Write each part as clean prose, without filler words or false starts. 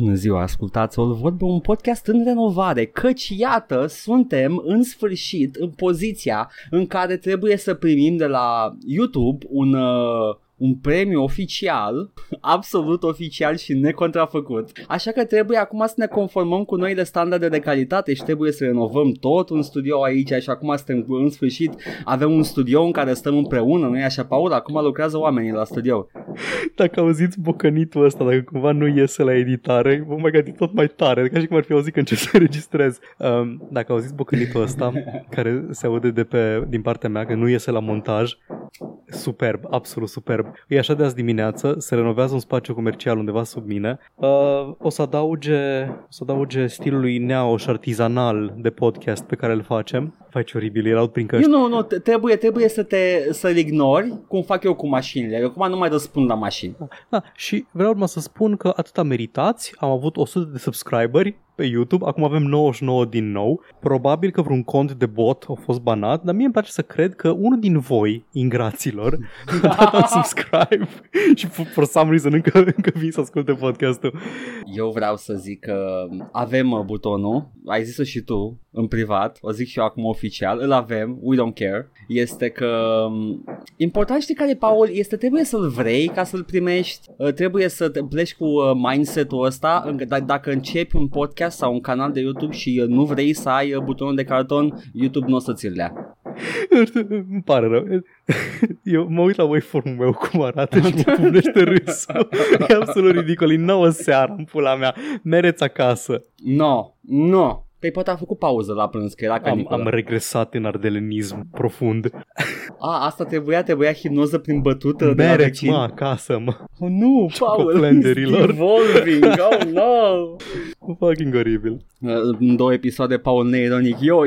Bună ziua, ascultați-o, vorbe un podcast în renovare, căci iată, suntem în sfârșit în poziția în care trebuie să primim de la YouTube un premiu oficial, absolut oficial și necontrafăcut. Așa că trebuie acum să ne conformăm cu noile standarde de calitate și trebuie să renovăm tot un studio aici și acum suntem în sfârșit, avem un studio în care stăm împreună, nu-i așa, Paul? Acum lucrează oamenii la studio. Dacă auziți bocănitul ăsta, dacă cumva nu iese la editare, vă mai gândi tot mai tare, ca și cum ar fi auzit când încep să înregistrez. Dacă auziți bocănitul ăsta, care se aude din partea mea, că nu iese la montaj, superb, absolut superb. E așa de azi dimineață, se renovează un spațiu comercial undeva sub mine. O să adauge stilul lui neo și artizanal de podcast pe care îl facem. Faci oribil, erau prin căști. Nu, trebuie să-l ignori, cum fac eu cu mașinile. Eu acum nu mai răspund la mașini. Da, și vreau urmă să spun că atâta meritați. Am avut 100 de subscriberi pe YouTube, acum avem 99 din nou. Probabil că vreun cont de bot a fost banat, dar mie îmi place să cred că unul din voi, ingraților, a dat un subscribe și for some reason încă vin să asculte podcastul. Eu vreau să zic că avem butonul, ai zis-o și tu în privat, o zic și eu acum oficial, îl avem, we don't care. Este că important, știi care, Paul, este trebuie să-l vrei ca să-l primești, trebuie să te pleci cu mindset-ul ăsta. Dacă începi un podcast sau un canal de YouTube și nu vrei să ai butonul de carton, YouTube nu o să ți-l dea. Îmi pare rău. Eu mă uit la waveform-ul meu cum arată și mă punește râsul. E absolut ridicol. E 9 seara în pula mea. Mereți acasă. No. Păi poate a făcut pauză la prânz, că era caniculă. Am regresat în ardelenism profund. A, asta trebuia hipnoză prin bătută. Merec, mă, acasă, mă. Oh, nu, Paul, evolving, oh no. Fucking oribil. În 2 episoade, Paul neironic, yo.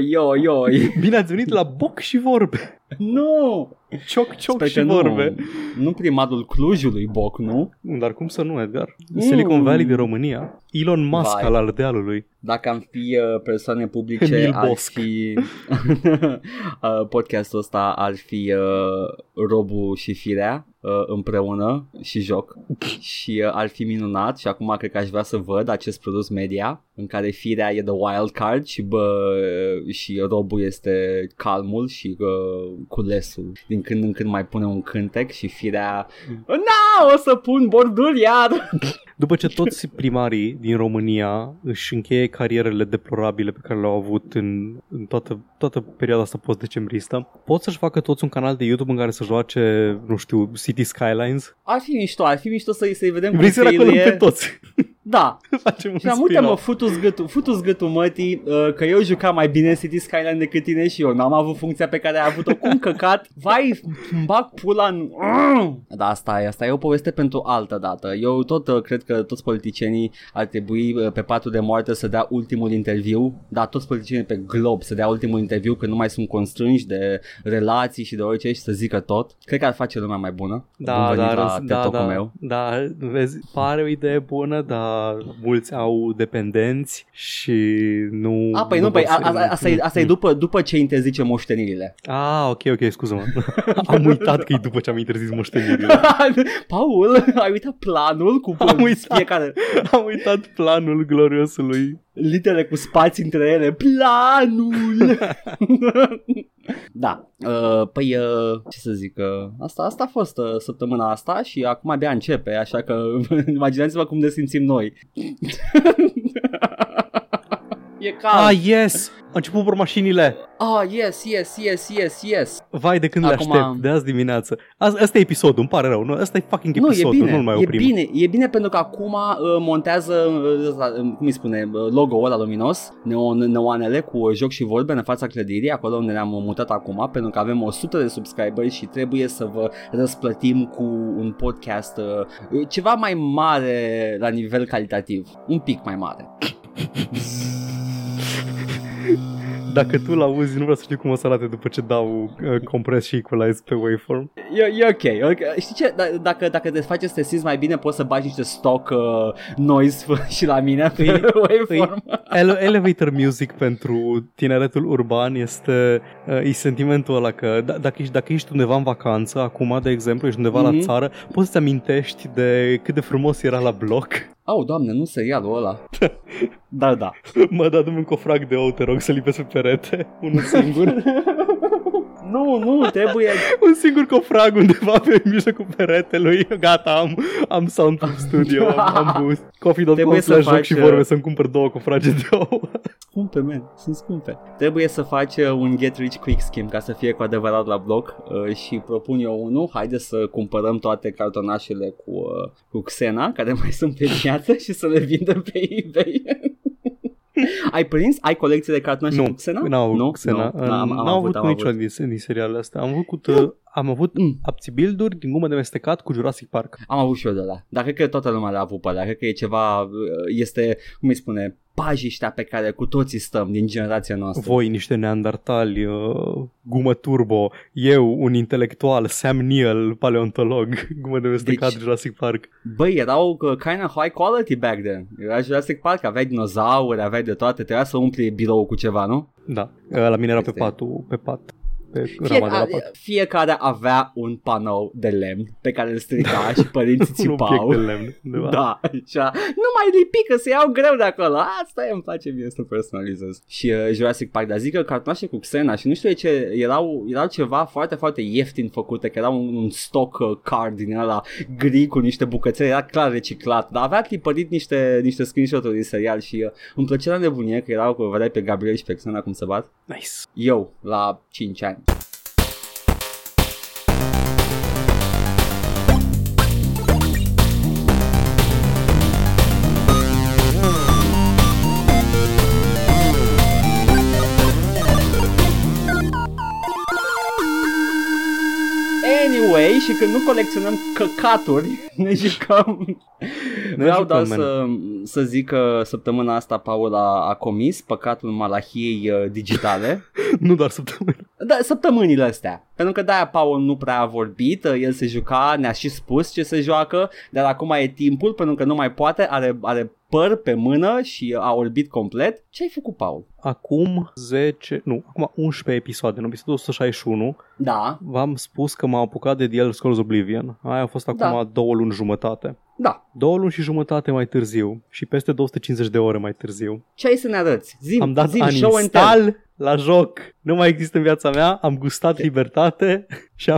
Bine ați venit la Boc și Vorbe. Nu! Cioc și vorbe. Nu primarul Clujului, Boc, nu? Dar cum să nu, Edgar? Silicon Valley de România. Elon Musk al Ardealului. Dacă am fi persoane publice, ar fi... Podcastul ăsta ar fi Robu și Firea împreună și joc. Și ar fi minunat. Și acum cred că aș vrea să văd acest produs media în care Firea e the wild card și Robu este calmul și culesul. Din când în când mai pune un cântec și Firea o să pun borduri iar. După ce toți primarii din România își încheie carierele deplorabile pe care le-au avut în toată perioada asta post-decembristă, pot să-și facă toți un canal de YouTube în care să joace, nu știu, City Skylines? Ar fi mișto să-i vedem. Vrei să-i acolo pe toți. Da. Și am uite, mă, futu-s gâtul mătii, că eu jucam mai bine City Skyline decât tine și eu n-am avut funcția pe care ai avut-o, cum căcat. Vai, îmi bag pula în... Da, asta e o poveste pentru altă dată. Eu tot cred că toți politicienii ar trebui pe patul de moarte să dea ultimul interviu. Da, toți politicienii pe glob să dea ultimul interviu, că nu mai sunt constrânși de relații și de orice și să zică tot. Cred că ar face lumea mai bună. Da, vezi, pare o idee bună, dar mulți au dependenți și nu... Asta e după ce interzice moștenirile. Ok, scuză-mă. Am uitat că e după ce am interzis moștenirile. Paul, ai uitat planul cu fiecare... Am uitat planul gloriosului. Litere cu spații între ele. Planul! Da. Păi, ce să zic? Asta a fost săptămâna asta și acum abia începe, așa că imaginați-vă cum ne simțim noi. E cald. Yes! A început vor mașinile. Yes. Vai, de când acum... le aștept, de azi dimineață. Asta e episodul, îmi pare rău. Asta e fucking episodul, nu mai oprim. E bine pentru că acum montează, cum îi spune, logo-ul ăla luminos, neoanele cu joc și vorbe în fața clădirii, acolo unde ne-am mutat acum, pentru că avem 100 de subscriberi și trebuie să vă răsplătim cu un podcast ceva mai mare la nivel calitativ. Un pic mai mare. Dacă tu l-auzi, nu vreau să știu cum o să arate după ce dau compress și equalize pe waveform. E ok. Știi ce? Dacă desfaci să te simți mai bine, poți să bagi niște stock noise și la mine pe waveform. Elevator music pentru tineretul urban este e sentimentul ăla că dacă ești undeva în vacanță, acum, de exemplu, ești undeva la țară, poți să-ți amintești de cât de frumos era la bloc. Au, Doamne, nu serialul ăla. Da. Mă, da, dă-mi un cofrag de ou, te rog, să lipesc pe perete. Unul singur. Nu, trebuie... Un singur cofrag undeva pe mijlocul peretelui. Gata, am soundproof studio, am boost. Coffee.com să joc și vorbe să-mi cumpăr 2 cofrage de ou. Scumpe, man, sunt scumpe. Trebuie să faci un get rich quick scheme ca să fie cu adevărat la bloc și propun eu unul. Haide să cumpărăm toate cartonașele cu Xena, care mai sunt pe piață și să le vindem pe eBay. Ai prins? Ai colecție de cartonașe cu Xena? Nu, Xena. N-am avut niciodată din serialele astea. Am avut abțibilduri din gumă de mestecat cu Jurassic Park. Am avut și eu de ăla. Dar cred că toată lumea le-a avut pe ăla. Cred că e ceva, este, cum îi spune, pajiștea pe care cu toții stăm din generația noastră. Voi niște neandertali, gumă turbo, eu un intelectual, Sam Neill, paleontolog, gumă de mestecat, deci, Jurassic Park. Băi, erau kind of high quality back then. Era Jurassic Park, aveai dinozauri, aveai de toate, trebuia să umpli birou cu ceva, nu? Da, la mine era pe pat. Fiecare avea un panou de lemn pe care îl strica și părinții țipau. Un obiect de lemn. Da, așa. Nu mai lipi că se iau greu de acolo. Asta îmi place bine să personalizez. Și Jurassic Park, dar zic că cartonașe cu Xena și nu știu ce, erau ceva foarte, foarte ieftin făcute, că era un stock card din ăla gri cu niște bucățele, era clar reciclat, dar avea tipărit niște screenshot-uri din serial și îmi plăcea la nebunie că erau, că vedeai pe Gabriel și pe Xena cum se bat. Nice. Eu, la 5 ani. Anyway, și când nu colecționăm căcaturi, ne jucăm. Vreau doar să zic că săptămâna asta Paula a comis păcatul malahiei digitale. Nu doar săptămâna. Da, săptămânile astea. Pentru că de-aia Paul nu prea a vorbit, el se juca, ne-a și spus ce se joacă, dar acum e timpul pentru că nu mai poate, are păr pe mână și a orbit complet. Ce ai făcut, Paul? Acum 11 episoade, în episodul 161, da, v-am spus că m-am apucat de The Elder Scrolls Oblivion. Aia a fost acum 2 luni jumătate. Da. 2 luni și jumătate mai târziu și peste 250 de ore mai târziu. Ce ai să ne arăți? Am dat uninstall la joc. Nu mai există în viața mea, am gustat libertate și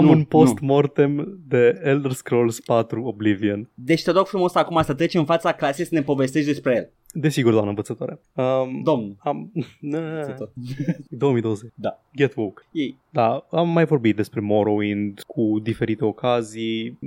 un post-mortem de Elder Scrolls 4 Oblivion. Deci te rog frumos acum să treci în fața clasei să ne povestești despre el. Desigur, doamnă învățătoare. Domnul învățător. 2020. Da. Get woke. Ei. Da, am mai vorbit despre Morrowind cu diferite ocazii.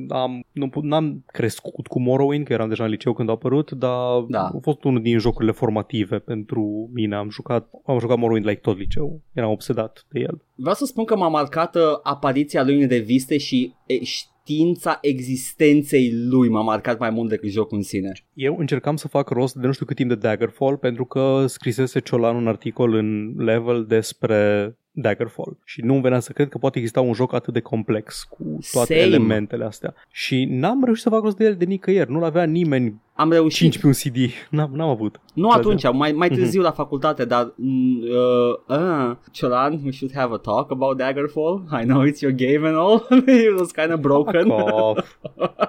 N-am crescut cu Morrowind, că eram deja în liceu când a apărut, dar a fost unul din jocurile formative pentru mine. Am jucat Morrowind like tot liceu. Eram obsedat de el. Vreau să spun că m-a marcat apariția lui în reviste și știința existenței lui m-a marcat mai mult decât jocul în sine. Eu încercam să fac rost de nu știu cât timp de Daggerfall, pentru că scrisese Ciolan un articol în Level despre Daggerfall și nu-mi venea să cred că poate exista un joc atât de complex cu toate elementele astea. Și n-am reușit să fac rost de el de nicăieri, nu l-avea nimeni. Am reușit 5 pe un CD, n-am avut. Nu atunci, mai târziu la facultate, dar Ciolan, we should have a talk about Daggerfall. I know it's your game and all. It was kind of broken.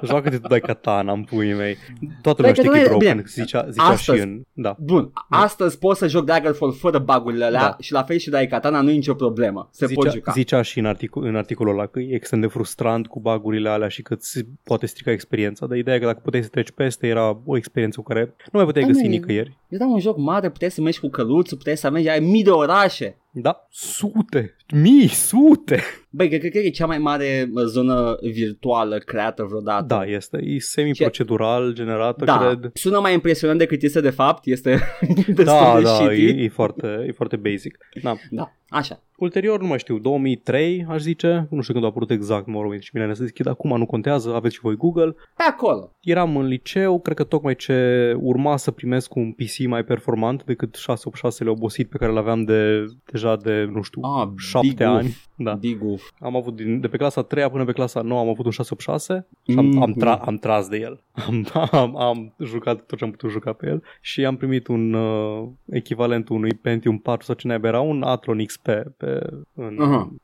Joacă-te tu, dai katana în puii mei. Toată lumea știe că e broken, zicea și în... Bun, astăzi pot să joc Daggerfall fără bug-urile alea și la fel și dai katana, nu e nicio problemă. Se pot juca. Zicea și în articolul ăla că e extrem de frustrant cu bug-urile alea și că îți poate strica experiența, dar ideea e că dacă puteai să treci peste era o experiență cu care nu mai puteai găsi nicăieri. Era un joc mare, puteai să mergi cu căluțul, puteai să mergi, ai mii de orașe. Da, sute. Băi, cred că e cea mai mare zonă virtuală creată vreodată. Da, este, e semi-procedural generată, cred. Sună mai impresionant decât este de fapt, este destul de shitty. Da, e foarte basic. Da, așa. Ulterior, nu mai știu, 2003, aș zice, nu știu când a apărut exact, mă rog, și Milena să zic, dar acum nu contează, aveți și voi Google. Pe acolo. Eram în liceu, cred că tocmai ce urma să primesc un PC mai performant decât 686-le obosit pe care l-aveam deja de, nu știu, 7 ani. Da. Am avut de pe clasa 3 până pe clasa 9 am avut un 686 și am tras de el. Am jucat tot ce am putut juca pe el și am primit un echivalent unui Pentium 4 sau ce naiba era, un Athlon XP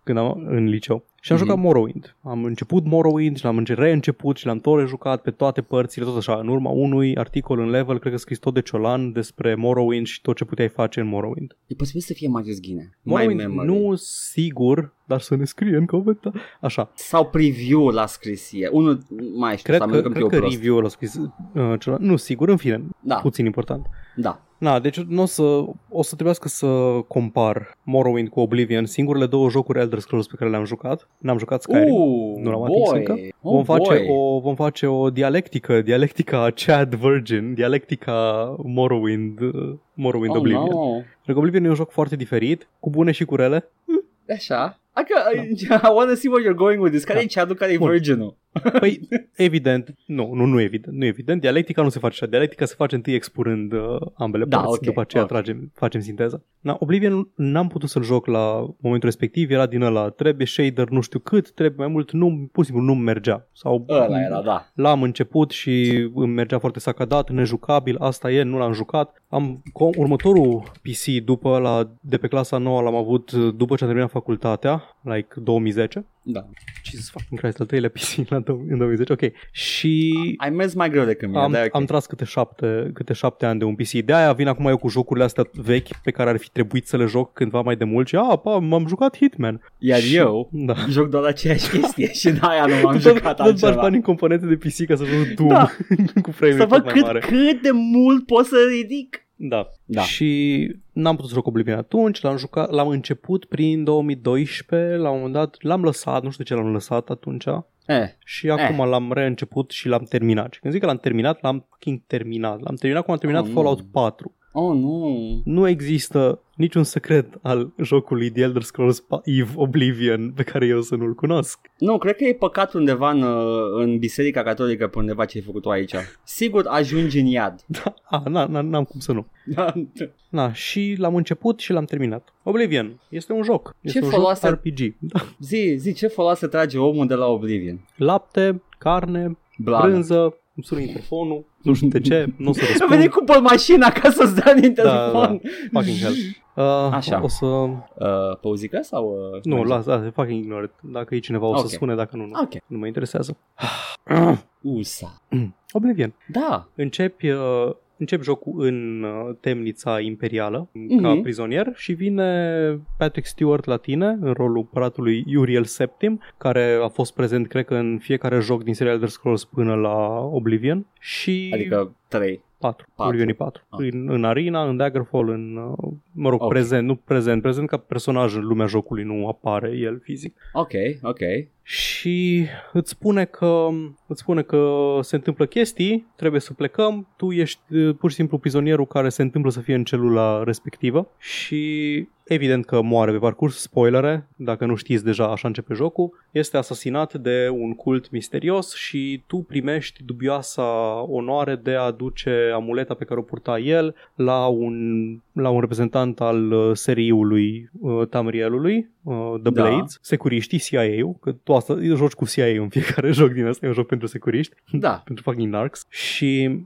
când am în liceu. Și am jucat Morrowind. Am început Morrowind și l-am reînceput și l-am tot rejucat pe toate părțile, tot așa, în urma unui articol în Level, cred că scris tot de Ciolan despre Morrowind și tot ce puteai face în Morrowind. E posibil să fie Mage's Ghinea. Morrowind, nu sigur, dar să ne scrie în comentă. Așa. Sau preview-ul l-a scris el. Unul mai știu, cred că review-ul l-a scris Ciolan. Nu, sigur, în fine. Da. Puțin important. Da. Na, deci o să trebuiască să compar Morrowind cu Oblivion, singurele două jocuri Elder Scrolls pe care le-am jucat. N-am jucat Skyrim, nu l-am atins încă. Vom face o dialectica Chad Virgin, dialectica Morrowind Oblivion. No. Deci Oblivion e un joc foarte diferit, cu bune și cu rele. Așa. I wanna see where you're going with this. Care e Chadul, care e Virginul? Păi, evident, nu e evident. Dialectica nu se face așa. Dialectica se face întâi expunând ambele părți, okay, după aceea facem sinteza. Oblivion n-am putut să-l joc la momentul respectiv, era din ăla, trebuie shader nu știu cât, trebuie mai mult, pur și simplu nu-mi mergea. Sau ăla era, da. L-am început și îmi mergea foarte sacadat, nejucabil, asta e, nu l-am jucat. Următorul PC după ăla, de pe clasa 9 l-am avut după ce am terminat facultatea, like 2010. Da. Jesus fucking Christ, al treilea PC în 2010, ok. Și ai mers mai greu decât mine, okay. Am tras câte șapte ani de un PC. De aia vin acum eu cu jocurile astea vechi pe care ar fi trebuit să le joc cândva mai de mult și m-am jucat Hitman. Iar și eu joc doar aceeași chestie și de aia nu m-am jucat altceva. Tot bagi bani în componente de PC ca să văd Doom cu frame-uri cât mai mare. Să văd cât de mult pot să ridic. Da. Și n-am putut să joc Oblivion atunci, l-am început prin 2012, la un moment dat l-am lăsat, nu știu de ce l-am lăsat atunci. Și acum l-am reînceput și l-am terminat. Și când zic că l-am terminat cum am terminat Fallout 4. Oh, nu. Nu există niciun secret al jocului The Elder Scrolls Eve Oblivion pe care eu să nu-l cunosc. Nu, cred că e păcat undeva în Biserica Catolică pe undeva ce ai făcut tu aici. Sigur ajungi în iad. N-am cum să nu. Și l-am început și l-am terminat. Oblivion este un joc. Este un joc RPG. Zi, ce foloase trage omul de la Oblivion? Lapte, carne, brânză. Îmi sună interfonul, nu știu de ce, nu o să răspund. A venit cu mașina ca să-ți dea din telefon. Da, fucking hell. Așa. O să pauzică sau? Nu, lasă, fucking ignore. Dacă e cineva o să spune, dacă nu. Okay. Nu mă interesează. USA. Oblivion. Da. Încep jocul în temnița imperială ca prizonier și vine Patrick Stewart la tine în rolul împăratului Uriel Septim, care a fost prezent cred că în fiecare joc din seria Elder Scrolls până la Oblivion și adică 3 4. În Arena, în Daggerfall, prezent, nu prezent ca personaj în lumea jocului, nu apare el fizic. Ok. Și îți spune că se întâmplă chestii, trebuie să plecăm, tu ești pur și simplu prizonierul care se întâmplă să fie în celula respectivă și evident că moare pe parcurs, spoilere, dacă nu știți deja, așa începe jocul, este asasinat de un cult misterios și tu primești dubioasa onoare de a duce amuleta pe care o purta el la un reprezentant al seriului Tamrielului, The Blades, securiștii, CIA-ul, că tu asta joci cu CIA în fiecare joc din asta, e un joc pentru securiști, pentru fucking narcs și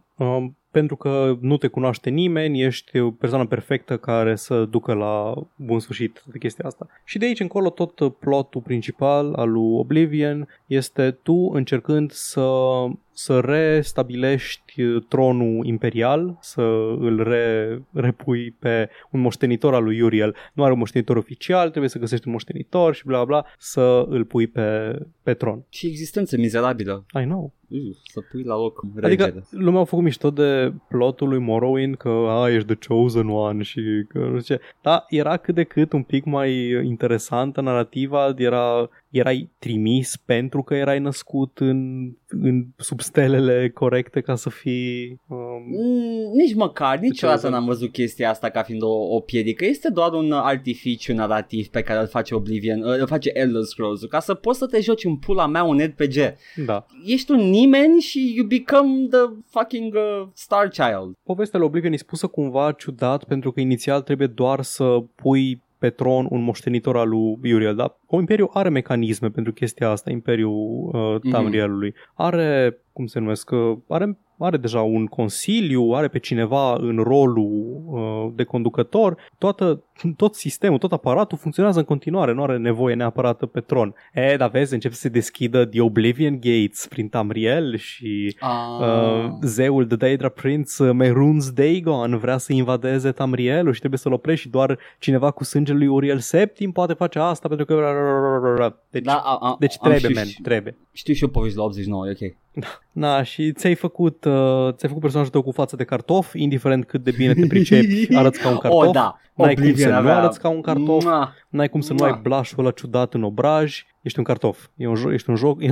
pentru că nu te cunoaște nimeni, ești o persoană perfectă care să ducă la bun sfârșit de chestia asta. Și de aici încolo tot plotul principal al lui Oblivion este tu încercând să restabilești tronul imperial, să îl repui pe un moștenitor al lui Uriel. Nu are un moștenitor oficial, trebuie să găsești un moștenitor și bla bla, să îl pui pe tron. Și existență mizerabilă. I know. Să pui la loc regele. Adică lumea a făcut mișto de plotul lui Morrowind că ești The Chosen One și că nu știu ce. Dar era cât de cât un pic mai interesantă narrativa, erai trimis pentru că erai născut în sub stelele corecte ca să fi... Nici măcar, niciodată n-am văzut chestia asta ca fiind o piedică. Este doar un artificiu narrativ pe care îl face Oblivion, îl face Elder Scrolls-ul, ca să poți să te joci în pula mea un RPG. Da. Ești un nimeni și you become the fucking star child. Povestea lui Oblivion e spusă cumva ciudat, pentru că inițial trebuie doar să pui pe tron un moștenitor al lui Uriel, dar Imperiul are mecanisme pentru chestia asta, Imperiul Tamrielului. Are, cum se numesc, are deja un consiliu, are pe cineva în rolul de conducător, tot sistemul, tot aparatul funcționează în continuare, nu are nevoie neapărat pe tron. Dar vezi, începe să se deschidă The Oblivion Gates prin Tamriel și zeul de Daedra Prince Mehrunes Dagon vrea să invadeze Tamrielul și trebuie să-l oprești și doar cineva cu sângele lui Uriel Septim poate face asta, pentru că deci trebuie. Știu și eu povești la 89, ok. Na, și ți-ai făcut personajul tău cu față de cartof, indiferent cât de bine te pricepi, arăți ca un cartof. N-ai cum să nu arăți ca un cartof. N-ai cum să nu ai blush-ul ăla ciudat în obraj. Ești un cartof. E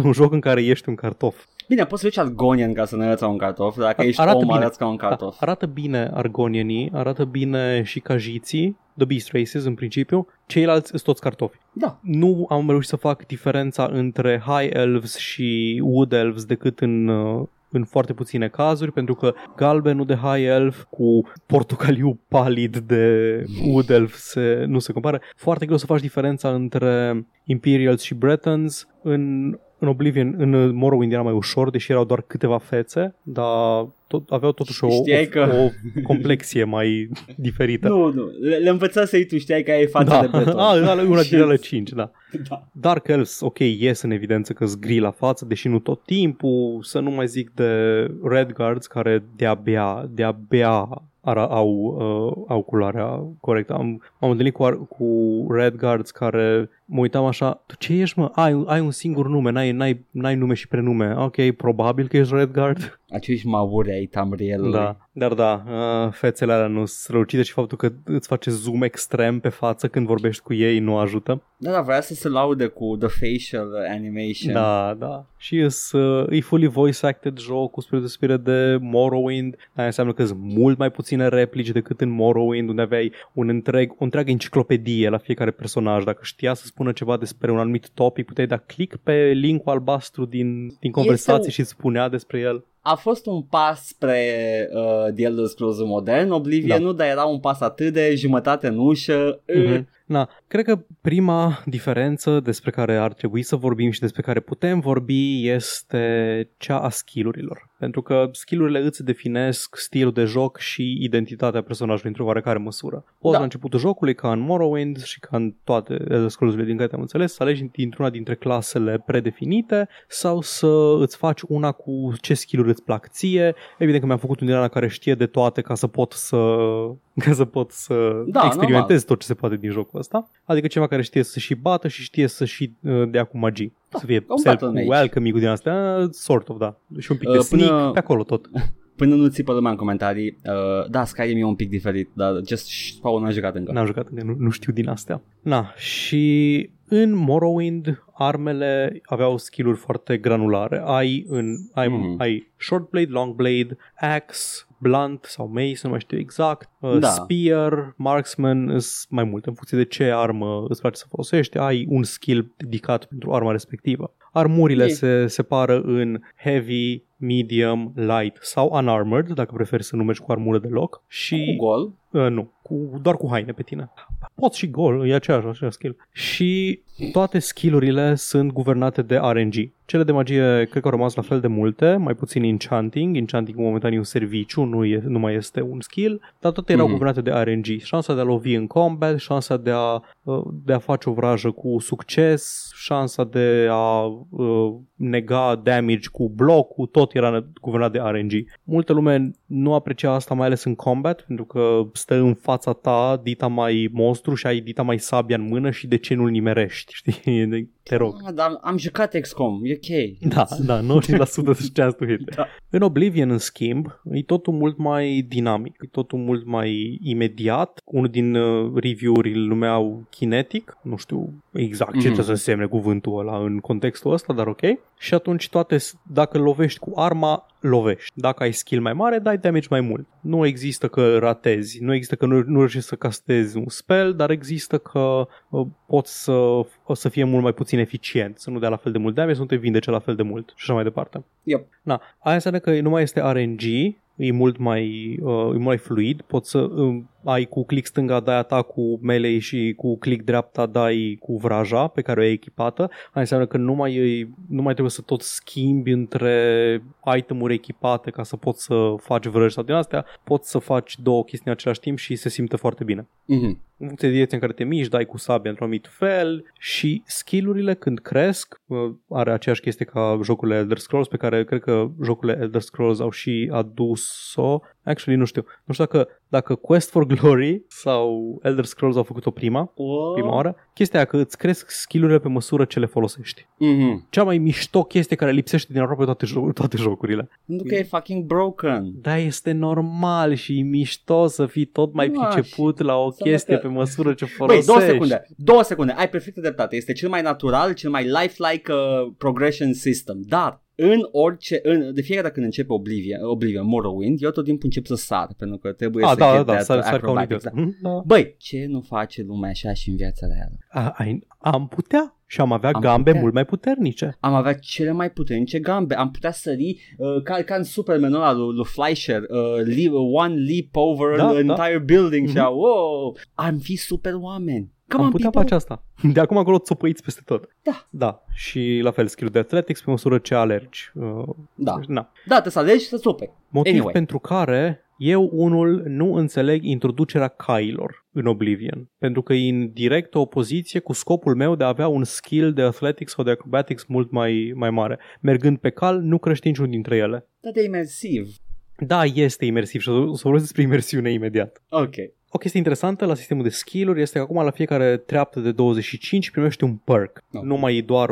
un joc în care ești un cartof. Bine, poți să duci Argonian ca să ne arăți ca un cartof, dar dacă ești om, arăți ca un cartof. Da, arată bine Argonienii, arată bine și Khajiții, The Beast Races în principiu, ceilalți sunt toți cartofi. Da. Nu am reușit să fac diferența între High Elves și Wood Elves decât în foarte puține cazuri, pentru că galbenul de High Elf cu portocaliu palid de Wood Elf nu se compară. Foarte greu să faci diferența între Imperials și Bretons. În Oblivion, în Morrowind era mai ușor, deși erau doar câteva fețe, dar aveau totuși o complexie mai diferită. Nu, le învăța să-i tu, știai că ai fața de beton. Una din ele 5, da. Dark Elves, ok, ies în evidență că-s gri la față, deși nu tot timpul, să nu mai zic de Redguards, care de-abia au culoarea corectă. M-am întâlnit cu Redguards care mă uitam așa, tu ce ești, mă? Ai un singur nume, n-ai nume și prenume. Ok, probabil că ești Redguard. Acești mauri ai Tamrielului. Da. Dar da, fețele alea nu strălucite și faptul că îți face zoom extrem pe față când vorbești cu ei nu ajută. Da, vrea să se laude cu the facial animation. Da. Și e fully voice acted jocul spre deosebire de Morrowind. Aia înseamnă că sunt mult mai puține replici decât în Morrowind, unde aveai o întreagă enciclopedie la fiecare personaj. Dacă știa să spună ceva despre un anumit topic, puteai da click pe linkul albastru din conversație și îți spunea despre el. A fost un pas spre The Elder Scrolls modern, Oblivion, dar era un pas atât de jumătate în ușă. Cred că prima diferență despre care ar trebui să vorbim și despre care putem vorbi este cea a skill-urilor. Pentru că skill-urile îți definesc stilul de joc și identitatea personajului într-o oarecare măsură. Poți la începutul jocului, ca în Morrowind și ca în toate Elder Scrolls-urile din care am înțeles, să alegi dintr-una dintre clasele predefinite sau să îți faci una cu ce skill-uri îți plac ție. Evident că mi-am făcut un dinamic care știe de toate ca să pot să experimentez tot ce se poate din jocul ăsta. Adică ceva care știe să și bată și știe să și dea cu magii. Să fie self-welcoming-ul din astea, sort of, da. Și un pic de sneak, pe acolo tot. Până nu țipă lumea în comentarii, Skyrim e un pic diferit, dar just Paul n-a jucat încă. N-am jucat încă, nu știu din astea. Și în Morrowind armele aveau skill-uri foarte granulare. Ai short blade, long blade, axe, blunt sau mace, nu mai știu exact, spear, marksman, mai mult în funcție de ce armă îți place să folosești, ai un skill dedicat pentru arma respectivă. Armurile se separă în heavy, medium, light sau unarmored, dacă preferi să nu mergi cu armură deloc. Și cu gol? Doar cu haine pe tine. Poți și gol, e aceeași skill. Și toate skill-urile sunt guvernate de RNG. Cele de magie cred că au rămas la fel de multe, mai puțin enchanting. Enchanting momentan e un serviciu, nu mai este un skill, dar toate erau guvernate de RNG. Șansa de a lovi în combat, șansa de a face o vrajă cu succes, șansa de a nega damage cu blocul, tot era guvernat de RNG. Multă lume nu aprecia asta, mai ales în combat, pentru că stă în fața ta dita mai monstru și ai dita mai sabia în mână și de ce nu-l nimerești, știi? Te rog. Dar am jucat XCOM, e ok. Da, 90% știați tu hit. În Oblivion, în schimb, e totul mult mai dinamic, e totul mult mai imediat. Unul din review-uri îl numeau kinetic, nu știu exact ce trebuie să însemne cuvântul ăla în contextul ăsta, dar ok. Și atunci toate, dacă lovești cu arma, lovești. Dacă ai skill mai mare, dai damage mai mult. Nu există că ratezi, nu există că nu reușești să castezi un spell, dar există că poți să fie mult mai puțin eficient, să nu dea la fel de mult damage, să nu te vindece la fel de mult și așa mai departe. Yep. Na, aia înseamnă că nu mai este RNG, e mult mai, mai fluid, poți să ai cu click stânga dai atac cu melee și cu click dreapta dai cu vraja pe care o ai echipată. Aia înseamnă că nu mai trebuie să tot schimbi între itemuri echipate ca să poți să faci vrăji sau din astea, poți să faci două chestii în același timp și se simte foarte bine. În funcție de direcția în care te miști, dai cu sabia într-un anumit fel și skill-urile când cresc, are aceeași chestie ca jocurile Elder Scrolls, pe care cred că jocurile Elder Scrolls au și adus-o. Actually, nu știu dacă Quest for Glory sau Elder Scrolls au făcut-o prima oară, chestia aia că îți cresc skill-urile pe măsură ce le folosești. Cea mai mișto chestie care lipsește din aproape toate jocurile. Pentru că e fucking broken. Da, este normal și e mișto să fii tot mai priceput la o chestie pe măsură ce folosești. Băi, două secunde, ai perfectă dreptate. Este cel mai natural, cel mai lifelike progression system, dar în orice, de fiecare dată când începe Oblivion, Morrowind, eu tot timpul încep să sar, pentru că trebuie să sar acrobatics. Băi, ce nu face lumea așa și în viața reală? Am putea și am avea gambe mult mai puternice. Am avea cele mai puternice gambe. Am putea sări ca în Superman ăla lui Fleischer, one leap over entire building. Wow, am fi super oameni. Am putea face asta. De acum acolo țopăiți peste tot. Da. Și la fel, skill de athletics pe măsură ce alergi. Da, te să alergi și să țopăi. Motiv pentru care eu unul nu înțeleg introducerea cailor în Oblivion, pentru că e în directă opoziție cu scopul meu de a avea un skill de athletics sau de acrobatics mult mai mare. Mergând pe cal, nu crești niciun dintre ele. Dar e imersiv. Da, este imersiv și o să vorbesc despre imersiune imediat. Ok. O chestie interesantă la sistemul de skill-uri este că acum la fiecare treaptă de 25 primești un perk. Okay. Nu mai e doar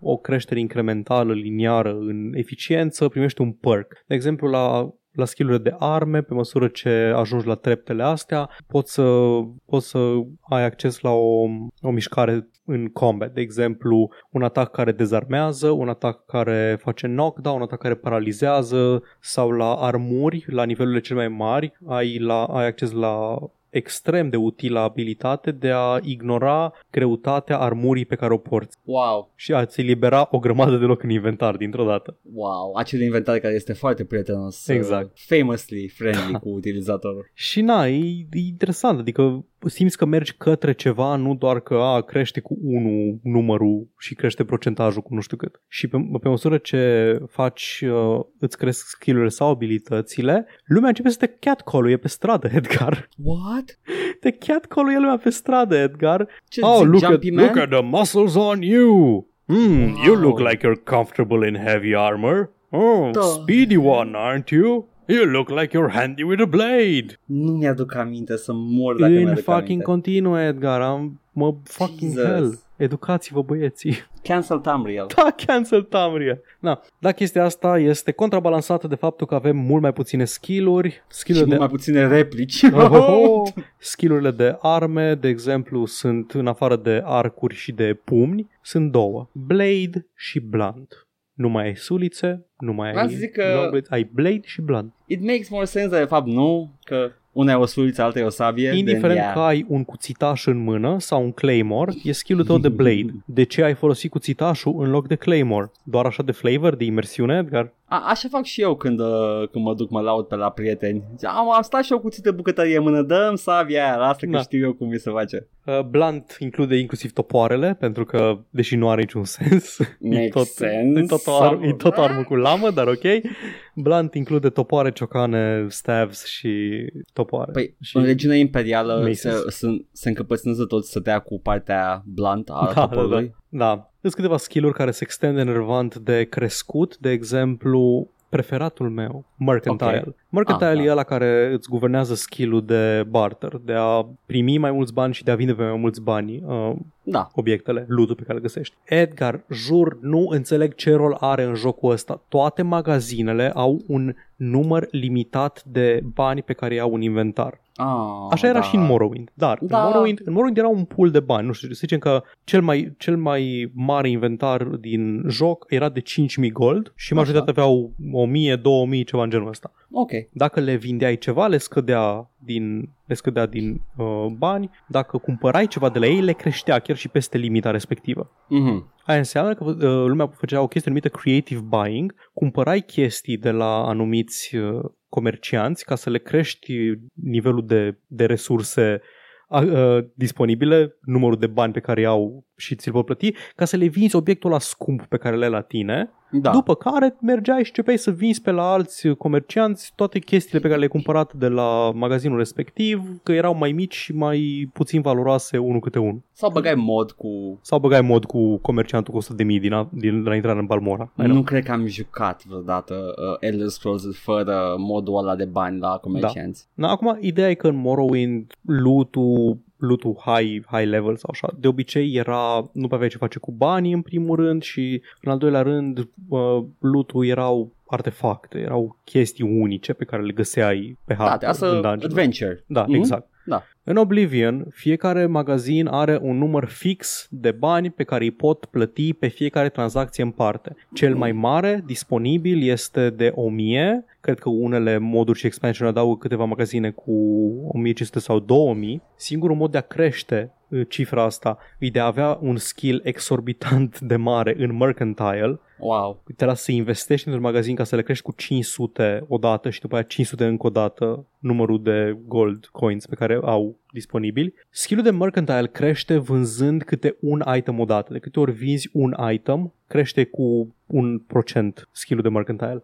o creștere incrementală, liniară în eficiență, primești un perk. De exemplu, la skill-urile de arme, pe măsură ce ajungi la treptele astea, poți să ai acces la o mișcare în combat. De exemplu, un atac care dezarmează, un atac care face knockdown, un atac care paralizează, sau la armuri, la nivelurile cele mai mari, ai acces la extrem de utilă abilitate de a ignora greutatea armurii pe care o porți. Wow. Și a-ți elibera o grămadă de loc în inventar dintr-o dată. Wow, acel inventar care este foarte prietenos. Exact. Famously friendly cu utilizatorul. Și e interesant, adică simți că mergi către ceva, nu doar că crește cu 1 numărul și crește procentajul cu nu știu cât. Și pe măsură ce faci, îți cresc skill-urile sau abilitățile, lumea începe să te catcall-uie pe stradă, Edgar. What? Te catcall-uie lumea pe stradă, Edgar. Look at the muscles on you. You look like you're comfortable in heavy armor. Speedy one, aren't you? You look like you're handy with a blade. Nu mi-aduc aminte să mor dacă mi-aduc aminte. Fucking continuu, Edgar. Fucking hell. Educați-vă, băieții. Cancel Tamriel. Da, cancel Tamriel. Da, chestia asta este contrabalansată de faptul că avem mult mai puține skill-uri. Și mult mai puține replici. Skill-urile de arme, de exemplu, sunt, în afară de arcuri și de pumni, sunt două. Blade și blunt. Nu mai ai sulițe, nu mai ai blade și blunt. It makes more sense, dar de fapt nu, că una e o suliță, alta e o sabie. Indiferent că ai un cuțitaș în mână sau un claymore, e skill-ul tău de blade. De ce ai folosit cuțitașul în loc de claymore? Doar așa de flavor, de imersiune, Edgar? Așa fac și eu când mă duc, mă laud pe la prieteni. Am stat și eu cuțit de bucătărie în mână, dă-mi sabia aia, lasă că știu eu cum mi se face. Blunt include inclusiv topoarele, pentru că, deși nu are niciun sens, e tot armă cu lamă, dar ok. Blunt include topoare, ciocane, staves și topoare. Păi, și în regiunea imperială se încăpățânează toți să dea cu partea blunt a toporului. Da. Sunt câteva skill-uri care se extinde enervant de crescut, de exemplu, preferatul meu, Mercantile. Okay. Mercantile e ăla care îți guvernează skill-ul de barter, de a primi mai mulți bani și de a vinde pe mai mulți bani obiectele, loot-ul pe care îl găsești. Edgar, jur, nu înțeleg ce rol are în jocul ăsta. Toate magazinele au un număr limitat de bani pe care i-au în inventar. Așa era și în Morrowind. Dar în Morrowind era un pool de bani. Nu știu, să zicem că cel mai mare inventar din joc era de 5.000 gold și majoritatea aveau 1.000, 2.000, ceva în genul ăsta. Ok. Dacă le vindeai ceva, le scădea din bani. Dacă cumpărai ceva de la ei, le creștea chiar și peste limita respectivă. Mhm. Aia înseamnă că lumea făcea o chestie numită creative buying. Cumpărai chestii de la anumiți comercianți ca să le crești nivelul de resurse disponibile, numărul de bani pe care i-au și ți-l pot plăti, ca să le vinzi obiectul ăla scump pe care le ai la tine, după care mergeai și începeai să vinzi pe la alți comercianți toate chestiile pe care le-ai cumpărat de la magazinul respectiv, că erau mai mici și mai puțin valoroase unul câte unul. Sau băgai mod cu comerciantul cu 100.000 din la intrare în Balmora. Nu cred că am jucat vreodată Elder Scrolls fără modul ăla de bani la comercianți. Da. Acum, ideea e că în Morrowind loot-ul high level sau așa, de obicei era, nu aveai ce face cu banii în primul rând și în al doilea rând loot-ul erau artefacte, erau chestii unice pe care le găseai pe hartă. Adventure. Da, exact. Da. În Oblivion, fiecare magazin are un număr fix de bani pe care îi pot plăti pe fiecare tranzacție în parte. Cel mai mare disponibil este de 1.000, cred că unele moduri și expansion adaugă câteva magazine cu 1.500 sau 2.000. Singurul mod de a crește cifra asta e de a avea un skill exorbitant de mare în Mercantile. Wow. Te lasă să investești într-un magazin ca să le crești cu 500 odată și după aia 500 încă o dată numărul de gold coins pe care au disponibili. Skill-ul de Mercantile crește vânzând câte un item odată. De câte ori vinzi un item, crește cu 1% skill-ul de Mercantile.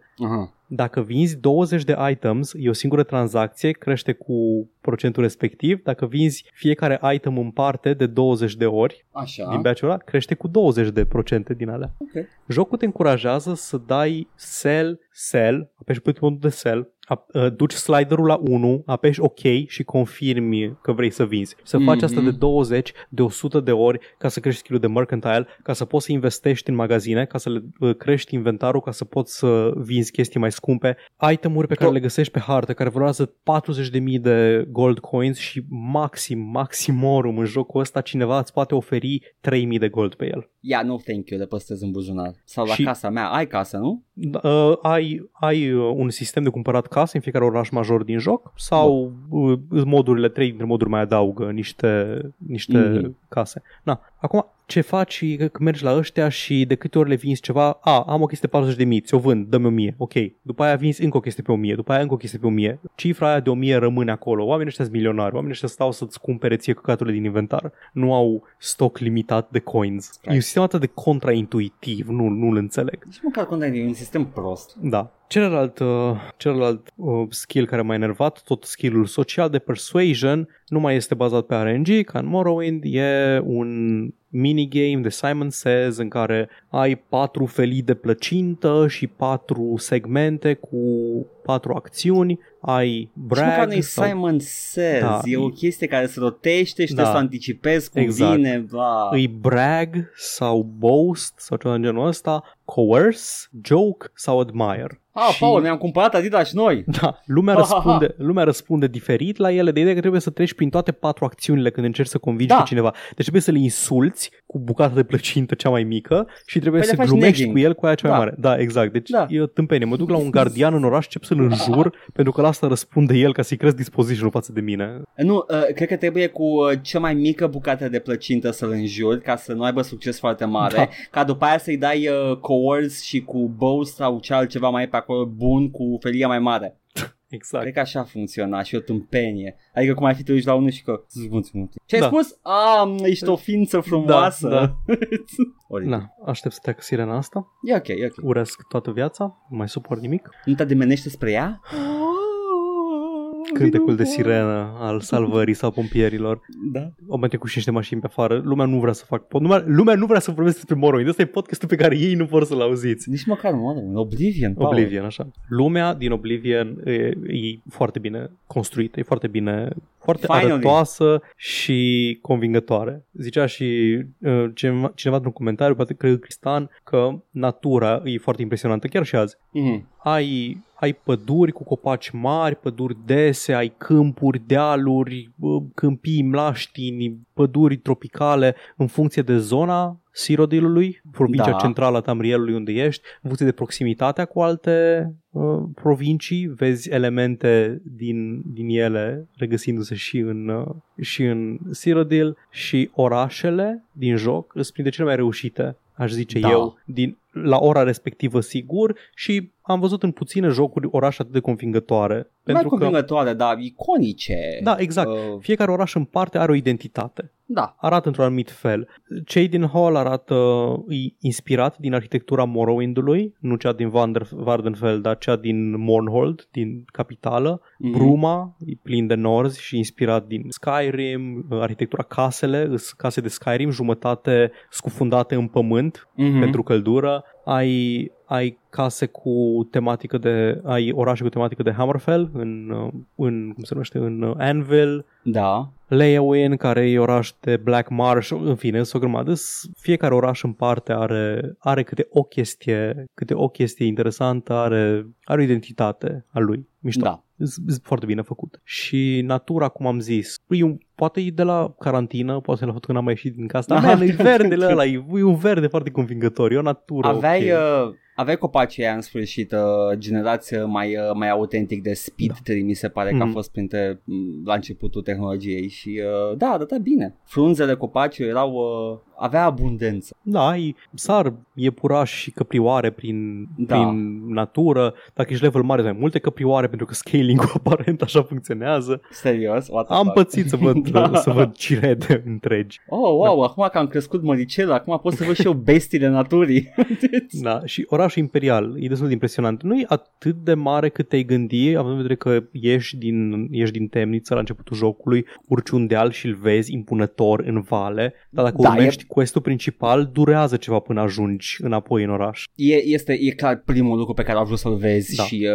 Dacă vinzi 20 de items, e o singură tranzacție, crește cu procentul respectiv. Dacă vinzi fiecare item în parte de 20 de ori, așa, din batch-ul ăla, crește cu 20% din alea. Okay. Jocul te încurajează să dai sell, apeși pe punctul de sell, duci sliderul la 1, apeși OK și confirmi că vrei să vinzi. Să faci asta de 20, de 100 de ori ca să crești skill-ul de Mercantile, ca să poți să investești în magazine, ca să le crești inventarul, ca să poți să vinzi chestii mai scumpe, itemuri pe care le găsești pe hartă, care valorează 40.000 de gold coins și maximorum în jocul ăsta cineva îți poate oferi 3.000 de gold pe el. Yeah, no thank you, le păstrez în buzunar. Sau la casa mea. Ai casă, nu? Ai un sistem de cumpărat case în fiecare oraș major din joc sau modurile, 3 dintre moduri mai adaugă niște case. Na, acum ce faci e că mergi la ăștia și de câte ori le vinzi ceva, am o chestie de 40.000, ți-o vând, dă-mi 1.000, ok. După aia vinzi încă o chestie pe 1.000, după aia încă o chestie pe 1.000. Cifra aia de 1.000 rămâne acolo. Oamenii ăștia sunt milionari, oamenii ăștia stau să-ți cumpere ție căcaturile din inventar. Nu au stoc limitat de coins. Right. E un sistem atât de contraintuitiv, nu-l înțeleg. Deci măcar contraintuitiv, e un sistem prost. Da. Celălalt skill care m-a enervat, tot skill-ul social de Persuasion, nu mai este bazat pe RNG, ca în Morrowind, e un minigame de Simon Says în care ai 4 felii de plăcintă și 4 segmente cu 4 acțiuni, ai brag. Și sau... Simon Says, e o chestie care se rotește și trebuie să anticipezi cum vine. Exact. Îi brag sau boast sau ceva în genul ăsta, coerce, joke sau admire. Paul, ne-am cumpărat Adidas și noi. Da, lumea răspunde diferit la ele, de ideea că trebuie să treci prin toate 4 acțiunile când încerci să convingi pe cineva. Deci trebuie să le insulți cu bucata de plăcintă cea mai mică și trebuie să glumești cu el cu aia cea mai mare. Da, exact. Deci e o tâmpenie. Mă duc la un gardian în oraș, încep să-l înjur pentru că la asta răspunde el ca să-i crezi dispoziția față de mine. Nu, cred că trebuie cu cea mai mică bucată de plăcintă să-l înjuri ca să nu aibă succes foarte mare, ca după aia să-i dai coerce și cu boast sau ceva mai pe bun cu felia mai mare. Exact. Cred că așa funcționa și o tâmpenie. Adică cum ai fi tu la unul și că ce-ai spus? Ești o ființă frumoasă. Aștept să treacă sirena asta. E ok. Urăsc toată viața, nu mai suport nimic. Nu te demenește spre ea? cântecul de sirenă al salvării sau pompierilor. Da. O minte cu și niște mașini pe afară. Lumea nu vrea să fac podcast. Lumea nu vrea să vorbesc despre Morrowind. Ăsta e podcastul pe care ei nu vor să-l auziți. Nici măcar nu. Oblivion. Paul. Oblivion, așa. Lumea din Oblivion e foarte bine construită, e foarte bine, foarte arătoasă și convingătoare. Zicea și cineva într-un comentariu, poate cred Cristian, că natura e foarte impresionantă chiar și azi. Mm-hmm. Ai păduri cu copaci mari, păduri dese, ai câmpuri, dealuri, câmpii, mlaștini, păduri tropicale în funcție de zona Sirodilului, provincia centrală a Tamrielului unde ești, în funcție de proximitatea cu alte provincii, vezi elemente din ele regăsindu-se și în Cyrodiil, și orașele din joc sunt printre cele mai reușite, aș zice eu, la ora respectivă sigur, și am văzut în puține jocuri orașe atât de convingătoare. Convingătoare, dar iconice. Da, exact. Fiecare oraș în parte are o identitate. Da. Arată într-un anumit fel. Cei din Hall arată inspirat din arhitectura Morrowindului, nu cea din Vardenfell, dar cea din Mournhold, din capitală. Mm-hmm. Bruma, plin de norzi și inspirat din Skyrim, arhitectura case de Skyrim, jumătate scufundate în pământ pentru căldură. Ai case cu tematică de, ai orașe cu tematică de Hammerfell în cum se numește, în Anvil. Da. Leywin, care e oraș de Black Marsh, în fine, s-o grămadă. Fiecare oraș în parte are câte o chestie interesantă, are o identitate a lui. Mișto. Da. Foarte bine făcut. Și natura, cum am zis, poate e de la carantină, poate e la faptul că n-am mai ieșit din casă, dar e verdele ăla, e un verde foarte convingător, e o natură. Aveai copacii aia în sfârșit, generație mai autentic de speed tree, mi se pare că a fost printre la începutul tehnologiei și da, arăta bine. Frunzele copacii erau, avea abundență. Da, sar iepuraș și căprioare prin natură. Dacă ești level mare, mai multe căprioare, pentru că scaling-ul aparent așa funcționează. Serios? Am pățit să văd, să văd cirede întregi. Oh, wow, da. Acum că am crescut măricel, acum pot să văd și eu bestiile naturii. Da, și orașul imperial e destul de impresionant. Nu e atât de mare cât te-ai gândi, având în vedere că ieși din temniță la începutul jocului, urci un deal și îl vezi impunător în vale, dar dacă urmești quest-ul principal, durează ceva până ajungi înapoi în oraș. E clar primul lucru pe care au vrut să-l vezi și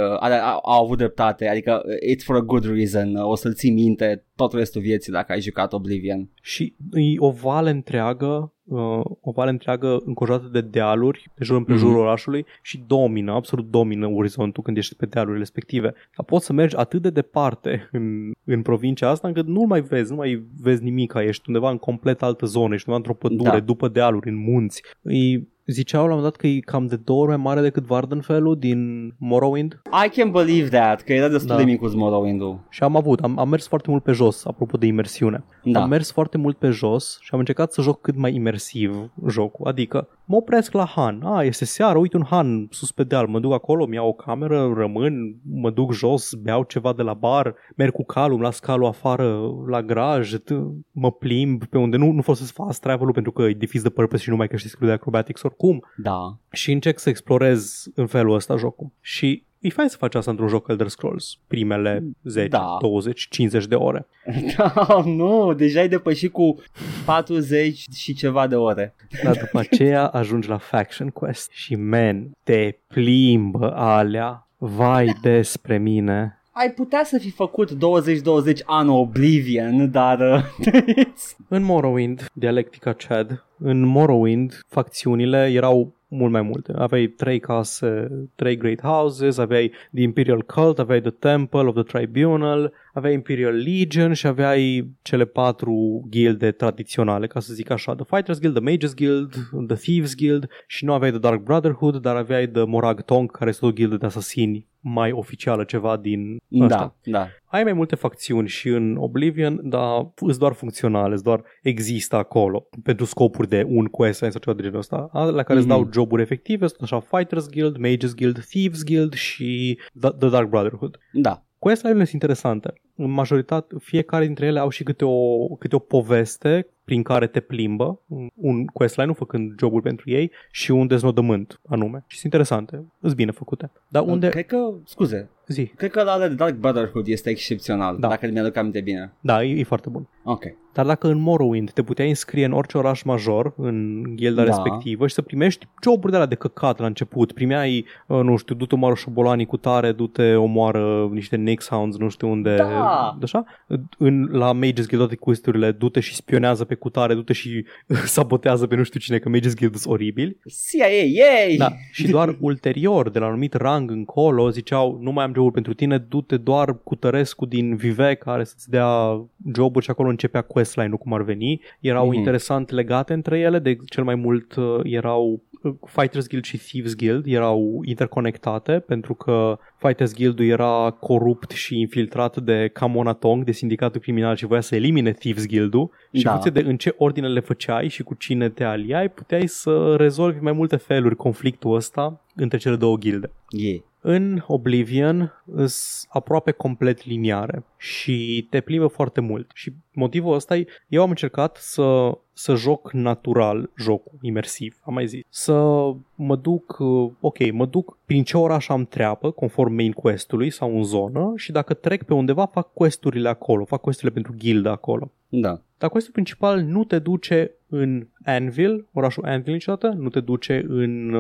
au avut dreptate, adică it's for a good reason, o să-l ții minte tot restul vieții dacă ai jucat Oblivion. Și e o vale întreagă, înconjurată de dealuri de jur împrejurul orașului și absolut domină orizontul când ești pe dealurile respective. Dar poți să mergi atât de departe în provincia asta încât nu mai vezi nimic, ești undeva în complet altă zonă, ești undeva într-o pădure, după dealuri, în munți. Ziceau la un moment dat că e cam de 2 ori mai mare decât Vardenfell-ul din Morrowind. I can believe that, că era destul de mic cu Morrowind-ul. Și am mers foarte mult pe jos, apropo de imersiune. Da. Am mers foarte mult pe jos și am încercat să joc cât mai imersiv jocul, adică mă opresc la Han. Este seară, uite un Han sus pe deal, mă duc acolo, mi iau o cameră, rămân, mă duc jos, beau ceva de la bar, merg cu calul, îmi las calul afară la graj, mă plimb pe unde nu folosesc fast travel-ul pentru că e defeat the purpose și nu mai crește skill de acrobatics oricum. Da. Și încerc să explorez în felul ăsta jocul. Și e fain să faci asta într-un joc Elder Scrolls, primele 10, 20, 50 de ore. Da, nu, deja ai depășit cu 40 și ceva de ore. Dar după aceea ajungi la Faction Quest și, te plimbă alea, vai despre mine. Ai putea să fi făcut 20-20 anul Oblivion, dar... În Morrowind, dialectica Chad, în Morrowind facțiunile erau mult mai multe. Aveai 3 case, 3 Great Houses, aveai The Imperial Cult, aveai The Temple of the Tribunal, aveai Imperial Legion și aveai cele 4 gilde tradiționale, ca să zic așa, The Fighters Guild, The Mages Guild, The Thieves Guild, și nu aveai The Dark Brotherhood, dar aveai The Morag Tong, care este o gildă de asasini mai oficială, ceva din ăsta. Da. Ai mai multe facțiuni și în Oblivion, dar sunt doar funcționale, doar există acolo pentru scopuri de un quest sau ceva de genul ăsta, la care îți dau joburi efective, sunt așa Fighters Guild, Mages Guild, Thieves Guild și The Dark Brotherhood. Da. Quest-urile sunt interesante. În majoritate, fiecare dintre ele au și câte o poveste prin care te plimbă, un questline, nu făcând joburi pentru ei, și un deznodământ anume. Și sunt interesante, sunt bine făcute. Dar unde... Cred că, scuze, zi. Cred că ăla de Dark Brotherhood este excepțional, da. Dacă mi-aduc aminte bine. Da, e foarte bun. Ok. Dar dacă în Morrowind te puteai înscrie în orice oraș major, în gilda respectivă și să primești joburi de alea de căcat la început, primeai, nu știu, du-te omoară șobolanii cu tare, du-te omoară niște Nexhounds, nu știu unde, așa? La Mages Guild toate quest-urile, du-te și spionează pe cutare, du-te și sabotează pe nu știu cine, că Mages Guild sunt oribili. CIA, yay! Da, și doar ulterior, de la anumit rang încolo, ziceau, nu mai am joburi pentru tine, du-te doar cu tărescu din Vivec care să-ți dea joburi și acolo începea quest line-ul cum ar veni, erau interesant legate între ele, de cel mai mult erau Fighters Guild și Thieves Guild, erau interconectate pentru că Fighters Guild-ul era corupt și infiltrat de Kamona Tong, de sindicatul criminal și voia să elimine Thieves Guild-ul și funcție de în ce ordine le făceai și cu cine te aliai, puteai să rezolvi mai multe feluri conflictul ăsta între cele două gilde. În Oblivion îs aproape complet liniare și te plimbă foarte mult și motivul ăsta e, eu am încercat să joc natural jocul, imersiv, am mai zis, să mă duc, mă duc prin ce oraș am treabă, conform main quest-ului sau în zonă și dacă trec pe undeva fac quest-urile acolo, fac quest-urile pentru gilda acolo. Da. Dar quest-ul principal nu te duce în Anvil, orașul Anvil niciodată, nu te duce în,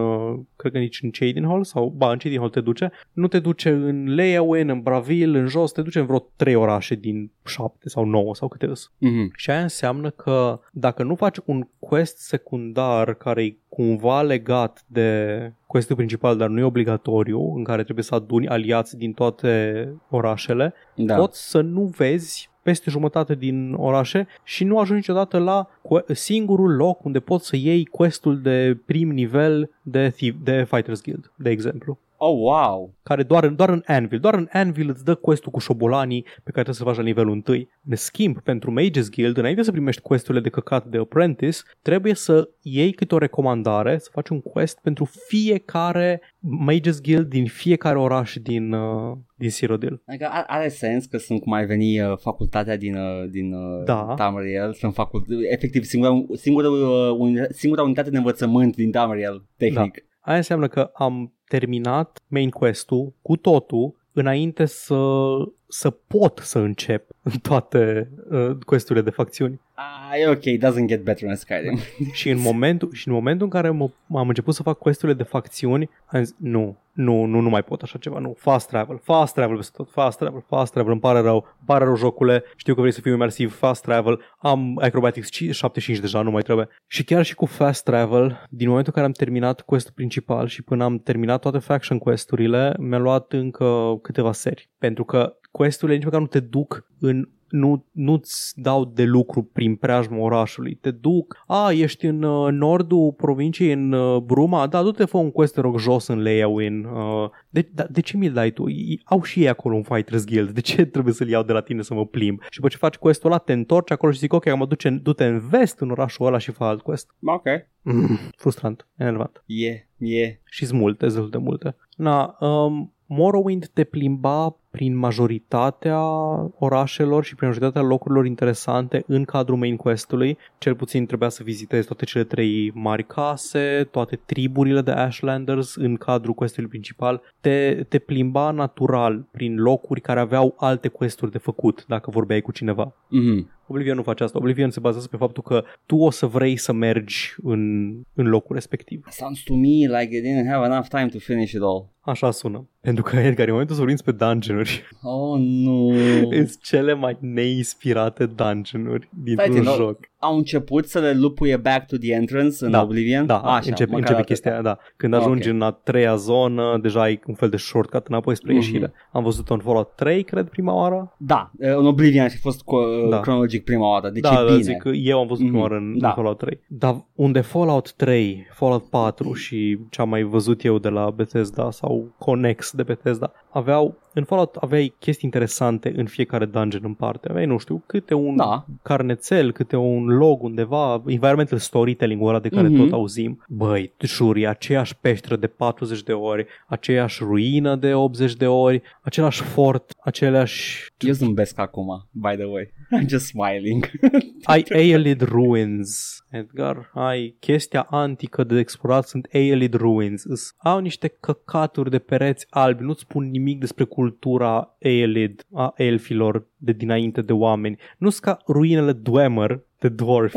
cred că nici în Chadenhall, în Chadenhall te duce, nu te duce în Leyawen, în Bravil, în jos, te duce în vreo 3 orașe din 7 sau 9 sau câte sunt. Și aia înseamnă că dacă nu faci un quest secundar care-i cumva legat de quest-ul principal, dar nu e obligatoriu, în care trebuie să aduni aliați din toate orașele, poți să nu vezi peste jumătate din orașe și nu ajungi niciodată la singurul loc unde poți să iei quest-ul de prim nivel de Fighters Guild, de exemplu. Oh, wow! Care doar în Anvil îți dă quest-ul cu șobolanii pe care trebuie să-l faci la nivelul 1. În schimb, pentru Mages Guild, înainte să primești quest-urile de căcat de Apprentice, trebuie să iei câte o recomandare, să faci un quest pentru fiecare Mages Guild din fiecare oraș din Cyrodiil. Adică are sens că sunt cum ar veni facultatea din Tamriel, sunt efectiv singura unitate de învățământ din Tamriel, tehnic. Da. Aia înseamnă că am terminat main quest-ul cu totul înainte să pot să încep toate quest-urile de facțiuni. E ok, doesn't get better in Skyrim. și în momentul în care am început să fac quest-urile de facțiuni, am zis, nu mai pot așa ceva, nu, fast travel peste tot, fast travel, îmi pare rău jocule, știu că vrei să fiu imersiv, fast travel, am Acrobatics 75 deja, nu mai trebuie. Și chiar și cu fast travel, din momentul în care am terminat quest-ul principal și până am terminat toate faction quest-urile, mi-a luat încă câteva seri, pentru că quest-urile nici măcar nu te duc în... Nu-ți dau de lucru prin preajma orașului. Te duc, ești în nordul provinciei, în Bruma, da, du-te, fă un quest, te rog, jos în Leyawen. De ce mi-l dai tu? Au și ei acolo un Fighters Guild, de ce trebuie să-l iau de la tine să mă plimb? Și după ce faci quest-ul ăla, te întorci acolo și zic, ok, du-te în vest în orașul ăla și fă alt quest. Ok. Frustrant, enervant. Și-s multe, destul de multe. Morrowind te plimba prin majoritatea orașelor și prin majoritatea locurilor interesante în cadrul main quest-ului. Cel puțin trebuia să vizitezi toate cele 3 mari case, toate triburile de Ashlanders în cadrul quest-ului principal. Te plimba natural prin locuri care aveau alte quest-uri de făcut dacă vorbeai cu cineva. Oblivion nu face asta. Oblivion se bazează pe faptul că tu o să vrei să mergi în locul respectiv. Sounds to me like they didn't have enough time to finish it all. Așa sună. Pentru că, Edgar, în momentul să vorbim pe dungeon-uri. Oh, nu! Sunt cele mai neinspirate dungeon-uri dintr-un joc. Au început să le lupuie back to the entrance în Oblivion? Da, așa, începe chestia aia, da. Când ajungi în a 3-a zonă, deja ai un fel de shortcut înapoi spre ieșire. Am văzut-o în Fallout 3, cred, prima oară. Da, în Oblivion a fost cronologic prima oară, deci e bine. Da, zic că eu am văzut prima oară în Fallout 3. Dar unde Fallout 3, Fallout 4 și ce am mai văzut eu de la Bethesda sau Connex de Bethesda, în Fallout aveai chestii interesante în fiecare dungeon în parte. Aveai, nu știu, câte un carnețel, câte un log undeva, environmental storytelling-ul ăla de care tot auzim. Băi, juri, aceeași peșteră de 40 de ori, aceeași ruină de 80 de ori, același fort, aceleași... Eu zâmbesc acum, by the way. I'm just smiling. Ai Aelid Ruins, Edgar. Ai chestia antică de explorat, sunt Aelid Ruins. Au niște căcaturi de pereți albi, nu-ți spun nimic nimic despre cultura Aelid, a elfilor de dinainte de oameni. Nu-s ca ruinele Dwemer, The Dwarf,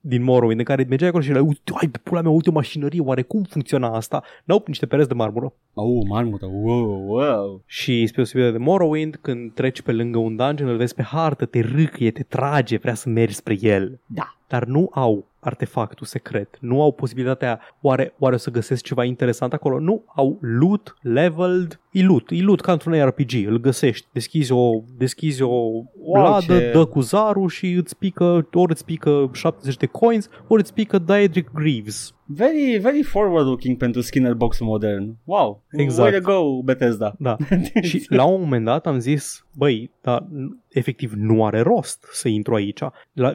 din Morrowind, în care mergeai acolo și era, ai, pula mea, uite o mașinărie, oare cum funcționa asta? N-au niște pereți de marmură. Marmură, wow. Și spre osebire de Morrowind, când treci pe lângă un dungeon, îl vezi pe hartă, te râcâie, te trage, vrea să mergi spre el. Da. Dar nu au artefactul secret, nu au posibilitatea, oare o să găsesc ceva interesant acolo? Nu, au loot, leveled, e loot ca într-un RPG, îl găsești, deschizi o bladă, dă cu zarul și îți pică, ori îți pică 70 de coins, ori îți pică Daedric Greaves. Very, very forward-looking pentru Skinner Box modern. Wow, exact. Way to go, Bethesda. Da. Și la un moment dat am zis, dar efectiv nu are rost să intru aici.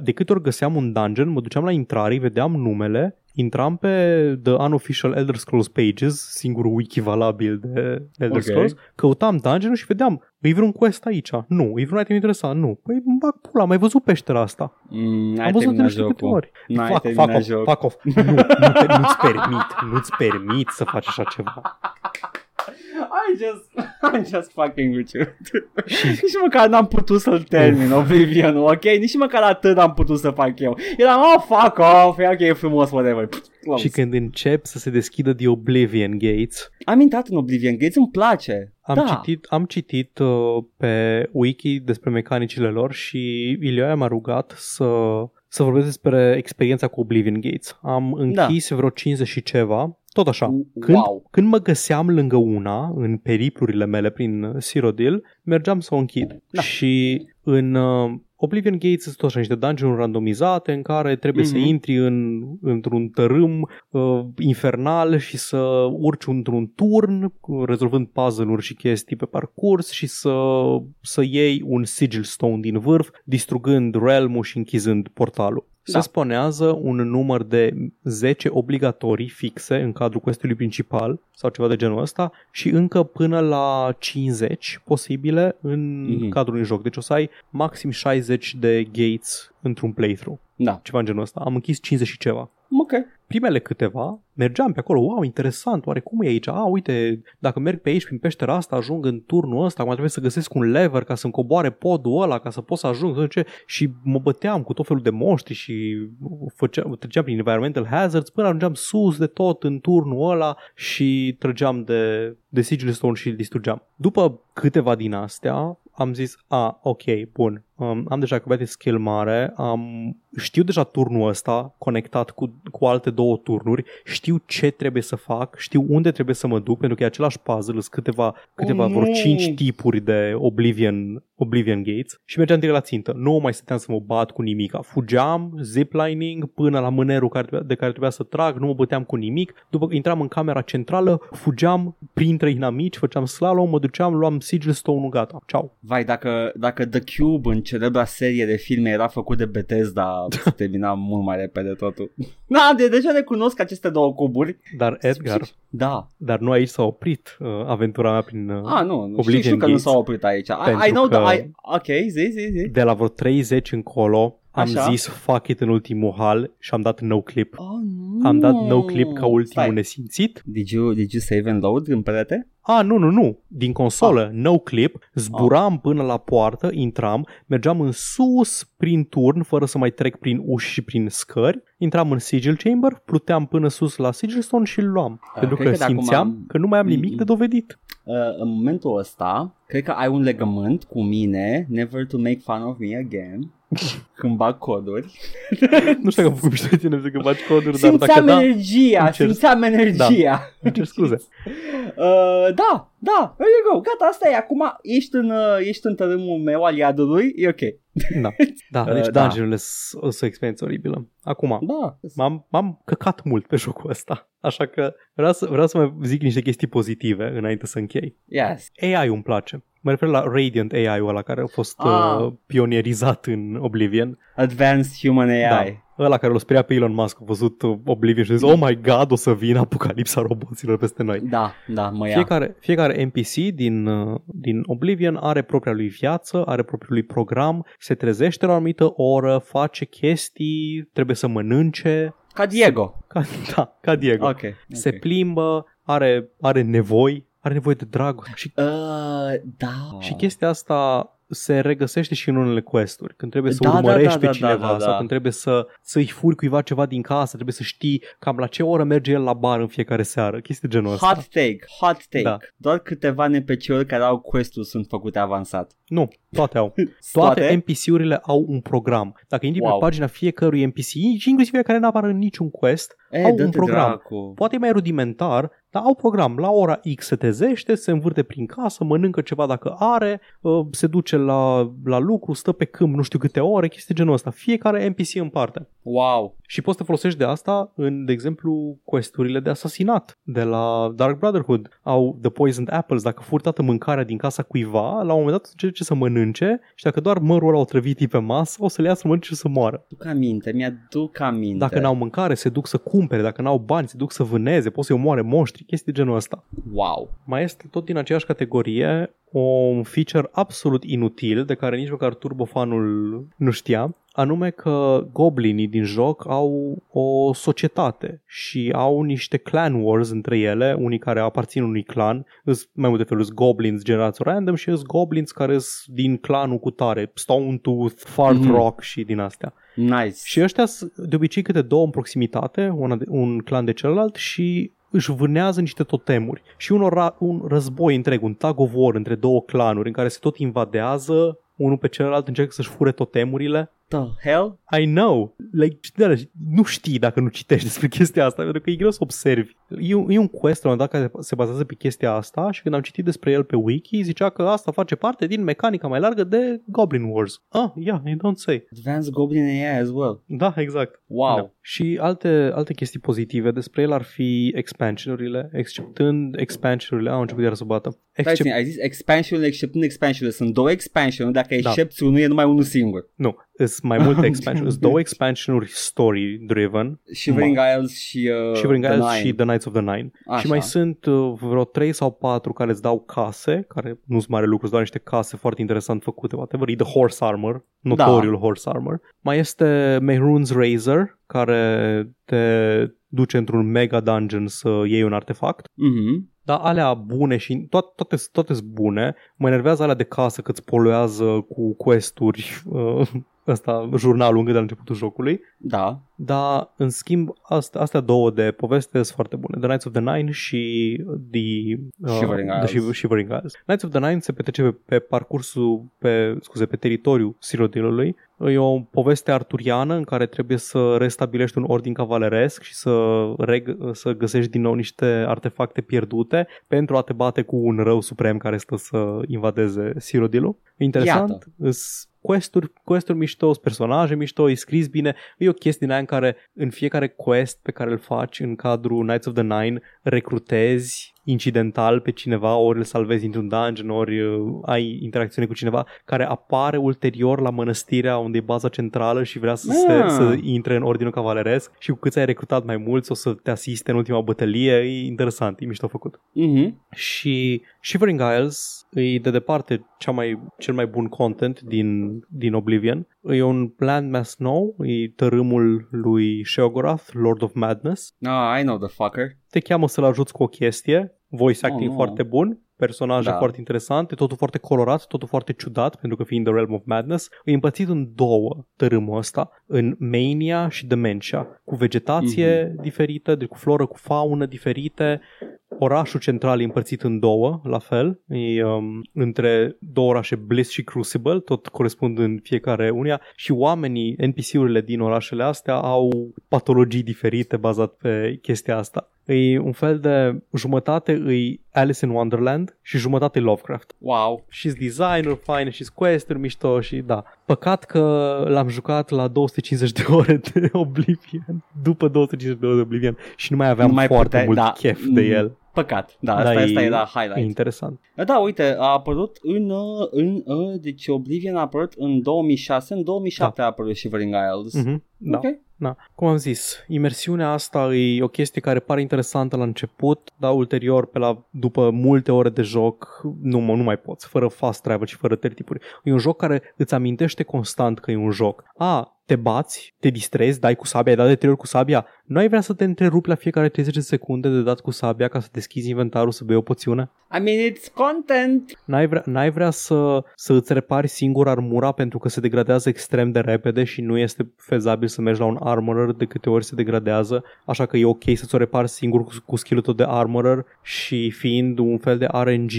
De câte ori găseam un dungeon, mă duceam la intrare, vedeam numele, intram pe The Unofficial Elder Scrolls Pages, singurul wiki valabil de Elder Scrolls, căutam dungeon-ul și vedeam, e vreun quest aici? Nu. E vreun item interesant? Nu. Păi îmi bag pula, am mai văzut peștera asta. Am văzut de niște câte ori. Fuck off. Nu-ți permit să faci așa ceva. I just fucking with you. Nici măcar n-am putut să-l termin Oblivion-ul, ok? Nici măcar atât n-am putut să fac eu. Eram, fuck off, e ok, e frumos, whatever. Și când încep să se deschidă The Oblivion Gates. Am intrat în Oblivion Gates, îmi place. Am citit pe wiki despre mecanicile lor și Ilioia m-a rugat să vorbesc despre experiența cu Oblivion Gates. Am închis vreo 50 și ceva. Tot așa, când mă găseam lângă una, în periplurile mele prin Cyrodiil, mergeam să o închid. Da. Și în Oblivion Gates sunt tot așa niște dungeon-uri randomizate în care trebuie să intri într-un tărâm infernal și să urci într-un turn, rezolvând puzzle-uri și chestii pe parcurs și să iei un sigil stone din vârf, distrugând realm-ul și închizând portalul. Se spawnează un număr de 10 obligatorii fixe în cadrul quest-ului principal sau ceva de genul ăsta și încă până la 50 posibile în cadrul unui joc. Deci o să ai maxim 60 de gates într-un playthrough. Da. Ceva în genul ăsta. Am închis 50 și ceva. Ok. Primele câteva, mergeam pe acolo, interesant, oare cum e aici? Uite, dacă merg pe aici, prin peștera asta, ajung în turnul ăsta, acum trebuie să găsesc un lever ca să-mi coboare podul ăla, ca să pot să ajung, și mă băteam cu tot felul de moștri și trăgeam prin environmental hazards până ajungeam sus de tot în turnul ăla și trăgeam de Sigil Stone și îl distrugeam. După câteva din astea, am zis, ok, bun, am deja acrobatic skill mare, știu deja turnul ăsta conectat cu alte două turnuri, știu ce trebuie să fac, știu unde trebuie să mă duc, pentru că e același puzzle, sunt câteva vreo 5 tipuri de Oblivion Gates și mergeam direct la țintă. Nu mai stăteam să mă bat cu nimic. Fugeam, ziplining până la mânerul de care trebuia să trag, nu mă băteam cu nimic, după intram în camera centrală, fugeam printre inamici, făceam slalom, mă duceam, luam Sigil Stone-ul, gata, ciao. Vai, dacă The Cube în celebra serie de filme era făcut de Bethesda, se termina mult mai repede totul. Deja recunosc aceste două cuburi. Dar Edgar, dar nu aici s-a oprit aventura mea prin nu, Oblivion știu că Gates, nu s-a oprit aici. Zi. De la vreo 30 încolo am zis fuck it în ultimul hal și am dat no clip. Am dat no clip ca ultimul nesimțit. Did you save and load în perete? Nu. Din consolă, no clip, zburam până la poartă, intram, mergeam în sus prin turn, fără să mai trec prin uși și prin scări, intram în Sigil Chamber, pluteam până sus la Sigil Stone și îl luam. Pentru că simțeam că nu mai am nimic de dovedit. În momentul ăsta, cred că ai un legământ cu mine, never to make fun of me again. Când bag coduri. Nu știu dacă am făcut mișto de tine când bagi coduri. Simțeam energia. Îmi cer scuze. Da, there you go, gata, asta e, acum ești în tărâmul meu al iadului, e ok. Deci dungeon-urile o să experiență oribilă. Acum, m-am căcat mult pe jocul ăsta, așa că vreau să mai zic niște chestii pozitive înainte să închei. Yes. AI-ul îmi place. Mă refer la Radiant AI-ul ăla care a fost pionierizat în Oblivion. Advanced Human AI. Da. Ăla care l-a speriat pe Elon Musk, a văzut Oblivion și a zis, oh my god, o să vină apocalipsa roboților peste noi. Mă ia. Fiecare NPC din Oblivion are propria lui viață, are propriul lui program, se trezește la o anumită oră, face chestii, trebuie să mănânce. Ca Diego. Ca Diego. Okay. Se plimbă, are nevoi. are nevoie de dragul. Și, da. Și chestia asta se regăsește și în unele quest-uri. Când trebuie să urmărești pe cineva sau când trebuie să-i furi cuiva ceva din casă, trebuie să știi cam la ce oră merge el la bar în fiecare seară. Chestii de genul ăsta. Hot take. Da. Doar câteva NPC-uri care au quest-uri sunt făcute avansat. Nu, toate au. Toate NPC-urile au un program. Dacă intri pe pagina fiecărui NPC, inclusiv care nu apar în niciun quest, au un program. Dracu. Poate e mai rudimentar, dar au program. La ora X se trezește, se învârte prin casă, mănâncă ceva dacă are, se duce la lucru, stă pe câmp nu știu câte ore, chestii genul ăsta. Fiecare NPC în parte. Wow! Și poți să folosești de asta în, de exemplu, quest-urile de asasinat de la Dark Brotherhood. Au The Poisoned Apples. Dacă furi toată mâncarea din casa cuiva, la un moment dat încerce să mănânce și dacă doar mărul ăla o trăvit pe masă, o să le ia să mănânce și să moară. Mi-aduc aminte. Dacă n-au mâncare, se duc să cumpere. Dacă n-au bani, se duc să vâneze. Poți să-i omoare moștri. Chestii genul ăsta. Wow! Mai este tot din aceeași categorie un feature absolut inutil de care nici măcar turbofanul nu știa, anume că goblinii din joc au o societate și au niște clan wars între ele, unii care aparțin unui clan, mai multe feluri, sunt goblins generați random și sunt goblins care sunt din clanul cu tare, Stone Tooth, Fart Rock și din astea. Nice. Și ăștia sunt de obicei câte două în proximitate, un clan de celălalt și își vânează niște totemuri și un război întreg, un tag of war între două clanuri în care se tot invadează, unul pe celălalt încearcă să-și fure totemurile. The hell? I know. Nu știi dacă nu citești despre chestia asta, pentru că e greu să observi. E un quest care se bazează pe chestia asta și când am citit despre el pe wiki, zicea că asta face parte din mecanica mai largă de Goblin Wars. Ah, yeah, you don't say. Advanced Goblin AI as well. Da, exact. Wow. Da. Și alte chestii pozitive despre el ar fi expansionurile, exceptând expansionurile. Au început iar să bată. Ai zis expansionurile, exceptând expansionurile. Sunt două expansionuri, dacă excepți unul, e numai unul singur. Nu. Sunt mai multe expansionuri, două expansionuri story-driven. Shivering Isles și The Knights of the Nine. Așa. Și mai sunt vreo 3 sau 4 care îți dau case, care nu sunt mare lucru, doar niște case foarte interesant făcute, whatever. E The Horse Armor, notoriul Horse Armor. Mai este Mehrunes Razor, care te duce într-un mega dungeon să iei un artefact. Mhm. Dar alea bune și toate sunt bune. Mă enervează alea de casă că îți poluează cu quest-uri jurnalul încă de la începutul jocului. Da. Dar, în schimb, astea două de poveste sunt foarte bune. The Knights of the Nine și Shivering Isles. Knights of the Nine se petrece pe teritoriul Cyrodiilului. E o poveste arturiană în care trebuie să restabilești un ordin cavaleresc și să găsești din nou niște artefacte pierdute pentru a te bate cu un rău suprem care stă să invadeze Cyrodiilul. Interesant. Quest-uri mișto, personaje mișto, e scris bine. E o chestie din aia în care în fiecare quest pe care îl faci în cadrul Knights of the Nine recrutezi incidental pe cineva, ori îl salvezi într-un dungeon, ori ai interacțiune cu cineva care apare ulterior la mănăstirea unde e baza centrală și vrea să intre în ordinul cavaleresc și cu cât ai recrutat mai mulți o să te asiste în ultima bătălie. E interesant, e mișto făcut. Și Shivering Isles e de departe cel mai bun content din Oblivion. E un landmass nou, e tărâmul lui Sheogorath, Lord of Madness. Ah, I know the fucker. Te cheamă să-l ajuți cu o chestie, voice acting foarte bun, personaje foarte interesante, totul foarte colorat, totul foarte ciudat, pentru că fiind The Realm of Madness, e împărțit în două tărâmul ăsta, în Mania și Dementia, cu vegetație diferită, deci cu floră, cu faună diferite. Orașul central e împărțit în două, la fel, e între două orașe, Bliss și Crucible, tot corespund în fiecare unia, și oamenii, NPC-urile din orașele astea au patologii diferite bazat pe chestia asta. E un fel de jumătate e Alice in Wonderland și jumătate e Lovecraft. Wow! Și-s design-uri faine, și-s quest-uri mișto și da. Păcat că l-am jucat la 250 de ore de Oblivion, după 250 de ore de Oblivion și nu mai aveam mult chef de el. Păcat, asta e la highlight. Interesant. Da, uite, a apărut deci Oblivion a apărut în 2006, în 2007 a apărut Shivering Isles. Mm-hmm. Da. Okay. Da. Cum am zis, imersiunea asta e o chestie care pare interesantă la început, dar ulterior, după multe ore de joc, nu mai poți, fără fast travel și fără tertipuri. E un joc care îți amintește constant că e un joc. te bați, te distrezi, dai cu sabia, ai dat de 3 ori cu sabia, nu ai vrea să te întrerupi la fiecare 30 de secunde de dat cu sabia ca să deschizi inventarul să bei o poțiune? I mean, it's content! N-ai vrea să îți repari singur armura pentru că se degradează extrem de repede și nu este fezabil să mergi la un armorer de câte ori se degradează, așa că e ok să ți-o repari singur cu skill-ul tău de armorer și fiind un fel de RNG,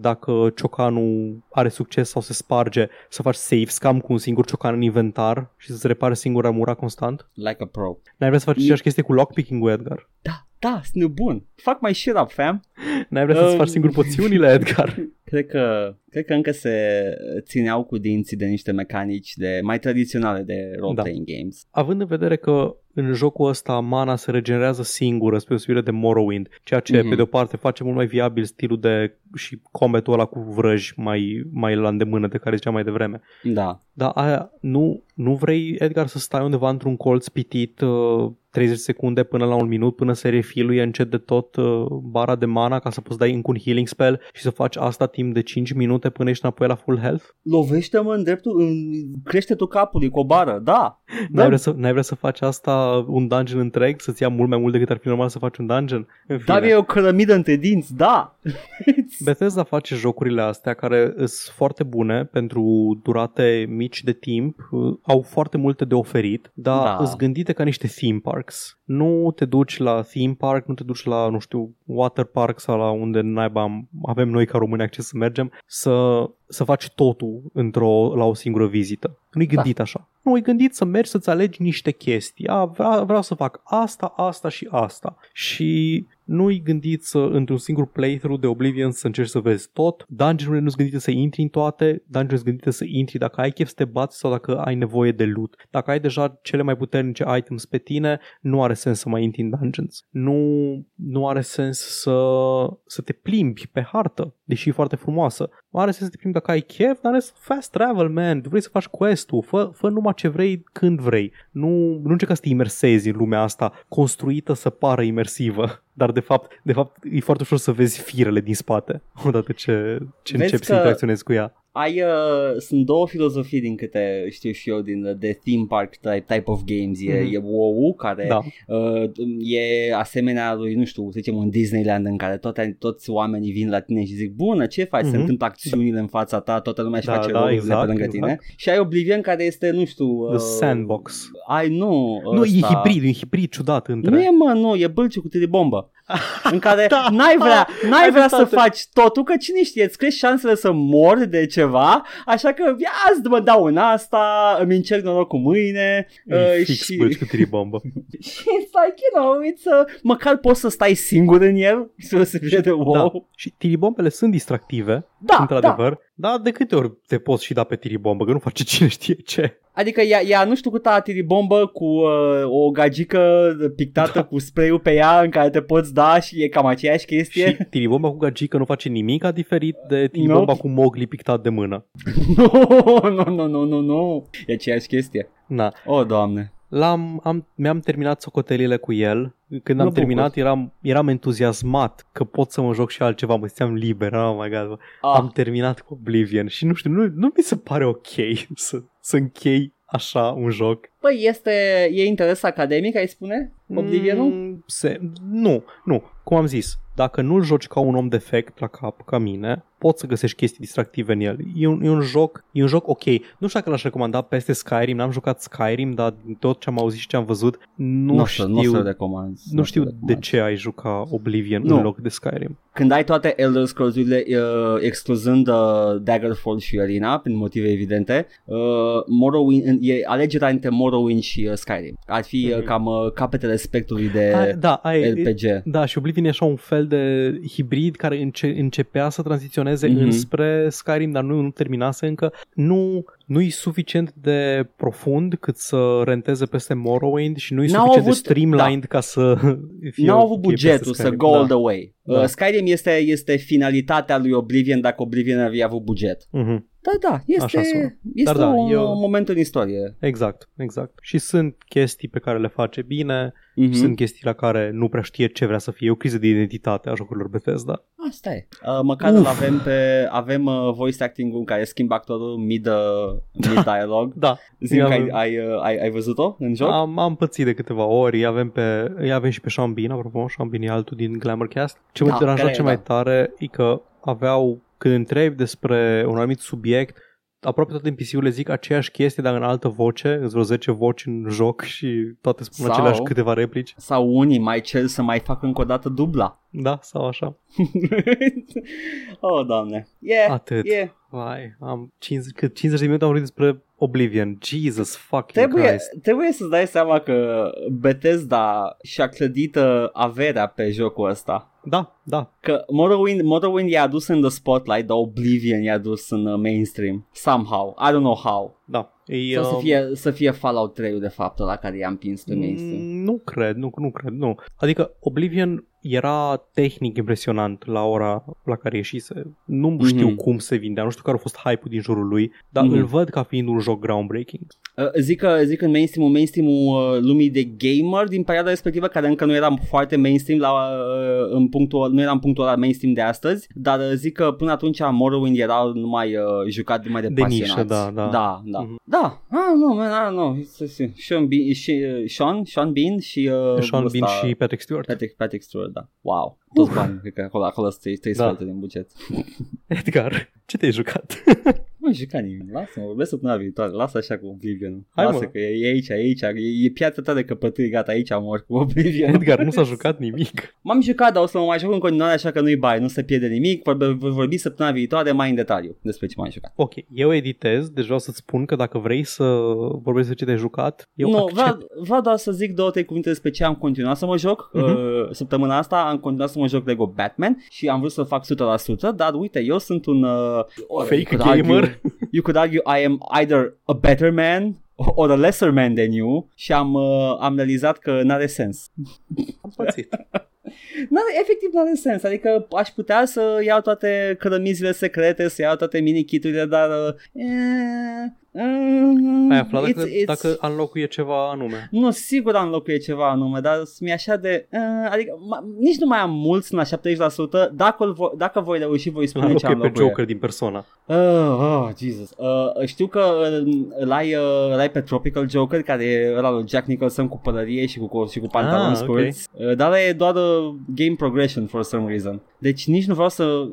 dacă ciocanul are succes sau se sparge, să faci save scam cu un singur ciocan în inventar și să-ți repari singur armura constant. Like a pro. N-ai vrea să faci aceeași chestie cu lockpicking-ul, Edgar? Da, sunt nebun. Fuck my shit up, fam. N-ai vrea să-ți faci singur poțiunile, Edgar? Cred că încă se țineau cu dinții de niște mecanici mai tradiționale de role-playing games. Având în vedere că în jocul ăsta mana se regenerează singură spre deosebire de Morrowind, ceea ce pe de o parte face mult mai viabil stilul de și combatul ăla cu vrăji mai la îndemână de care ziceam mai devreme. Da. Dar aia nu vrei, Edgar, să stai undeva într-un colț pitit 30 secunde până la un minut până se refiluie încet de tot bara de mana ca să poți dai încă un healing spell și să faci asta timp de 5 minute până ești înapoi la full health? Lovește-mă în dreptul, crește tu capului cu o bară, da! N-ai vrea să faci asta un dungeon întreg? Să-ți ia mult mai mult decât ar fi normal să faci un dungeon? Dar e o cărămidă între dinți, da! Bethesda face jocurile astea care sunt foarte bune pentru durate mici de timp, au foarte multe de oferit, dar îți gândite ca niște theme parks. Nu te duci la theme park, nu te duci la, nu știu, water park sau la unde naiba avem noi ca români acces să mergem, să faci totul la o singură vizită. Nu-i gândit așa. Nu, e gândit să mergi să-ți alegi niște chestii. Vreau să fac asta, asta și asta. Și nu-i gândit să, într-un singur playthrough de Oblivion, să încerci să vezi tot. Dungeon-urile nu-s gândite să intri în toate. Dungeon-urile sunt gândite să intri dacă ai chef să te bați sau dacă ai nevoie de loot. Dacă ai deja cele mai puternice items pe tine, nu are sens să mai intri în dungeons. Nu are sens să te plimbi pe hartă, deși e foarte frumoasă. Are sens să te plimbi dacă ai chef, dar are fast travel, man. Vrei să faci quest-ul, fă numai ce vrei când vrei. Nu încerca să te imersezi în lumea asta construită să pară imersivă. Dar de fapt e foarte ușor să vezi firele din spate odată ce începi să interacționezi cu ea. Sunt două filozofii din câte știu și eu din the theme park type of games. E WoW care e asemenea lui, nu știu, să zicem un Disneyland în care toți oamenii vin la tine și zic bună, ce faci? Se întâmplă acțiunile în fața ta, toată lumea își face rolul pe lângă tine. Și ai Oblivion care este, nu știu, the sandbox. Nu, e hibrid ciudat între. Nu, e bâlciu cu tine de bombă. În care n-ai vrea să faci totul, că cine știe, îți crești șansele să mori de ceva, așa că azi mă dau în asta, îmi încerc noroc cu mâine. Fix și... băci cu tribombă. Și it's like, you know, măcar poți să stai singur în el, să vede wow. Da. Și tiribombele sunt distractive, într-adevăr, dar de câte ori te poți și da pe tiribombă, că nu face cine știe ce. Adică ea nu știu, cu ta tiribombă cu o gagică pictată cu spray-ul pe ea în care te poți da și e cam aceeași chestie. Și tiribomba cu gagică nu face nimica diferit de tiribomba cu Mowgli pictat de mână. Nu. E aceeași chestie. Na. O, Doamne. Mi-am terminat socotelile cu el. Când am terminat eram entuziasmat că pot să mă joc și altceva, mă simțeam liber. Oh my God. Am terminat cu Oblivion și nu știu, nu mi se pare ok să închei așa un joc. Păi e interes academic, ai spune? Oblivion-ul? Nu, cum am zis, dacă nu-l joci ca un om defect la cap, ca mine, poți să găsești chestii distractive în el. E un joc ok. Nu știu dacă l-aș recomanda peste Skyrim, n-am jucat Skyrim, dar tot ce am auzit și ce am văzut, nu știu de ce ai juca Oblivion în loc de Skyrim. Când ai toate Elder Scrolls-urile excluzând Daggerfall și Arena, prin motive evidente, Morrowind, alegerea între Morrowind și Skyrim. Ar fi cam capetele spectrului de RPG. Da, și Oblivion e așa un fel de hibrid care începea să tranziționeze înspre Skyrim, dar nu terminase încă. Nu e suficient de profund cât să renteze peste Morrowind și nu e suficient de streamlined ca să fie. N-au avut bugetul să go all the way. Skyrim este finalitatea lui Oblivion dacă Oblivion avea avut buget. Da, este un moment în istorie. Exact. Și sunt chestii pe care le face bine, mm-hmm. Sunt chestii la care nu prea știe ce vrea să fie. O criză de identitate a jocurilor Bethesda. Asta e. Măcar avem voice acting-ul care schimba actorul mid-dialog. Da. Zic că ai văzut-o în joc? Am pățit de câteva ori. Avem și pe Sean Bean, apropo. Sean Bean e altul din Glamourcast. Ce mă deranja cel mai tare e că aveau... Când întrebi despre un anumit subiect, aproape toate NPC-urile zic aceeași chestie, dar în altă voce, îți vreo 10 voci în joc și toate spun aceleași câteva replici. Sau unii mai cer să mai facă încă o dată dubla. Da, sau așa. Oh, Doamne. Atât. Vai, am 50 de minute am vorbit despre Oblivion. Jesus fucking Christ. Trebuie să-ți dai seama că Bethesda și-a clădită averea pe jocul ăsta. Da. Că Morrowind i-a adus în the spotlight, dar Oblivion i-a adus în mainstream. Somehow. I don't know how. Da. Sau să fie Fallout 3 de fapt la care i-am împins pe mainstream. Nu cred. Adică Oblivion era tehnic impresionant la ora la care ieșise. Nu știu cum se vindea, nu știu care a fost hype-ul din jurul lui, dar îl văd ca fiind un joc groundbreaking. Zic în mainstream-ul lumii de gamer din perioada respectivă, care încă nu era foarte mainstream nu era în punctul ăla mainstream de astăzi, dar zic că până atunci Morrowind era numai jucat numai de pasionați. Da. Mm-hmm. Da, nu. Sean Bean și... Sean Bean și Patrick Stewart. Patrick Stewart, da. Wow. Toți bani, cred că acolo trebuie să falte din buget. Edgar, ce te-ai jucat? Nu m-ai jucat nimeni, lasă-mă, vorbesc săptămâna viitoare, lasă așa cu Oblivion. Lasă că e aici, e piața ta de căpătâi, gata, aici mor cu Oblivion. Edgar, nu s-a jucat nimic. M-am jucat, dar o să mă mai joc în continuare, așa că nu-i bai, nu se pierde nimic, vorbi săptămâna viitoare mai în detaliu despre ce m-am jucat. Ok, eu editez, deci vreau să-ți spun că dacă vrei să vorbești despre ce te-ai jucat, eu accept. Vreau doar să zic 2-3 cuvinte despre ce am continuat să mă joc. Săptămâna asta am continuat să mă joc Lego Batman și am vrut să fac 100%, dar uite, eu sunt un fake gamer. You could argue I am either a better man or a lesser man than you. Și am realizat că n-are sens. Am pățit. Efectiv n-are sens. Adică aș putea să iau toate cărămizile secrete, să iau toate mini-kiturile, dar... Ai aflat dacă înlocuie ceva anume? Nu, sigur înlocuie ceva anume, dar mi-e așa de... adică nici nu mai am mult, sunt la 70%, dacă voi reuși, voi spune ce înlocuie. Pe Joker din Persona. Jesus. Știu că l-ai pe Tropical Joker, care e ăla lui Jack Nicholson cu pălărie și cu pantaloni scurți. Okay. Dar e doar game progression for some reason. Deci nici nu vreau să...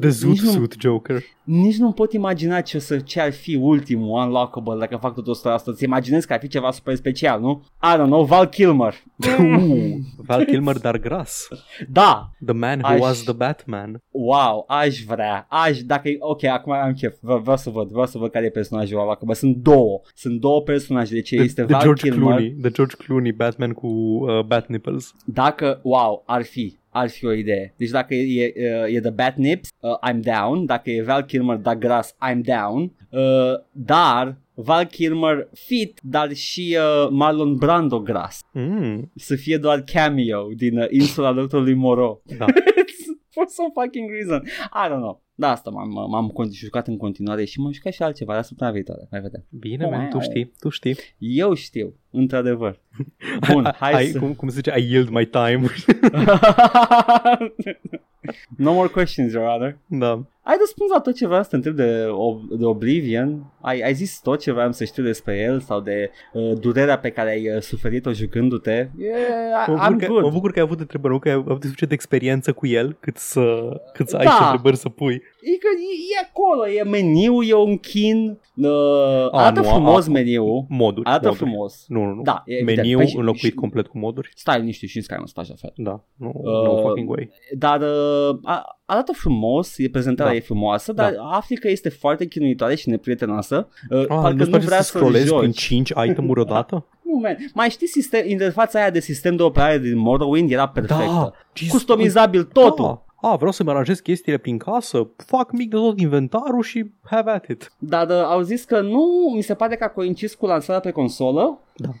The Zoot Suit Joker. Nici nu-mi pot imagina ce ar fi ultimul unlockable dacă fac totul asta. Îți imaginezi că ar fi ceva super special, nu? I don't know, Val Kilmer. Val Kilmer, dar gras. Da. The man who was the Batman. Wow, aș vrea. Dacă ok, acum am chef. Vreau să văd care e personajul ăla. Acum sunt două personaje. Deci este Val Kilmer. George Clooney, Batman cu bat nipples. Dacă, wow, ar fi o idee. Deci dacă e The Bat Nips, I'm down. Dacă e Val Kilmer, dar gras, I'm down. Dar Val Kilmer fit, dar și Marlon Brando gras. Să fie doar cameo din Insula Doctorului Moreau. Da. For some fucking reason. I don't know. Da, asta m-am jucat în continuare și m-am jucat și altceva la săptămâna viitoare. Mai vedem. Bine, tu știi. Eu știu, într-adevăr. Bun, hai să... Cum se zice, I yield my time. No more questions, your honor. Da. Ai răspuns la tot ce vreau să te întreb de Oblivion. Ai zis tot ce vreau să știu despre el sau de durerea pe care ai suferit-o jucându-te. Mă bucur că ai avut întrebări, că ai avut suficient experiență cu el cât să ai și întrebări să pui. E acolo, e meniu, e un chin. Arată frumos meniu. Moduri. Arată frumos. Nu. Da, meniu înlocuit complet cu moduri. Stai liniște și în Skyrim îți place fel. Da, no fucking way. Dar... arată frumos, prezentarea e frumoasă, dar afli că este foarte chinuitoare și neprietenoasă. Parcă nu vrea să scrollezi prin 5 item-uri odată? Nu, man. Mai știi interfața aia de sistem de operare din Morrowind era perfectă. Da, customizabil totul. Da. Vreau să-mi aranjez chestiile prin casă, fac mic de tot inventarul și have at it. Dar au zis că nu, mi se pare că a coincis cu lansarea pe consolă.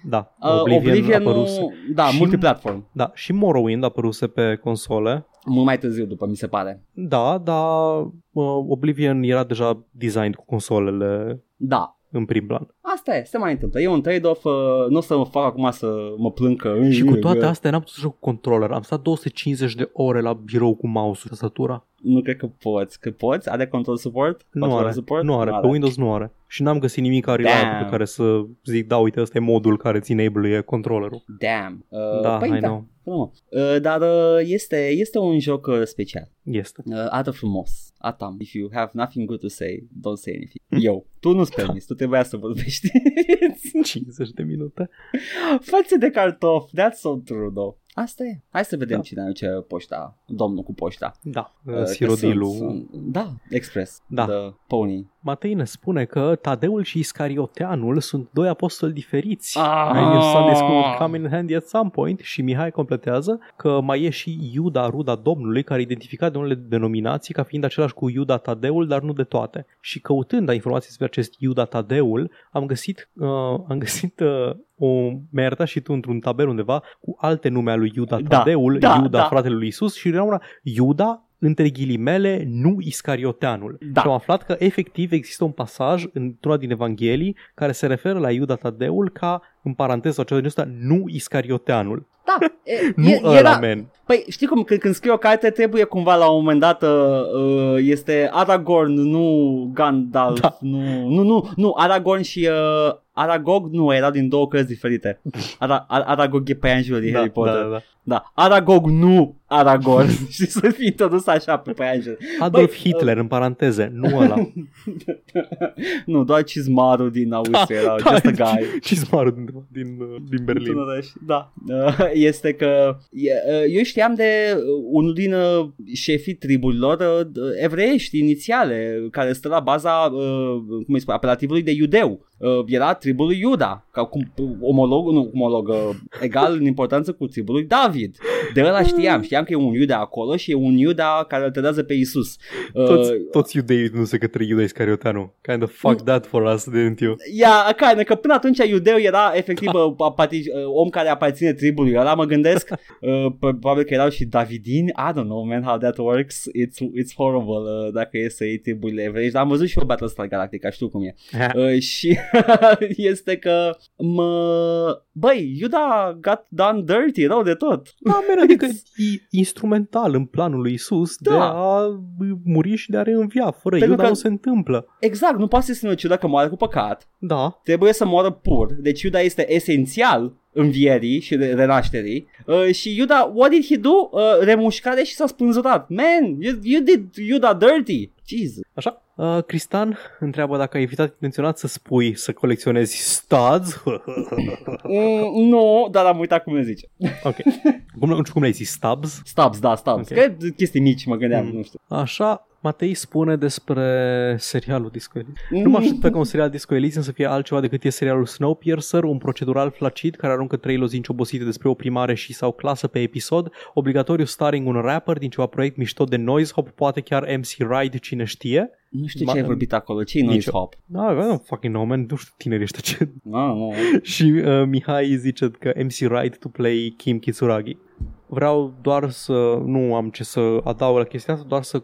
Da, Oblivion apăruse. Da, multiplatform. Da, și Morrowind apăruse pe console. mult mai târziu, după, mi se pare. Da, dar Oblivion era deja designed cu consolele. Da. În prim plan. Asta e, se mai întâmplă. E un trade-off, nu o să mă fac acum să mă plâng că... Și cu toate astea n-am putut să joc cu controller. Am stat 250 de ore la birou cu mouse-ul, tastatura. Nu cred că poți. Că poți? Are control support? Nu are. Pe Windows nu are. Și n-am găsit nimic reliable pe care să zic, da, uite, ăsta e modul care ți enable-e controllerul. Damn. Dar este un joc special. Este. Arată frumos. Atam. If you have nothing good to say, don't say anything. Eu. Tu nu-ți permis. Tu trebuia să vorbești. 50 de minute. Față de cartofi. That's so true, though. Asta e. Hai să vedem cine aduce poșta. Domnul cu poșta. Da. Sirodilu. Da. Express. Da. The Pony. Matei ne spune că Tadeul și Iscarioteanul sunt doi apostoli diferiți. Your Sunday School would come in handy at some point. Și Mihai completează că mai e și Iuda, ruda Domnului, care e identificat de unele denominații ca fiind același cu Iuda Tadeul, dar nu de toate. Și căutând informații despre acest Iuda Tadeul, am găsit mi-ai arătat și tu într-un tabel undeva cu alte nume ale lui Iuda Tadeul, Iuda fratele lui Iisus, și era una Iuda între ghilimele, nu Iscarioteanul. Da. Și am aflat că efectiv există un pasaj într-una din Evanghelii care se referă la Iuda Tadeul ca, în paranteză, acela din ăsta, nu Iscarioteanul. Da, Păi știi cum, când scrii o carte trebuie cumva la un moment dat, este Aragorn, nu Gandalf, nu, Aragorn și Aragog nu, erau din două cărți diferite. Aragog e pe aia în jurul din Harry Potter. Da. Aragog, nu Aragorn. Și să fii introdus așa pe aia în jurul. Adolf Hitler, în paranteze, nu ăla. Nu, doar cizmarul din Austria era just a guy. Cizmarul din Berlin. Da. Este că eu știam de unul din șefii triburilor evreiești inițiale, care stă la baza, cum îi spune, apelativului de iudeu. Era tribul lui Iuda, ca omolog, egal în importanță cu tribul lui David. De ăla știam că e un Iuda acolo și e un Iuda care îl trădează pe Iisus. Toți iudeii nu se către Iuda Iscarioteanu. Kind of fuck that for us, didn't you? Yeah, kind of, că până atunci iudeu era efectiv om care aparține tribului ăla, mă gândesc. Probabil că erau și davidini. I don't know, man, how that works. It's horrible dacă e să iei triburile evreiești. Dar am văzut și eu Battlestar Galactica, știu cum e. Și... este că Iuda got done dirty, rău de tot. Da, man, adică e instrumental în planul lui Iisus de a muri și de a reînvia. Fără Iuda nu se întâmplă. Exact, nu poate să spună Iuda că moare cu păcat. Da. Trebuie să moară pur. Deci Iuda este esențial învierii și renașterii. Și Iuda, what did he do? Remușcare și s-a spânzurat. Man, you did Iuda dirty. Jesus. Așa. Cristan întreabă dacă ai evitat intenționat să spui să colecționezi studs. Nu, dar am uitat cum le zice. Ok. Cum le-ai zis? Stubs? Stubs, da, stubs. Okay. Că chestii mici, mă gândeam, nu știu. Așa. Matei spune despre serialul Disco Elysium. Nu mă așteptă ca un serial Disco Elysium să fie altceva decât e serialul Snowpiercer, un procedural flacid care aruncă 3 lozinci obosite despre oprimare și sau clasă pe episod, obligatoriu starring un rapper din ceva proiect mișto de Noise Hop, poate chiar MC Ride, cine știe. Nu știu ce ai vorbit acolo, ce-i Noise Hop? Da, fucking no, man, nu știu tineri ăștia ce... No. Și Mihai zice că MC Ride to play Kim Kitsuragi. Vreau doar să, nu am ce să adaug la chestia asta, doar să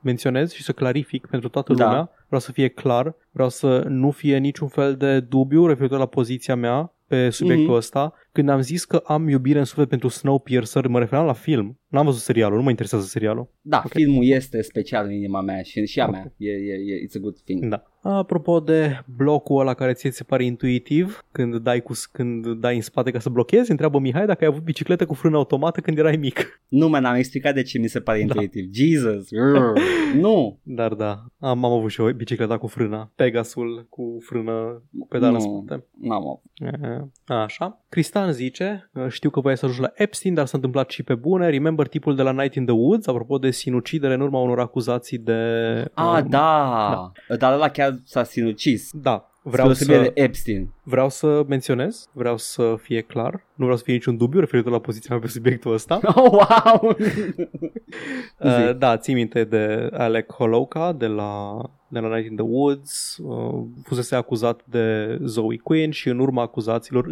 menționez și să clarific pentru toată lumea, vreau să fie clar, vreau să nu fie niciun fel de dubiu referitor la poziția mea pe subiectul ăsta. Când am zis că am iubire în suflet pentru Snowpiercer, mă referam la film. N-am văzut serialul, nu mă interesează serialul. Da, okay. Filmul este special în inima mea și a mea. E it's a good thing. Da. Apropo de blocul ăla care ți se pare intuitiv, când dai în spate ca să blochezi, întreabă Mihai dacă ai avut bicicletă cu frână automată când erai mic. Nu, man, am explicat de ce mi se pare intuitiv. Jesus! Nu! Dar da, am avut și eu bicicleta cu frână. Pegasul cu frână, cu pedală spate. N-am avut. Așa. Cristian zice, știu că voiai să ajungi la Epstein, dar s-a întâmplat și pe bune. Remember tipul de la Night in the Woods, apropo de sinucidere în urma unor acuzații de... Da. Dar ăla chiar s-a sinucis. Da. Vreau să menționez, vreau să fie clar, nu vreau să fie niciun dubiu referitor la poziția mea pe subiectul ăsta. Oh, wow! Da, ții minte de Alec Holowka de la Night in the Woods, fusese acuzat de Zoe Quinn și în urma acuzațiilor,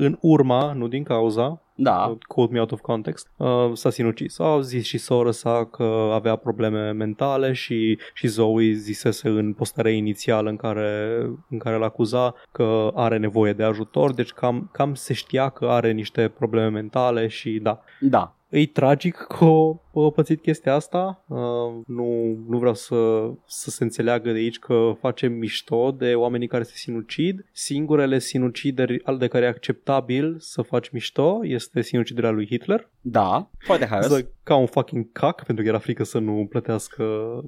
nu din cauza, da. Quote me out of context, s-a sinucis. Au zis și sora sa că avea probleme mentale și Zoe zisese în postarea inițială în care l-acuza că are nevoie de ajutor, deci cam se știa că are niște probleme mentale și da. Da. E tragic că a pățit chestia asta, nu vreau să se înțeleagă de aici că facem mișto de oamenii care se sinucid. Singurele sinucideri de care e acceptabil să faci mișto este sinuciderea lui Hitler. Da, foarte haios. Ca un fucking cac, pentru că era frică să nu plătească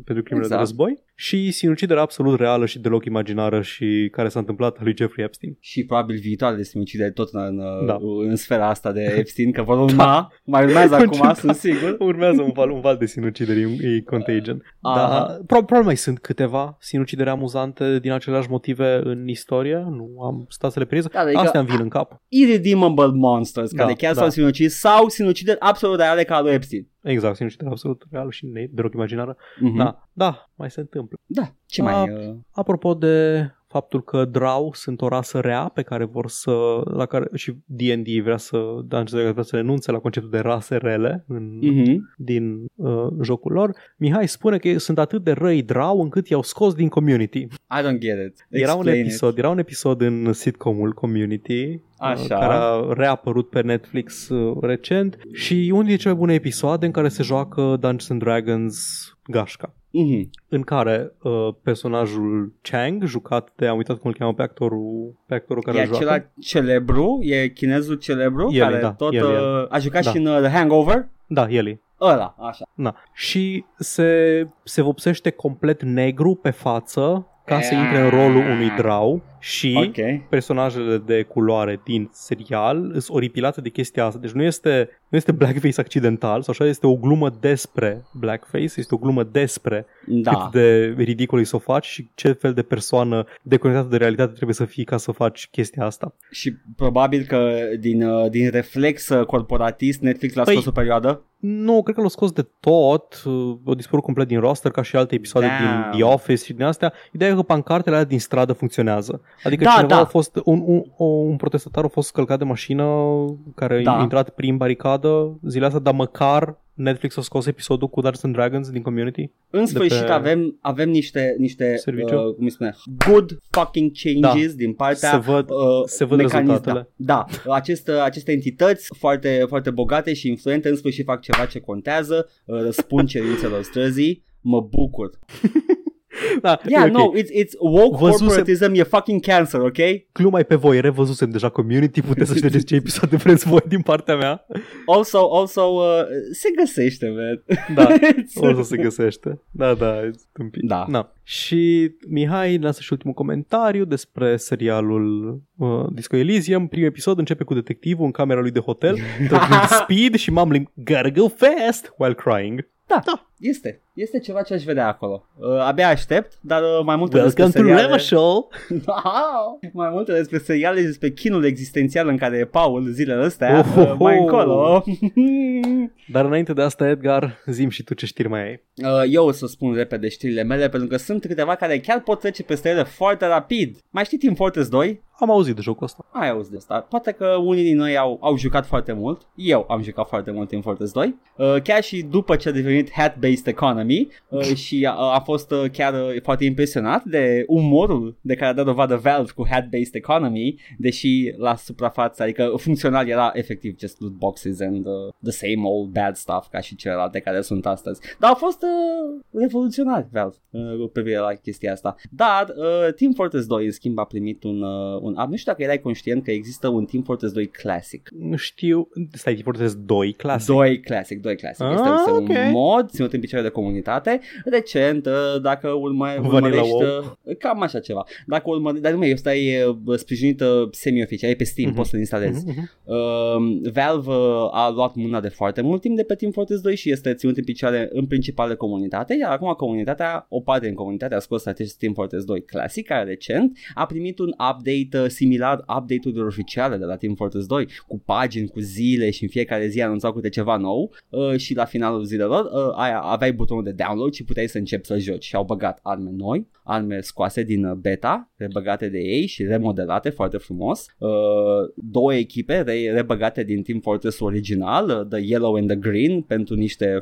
pentru crimele exact. De război. Și sinuciderea absolut reală și deloc imaginară și care s-a întâmplat lui Jeffrey Epstein. Și probabil viitoare de sinucideri tot în sfera asta de Epstein, că vor urma, mai urmează acum, sunt sigur. Urmează un val de sinucideri, Contagion. Dar probabil mai sunt câteva sinucideri amuzante din aceleași motive în istorie, nu am stat să le prez. Da, adică astea îmi vin în cap. Irredeemable monsters, care chiar s-au sinucis sau sinucideri absolut reale ca lui Epstein. Exact, sinucidere absolut real și deloc imaginară. Mm-hmm. Da, mai se întâmplă. Da, ce mai... Apropo de faptul că Drow sunt o rasă rea pe care vor să... la care și D&D vrea să renunțe la conceptul de rase rele din jocul lor. Mihai spune că sunt atât de răi Drow încât i-au scos din Community. I don't get it. Era un episod în sitcomul Community... Așa. Care a reapărut pe Netflix recent și unul dintre cele bune episoade în care se joacă Dungeons and Dragons gașca. În care personajul Chang, jucat de, am uitat cum îl cheamă pe actorul care joacă. E acela celebru, e chinezul celebru care a jucat și în The Hangover. Da, el. Ăla, așa. Na. Și se vopsește complet negru pe față ca să intre în rolul unui Drow. Și personajele de culoare din serial sunt oripilate de chestia asta. Deci nu este blackface accidental, sau așa, este o glumă despre blackface, este o glumă despre cât de ridicol e să o faci și ce fel de persoană deconectată de realitate trebuie să fii ca să faci chestia asta. Și probabil că din reflex corporatist Netflix l-a scos o perioadă? Nu, cred că l-a scos de tot, o dispărut complet din roster ca și alte episoade din The Office și din astea. Ideea e că pancartele alea din stradă funcționează. Adică cineva a fost un protestatar a fost călcat de mașină care a intrat prin baricadă zilea asta, dar măcar Netflix a scos episodul cu Dungeons and Dragons din Community. În sfârșit avem niște cum îi spune, good fucking changes din partea se văd rezultatele. Da. Aceste entități foarte, foarte bogate și influente în sfârșit fac ceva ce contează, răspund cerințelor străzii, mă bucur. Da, it's woke corporatism, e fucking cancer, ok? Glumai pe voi, revăzusem deja Community, puteți să ștergeți ce episoade vreți voi din partea mea. Also, se găsește, man. Da, also se găsește. Da, tâmpit. Da. Na. Și Mihai lasă și ultimul comentariu despre serialul Disco Elysium. Primul episod începe cu detectivul în camera lui de hotel, trăgând speed și mumbling gotta go fast while crying. Da. Este ceva ce aș vedea acolo. Abia aștept, dar mai multe despre seriale. Welcome to Revachol! Mai multe despre seriale, despre chinul existențial în care e Paul zilele astea, mai încolo. Dar înainte de asta, Edgar, zi-mi și tu ce știri mai ai. Eu o să spun repede știrile mele, pentru că sunt câteva care chiar pot trece peste ele foarte rapid. Mai știi Team Fortress 2? Am auzit de jocul ăsta. Ai auzit de asta. Poate că unii din noi au jucat foarte mult. Eu am jucat foarte mult Team Fortress 2. Chiar și după ce a devenit hat-based economy. Și a fost chiar foarte impresionat de umorul de care a dat dovadă Valve cu hat-based economy, deși la suprafață, adică funcțional, era efectiv just loot boxes and the same old bad stuff ca și celelalte care sunt astăzi. Dar a fost revoluționar Valve cu privire la chestia asta. Dar Team Fortress 2 în schimb a primit un nu știu dacă erai conștient că există un Team Fortress 2 Classic. Nu știu, stai, Team Fortress 2 Classic? 2 Classic. Este un mod ținut în picioare de comunitate, recent, dacă urmărești, cam așa ceva, dacă urmărești, dar numai, ăsta e sprijinită semi-oficial, e pe Steam, poți să-l instalezi. Valve a luat mâna de foarte mult timp de pe Team Fortress 2 și este ținut în picioare în principal de comunitate, iar acum comunitatea, o parte din comunitate a scos acest Team Fortress 2 Classic, care recent a primit un update similar update-urilor oficiale de la Team Fortress 2, cu pagini, cu zile și în fiecare zi anunțau câte ceva nou și la finalul zilelor aveai butonul de download și puteai să începi să joci. Și au băgat arme noi, arme scoase din beta, rebăgate de ei și remodelate foarte frumos, două echipe rebăgate din Team Fortress original, The Yellow and The Green, pentru niște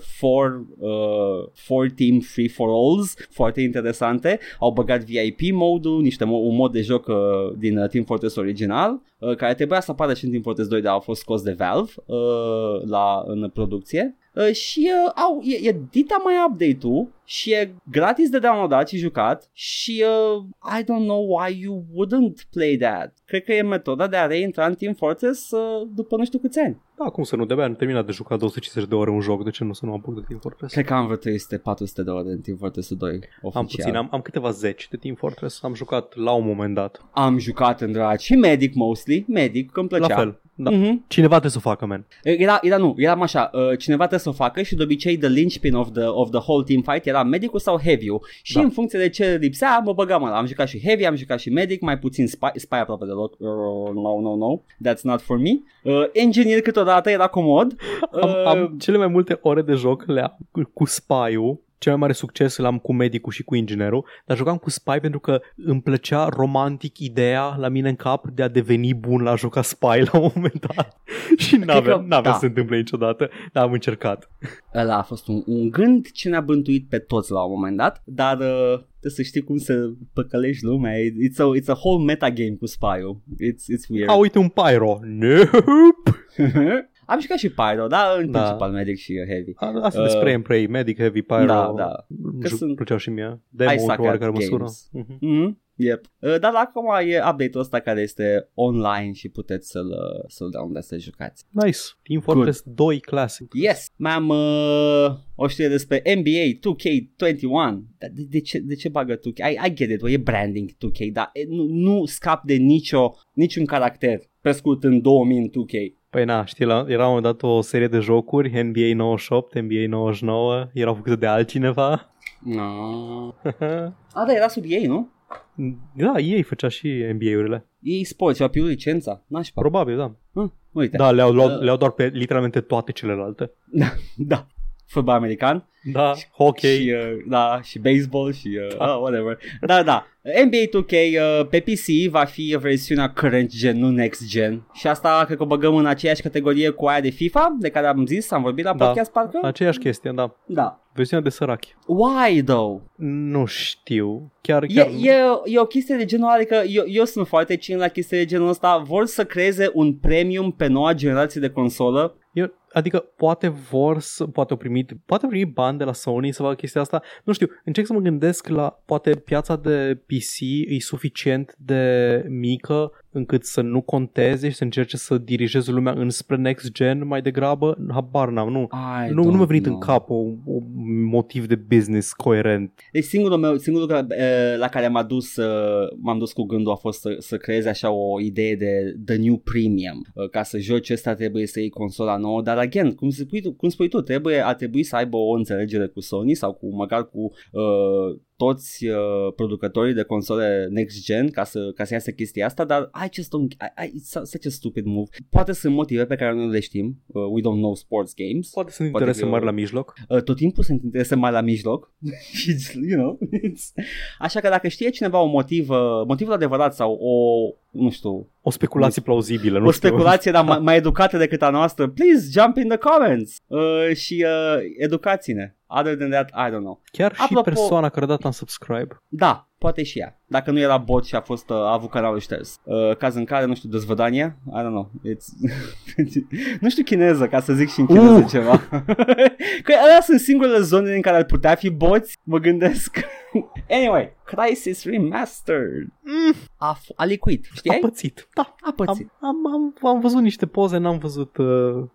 four team free for alls foarte interesante. Au băgat VIP mode-ul, un mod de joc din Team Fortress original, care trebuia să apară și în Team Fortress 2, dar a fost scos de Valve în producție. Și e dita mai update-ul și e gratis de downloadat și jucat și I don't know why you wouldn't play that. Cred că e metoda de a reintra în Team Fortress după nu știu câți ani. Da, cum să nu, de-abia am terminat de jucat 250 de ore un joc, de ce nu să nu am apuc de Team Fortress? Cred că am vreo 300-400 de ore în Team Fortress 2 oficial. Am puțin, am câteva zeci de Team Fortress, am jucat la un moment dat. Am jucat în drag și Medic mostly, Medic, că îmi plăcea. La fel. Da. Mm-hmm. Cineva trebuie să o facă, man. Eram așa, cineva trebuie să o facă și de obicei the linchpin of the whole team fight era medicul sau heavy-ul. Și în funcție de ce lipsea, mă băgam ăla. Am jucat și heavy, am jucat și medic, mai puțin spy aproape deloc. No, that's not for me. Engineer câteodată era comod. Am cele mai multe ore de joc cu spy-ul. Cel mai mare succes l-am cu medicul și cu inginerul, dar jucam cu spy pentru că îmi plăcea romantic ideea la mine în cap de a deveni bun la a juca spy la un moment dat. Și n-avea să se întâmple niciodată, dar am încercat. Ăla a fost un gând ce ne-a bântuit pe toți la un moment dat, dar... să știi cum să păcălești lumea. It's a whole metagame cu spy-ul. It's weird. Uite un pyro. Nope. Am jucat și pyro, dar în principal medic și heavy. Asta despre Emprey, medic, heavy, pyro. Da. Plăceau și mie. Demo-ul într-o oarecare măsură. Yep. Dar acum e update-ul ăsta care este online și puteți să-l downloadați să jucați. Nice. Team Fortress 2 Classic. Yes. Mai am o știre despre NBA 2K21. De ce bagă 2K? I get it, e branding 2K, dar nu scap de niciun caracter pe scurt în 2000 în 2K. Păi na, știi, era un dat o serie de jocuri, NBA 98, NBA 99, erau făcute de altcineva. No. Da, era sub ei, nu? Da, ei făcea și NBA-urile. Ei sport, și-au pierdut licența, nașpa. Probabil, da. Uite. Da, le-au luat, le-au doar pe literalmente toate celelalte. Da. Fotbal american. Da, și hockey. Și, și baseball și whatever. Da. NBA 2K pe PC va fi versiunea current gen, nu next gen. Și asta cred că o băgăm în aceeași categorie cu aia de FIFA, de care am zis, am vorbit la podcast parcă. Aceeași chestie, da. Versiunea de sărachi. Why though? Nu știu. Chiar e o chestie de genul, adică eu sunt foarte cin la chestii de genul ăsta. Vor să creeze un premium pe noua generație de consolă. Adică poate au primit bani de la Sony să facă chestia asta. Nu știu, încerc să mă gândesc la poate piața de PC e suficient de mică încât să nu conteze și să încerce să dirigeze lumea înspre next gen mai degrabă. Habar n-am, nu mi-a venit în cap un motiv de business coerent. Deci singurul la care m-am dus cu gândul a fost să creeze așa o idee de the new premium. Ca să joci ăsta trebuie să iei consola nouă, dar again, cum spui tu, a trebui să aibă o înțelegere cu Sony sau cu măcar cu toți producătorii de console next gen ca să iasă chestia asta, dar it's such a stupid move. Poate sunt motive pe care nu le știm, we don't know sports games. Poate sunt interese mari la mijloc. Tot timpul sunt interese mari la mijloc. Așa că dacă știe cineva un motivul adevărat sau o speculație plauzibilă, nu știu. O speculație, dar mai educată decât a noastră. Please jump in the comments și educați-ne. Other than that, I don't know. Chiar apropo, și persoana care a dat un subscribe. Da, poate și ea. Dacă nu era bot și a avut canalul șters. Caz în care, nu știu, dezvădanie? I don't know. Nu știu chineză, ca să zic și în chineză ceva. Că alea sunt singurele zone în care ar putea fi boți, mă gândesc. Anyway, Crysis Remastered. A licuit, știi? A pățit. Da, a pățit. Am văzut niște poze, n-am văzut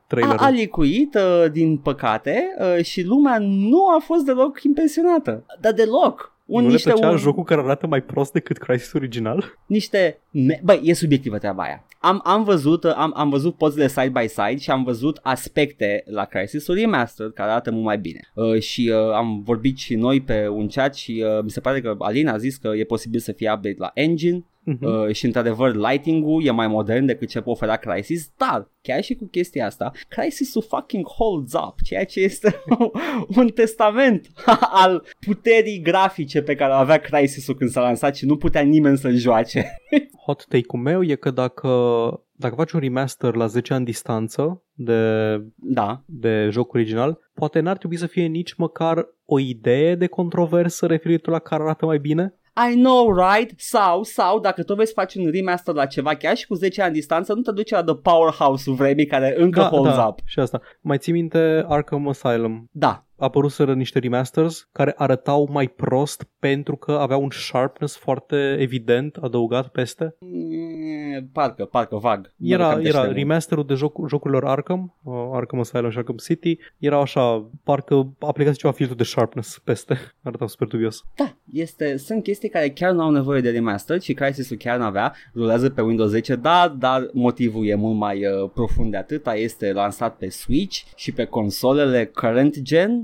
trailerul. A licuit, din păcate, și lumea nu a fost deloc impresionată. Dar deloc. Nu le plăcea jocul care arată mai prost decât Crysis original? Băi, e subiectivă treaba aia. Am văzut pozele side-by-side și am văzut aspecte la Crysis-ul Remastered care arată mult mai bine. Și am vorbit și noi pe un chat și mi se pare că Alina a zis că e posibil să fie update la engine. Și într-adevăr lighting-ul e mai modern decât ce pot ofera Crysis, dar chiar și cu chestia asta Crysis-ul fucking holds up, ceea ce este un testament al puterii grafice pe care o avea Crysis-ul când s-a lansat și nu putea nimeni să-l joace. Hot take-ul meu e că dacă faci un remaster la 10 ani distanță de jocul original, poate n-ar trebui să fie nici măcar o idee de controversă referitor la care arată mai bine? I know, right? Sau, dacă tu vezi să faci un remaster la ceva, chiar și cu 10 ani distanță, nu te duci la the powerhouse-ul vremii care încă holds up. Și asta. Mai ții minte Arkham Asylum? Da. Apăruseră niște remasters care arătau mai prost pentru că aveau un sharpness foarte evident adăugat peste. Parcă vag. Era remasterul de jocurilor Arkham Asylum și Arkham City. Erau așa, parcă aplicați ceva filtru de sharpness peste. Arătau super dubios. Da, sunt chestii care chiar nu au nevoie de remaster și Crysis-ul chiar n-avea. Rulează pe Windows 10, dar motivul e mult mai profund de atâta. Este lansat pe Switch și pe consolele current gen.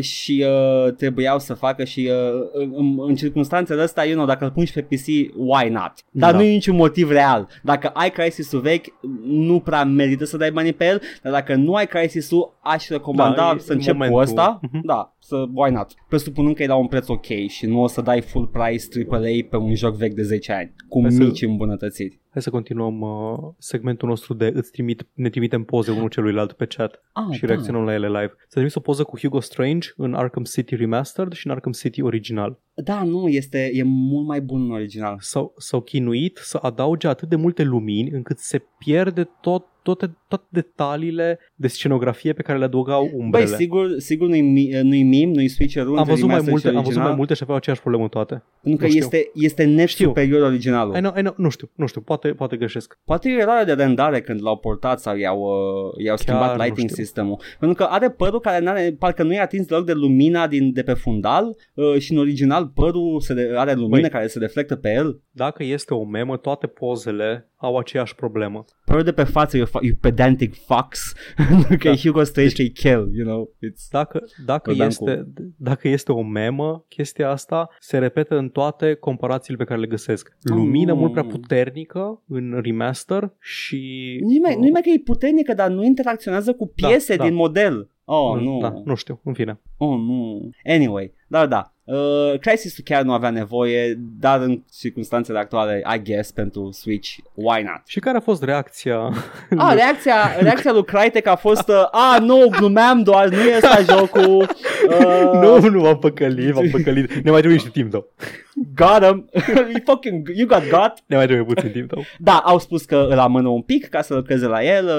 Și trebuiau să facă și în circunstanțele astea, you know, dacă îl pun și pe PC, why not? Dar nu e niciun motiv real. Dacă ai Crysis-ul vechi, nu prea merită să dai banii pe el, dar dacă nu ai Crysis-ul, aș recomanda să începi cu ăsta. Da, why not? Presupunând că e la un preț ok și nu o să dai full price AAA pe un joc vechi de 10 ani, cu mici îmbunătățiri. Hai să continuăm segmentul nostru de ne trimitem poze unul celuilalt pe chat și reacționăm la ele live. S-a trimis o poză cu Hugo Strange în Arkham City Remastered și în Arkham City original. Da, nu, e mult mai bun în original. S-au chinuit să adauge atât de multe lumini încât se pierde toate detaliile de scenografie pe care le adăugau umbrele. Băi, sigur nu-i meme, nu-i switcher-ul. Am văzut mai multe și aveau aceeași problemă toate. Pentru că este net superior originalul. I know, nu știu, poate greșesc. Poate e eroare de rendare când l-au portat sau i-au schimbat lighting systemul. Pentru că are părul care parcă nu e atins deloc de lumina de pe fundal și în original părul are lumină care se reflectă pe el. Dacă este o memă, toate pozele au aceeași problemă. Părul de pe față e pedantic fox, că e Hugo Strange, că e Kel, you know. Dacă este o memă, chestia asta se repetă în toate comparațiile pe care le găsesc. Lumină mult prea puternică în remaster și... Nu-i mai că e puternică, dar nu interacționează cu piese din model. Oh, nu. Da, nu știu, în fine. Oh, nu. Anyway, da. Crysis-ul chiar nu avea nevoie, dar în circunstanțele actuale, I guess, pentru Switch, why not? Și care a fost reacția? Reacția lui Crytek a fost nu, glumeam doar, nu e ăsta jocul. Nu, v-am păcălit. Ne mai trebuie niște timp, though. Got him. You got got. Ne mai trebuie puțin timp, though. Da, au spus că îl amână un pic ca să-l lucreze la el.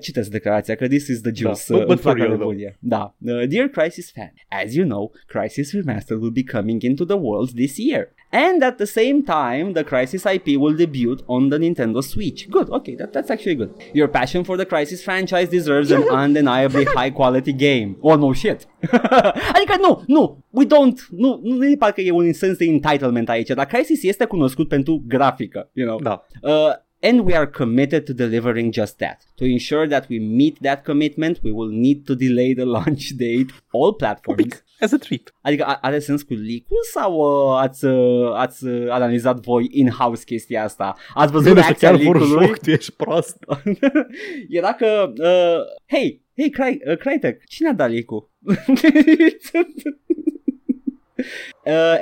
Citesc declarația, că this is the juice. But for real, da. Dear Crysis fan, as you know, Crysis Remastered will be coming into the world this year. And at the same time, the Crysis IP will debut on the Nintendo Switch. Good, okay, that's actually good. Your passion for the Crysis franchise deserves an undeniably high-quality game. Oh, no shit. Adică nu, we don't, nu parcă e un sens de entitlement aici, dar Crysis este cunoscut pentru grafică, you know. Da. And we are committed to delivering just that. To ensure that we meet that commitment, we will need to delay the launch date all platforms. As a treat. Adică are sens cu leak-ul sau ați analizat voi in-house chestia asta? Ați văzut reacția leak-ului? Joc, tu ești prost. Era că, hey, Crytek, cine a dat leak-ul?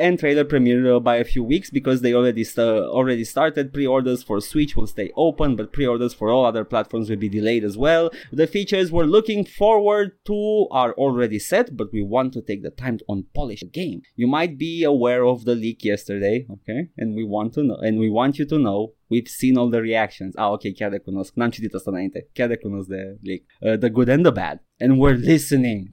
And trailer premiere by a few weeks because they already started. Pre-orders for Switch will stay open, but pre-orders for all other platforms will be delayed as well. The features we're looking forward to are already set, but we want to take the time to unpolish the game. You might be aware of the leak yesterday, okay? And we want to know, and we want you to know. We've seen all the reactions. Ok, chiar de cunosc. N-am citit asta înainte. Chiar de cunosc de leak. The good and the bad. And we're listening.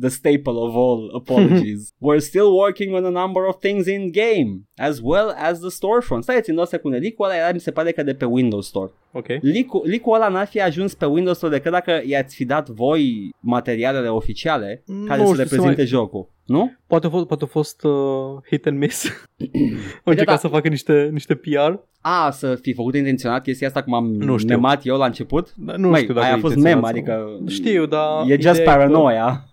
The staple of all apologies. We're still working on a number of things in-game, as well as the storefront. Stai, țin o secundă. Leak-ul ăla era, mi se pare că de pe Windows Store. Ok. Leak-ul ăla n-ar fi ajuns pe Windows Store decât dacă i-ați fi dat voi materialele oficiale care să reprezinte jocul. Nu? Poate a fost hit and miss. Au încercat să facă niște PR. A, să fi făcut intenționat chestia asta cum am nemat eu la început? Nu mai, știu dacă a fost mem, adică... Știu, dar... E just paranoia.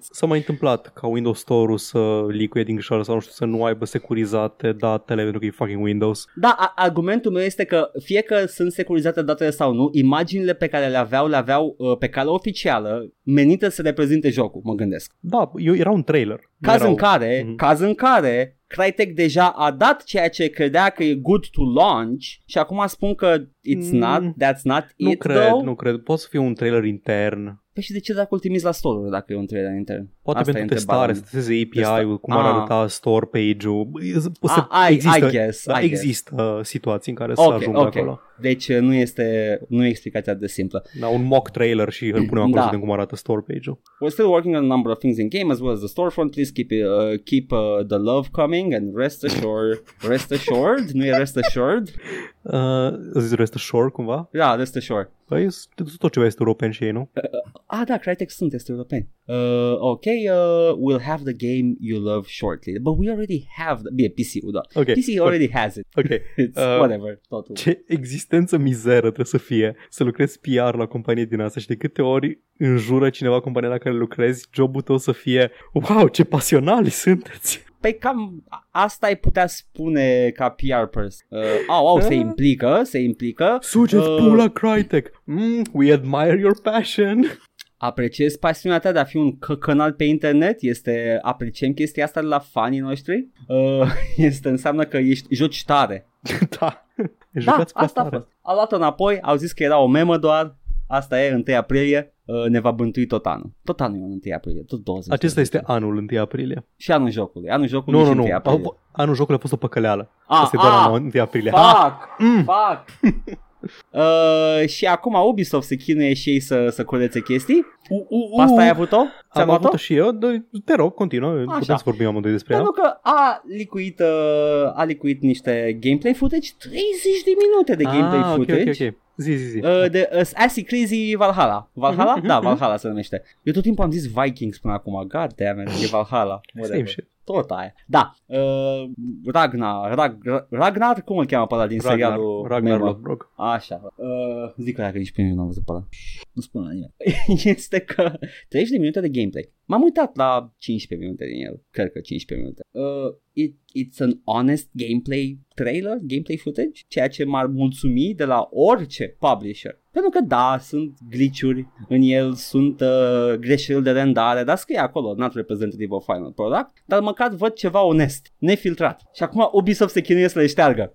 S-a mai întâmplat ca Windows Store-ul să licuie din greșeală sau nu știu, să nu aibă securizate datele pentru că e fucking Windows. Da, argumentul meu este că fie că sunt securizate datele sau nu, imaginile pe care le aveau pe cale oficială menită să reprezinte jocul, mă gândesc. Da, era un trailer. Caz în care Crytek deja a dat ceea ce credea că e good to launch și acum spun că it's not, that's not it. Nu cred, poate să fie un trailer intern. Păi și de ce dacă îl trimiți la store dacă e un trailer intern? Poate asta pentru testare, să testeze API-ul, cum ar arăta store page-ul. Există situații în care să ajungă acolo. Deci nu e explicația de simplă. Da, un mock trailer și îl punem acolo să vedem cum arată store page-ul. We're still working on a number of things in game as well as the storefront. Please keep the love coming and rest assured. Nu e rest assured? Zici rest assured cumva? Da, rest assured. Păi tot ceva este european și ei, nu? Da, Crytek este european. We'll have the game you love shortly. But we already have... PC-ul, da. Okay. PC already has it. Okay. It's whatever. Totul. Ce existență mizeră trebuie să fie să lucrezi PR la companie din asta și de câte ori înjură cineva compania la care lucrezi, jobul tău să fie wow, ce pasionali sunteți! Păi cam asta ai putea spune ca PR person. Se implică. Sugeți pula Crytek. We admire your passion. Apreciez pasiunea ta de a fi un canal pe internet. Apreciem chestia asta de la fanii noștri. Înseamnă că joci tare. Da. Jucați asta tare. A luat-o înapoi, au zis că era o memă doar. Asta e, 1 aprilie. Ne va bântui tot anul. Tot anul e 1 aprilie, tot 20. Acesta este anul 1 aprilie. Și anul jocului. Anul jocului și 1 aprilie. Nu. Anul jocului a fost o păcăleală. Asta e doar anul 1 aprilie. Fuck. Și acum Ubisoft se chinuie și ei să curețe chestii. Asta ai avut-o? Am avut-o și eu. Te rog, continuă. Putem să vorbim amândoi despre ea. Pentru că a licuit niște gameplay footage. 30 de minute de gameplay footage. Okay. Zi. Assassin's Creed Valhalla? Da, Valhalla se numește. Eu tot timpul am zis Vikings până acum. God damn it, e Valhalla. Tot aia. Da. Ragnar, cum îl cheamă pe ăla din serialul? Ragnar Lothbrok. Așa. Zic că nici pe mine nu am văzut pe ăla. Nu spun la nimeni. Este că 30 de minute de gameplay. M-am uitat la 15 minute din el. Cred că 15 minute. It's an honest gameplay trailer, gameplay footage, ceea ce m-ar mulțumi de la orice publisher. Pentru că da, sunt glitch-uri în el, sunt greșeli de rendare, dar scrie acolo, not representative of final product, dar măcar văd ceva onest, nefiltrat. Și acum Ubisoft se chinuie să le șteargă.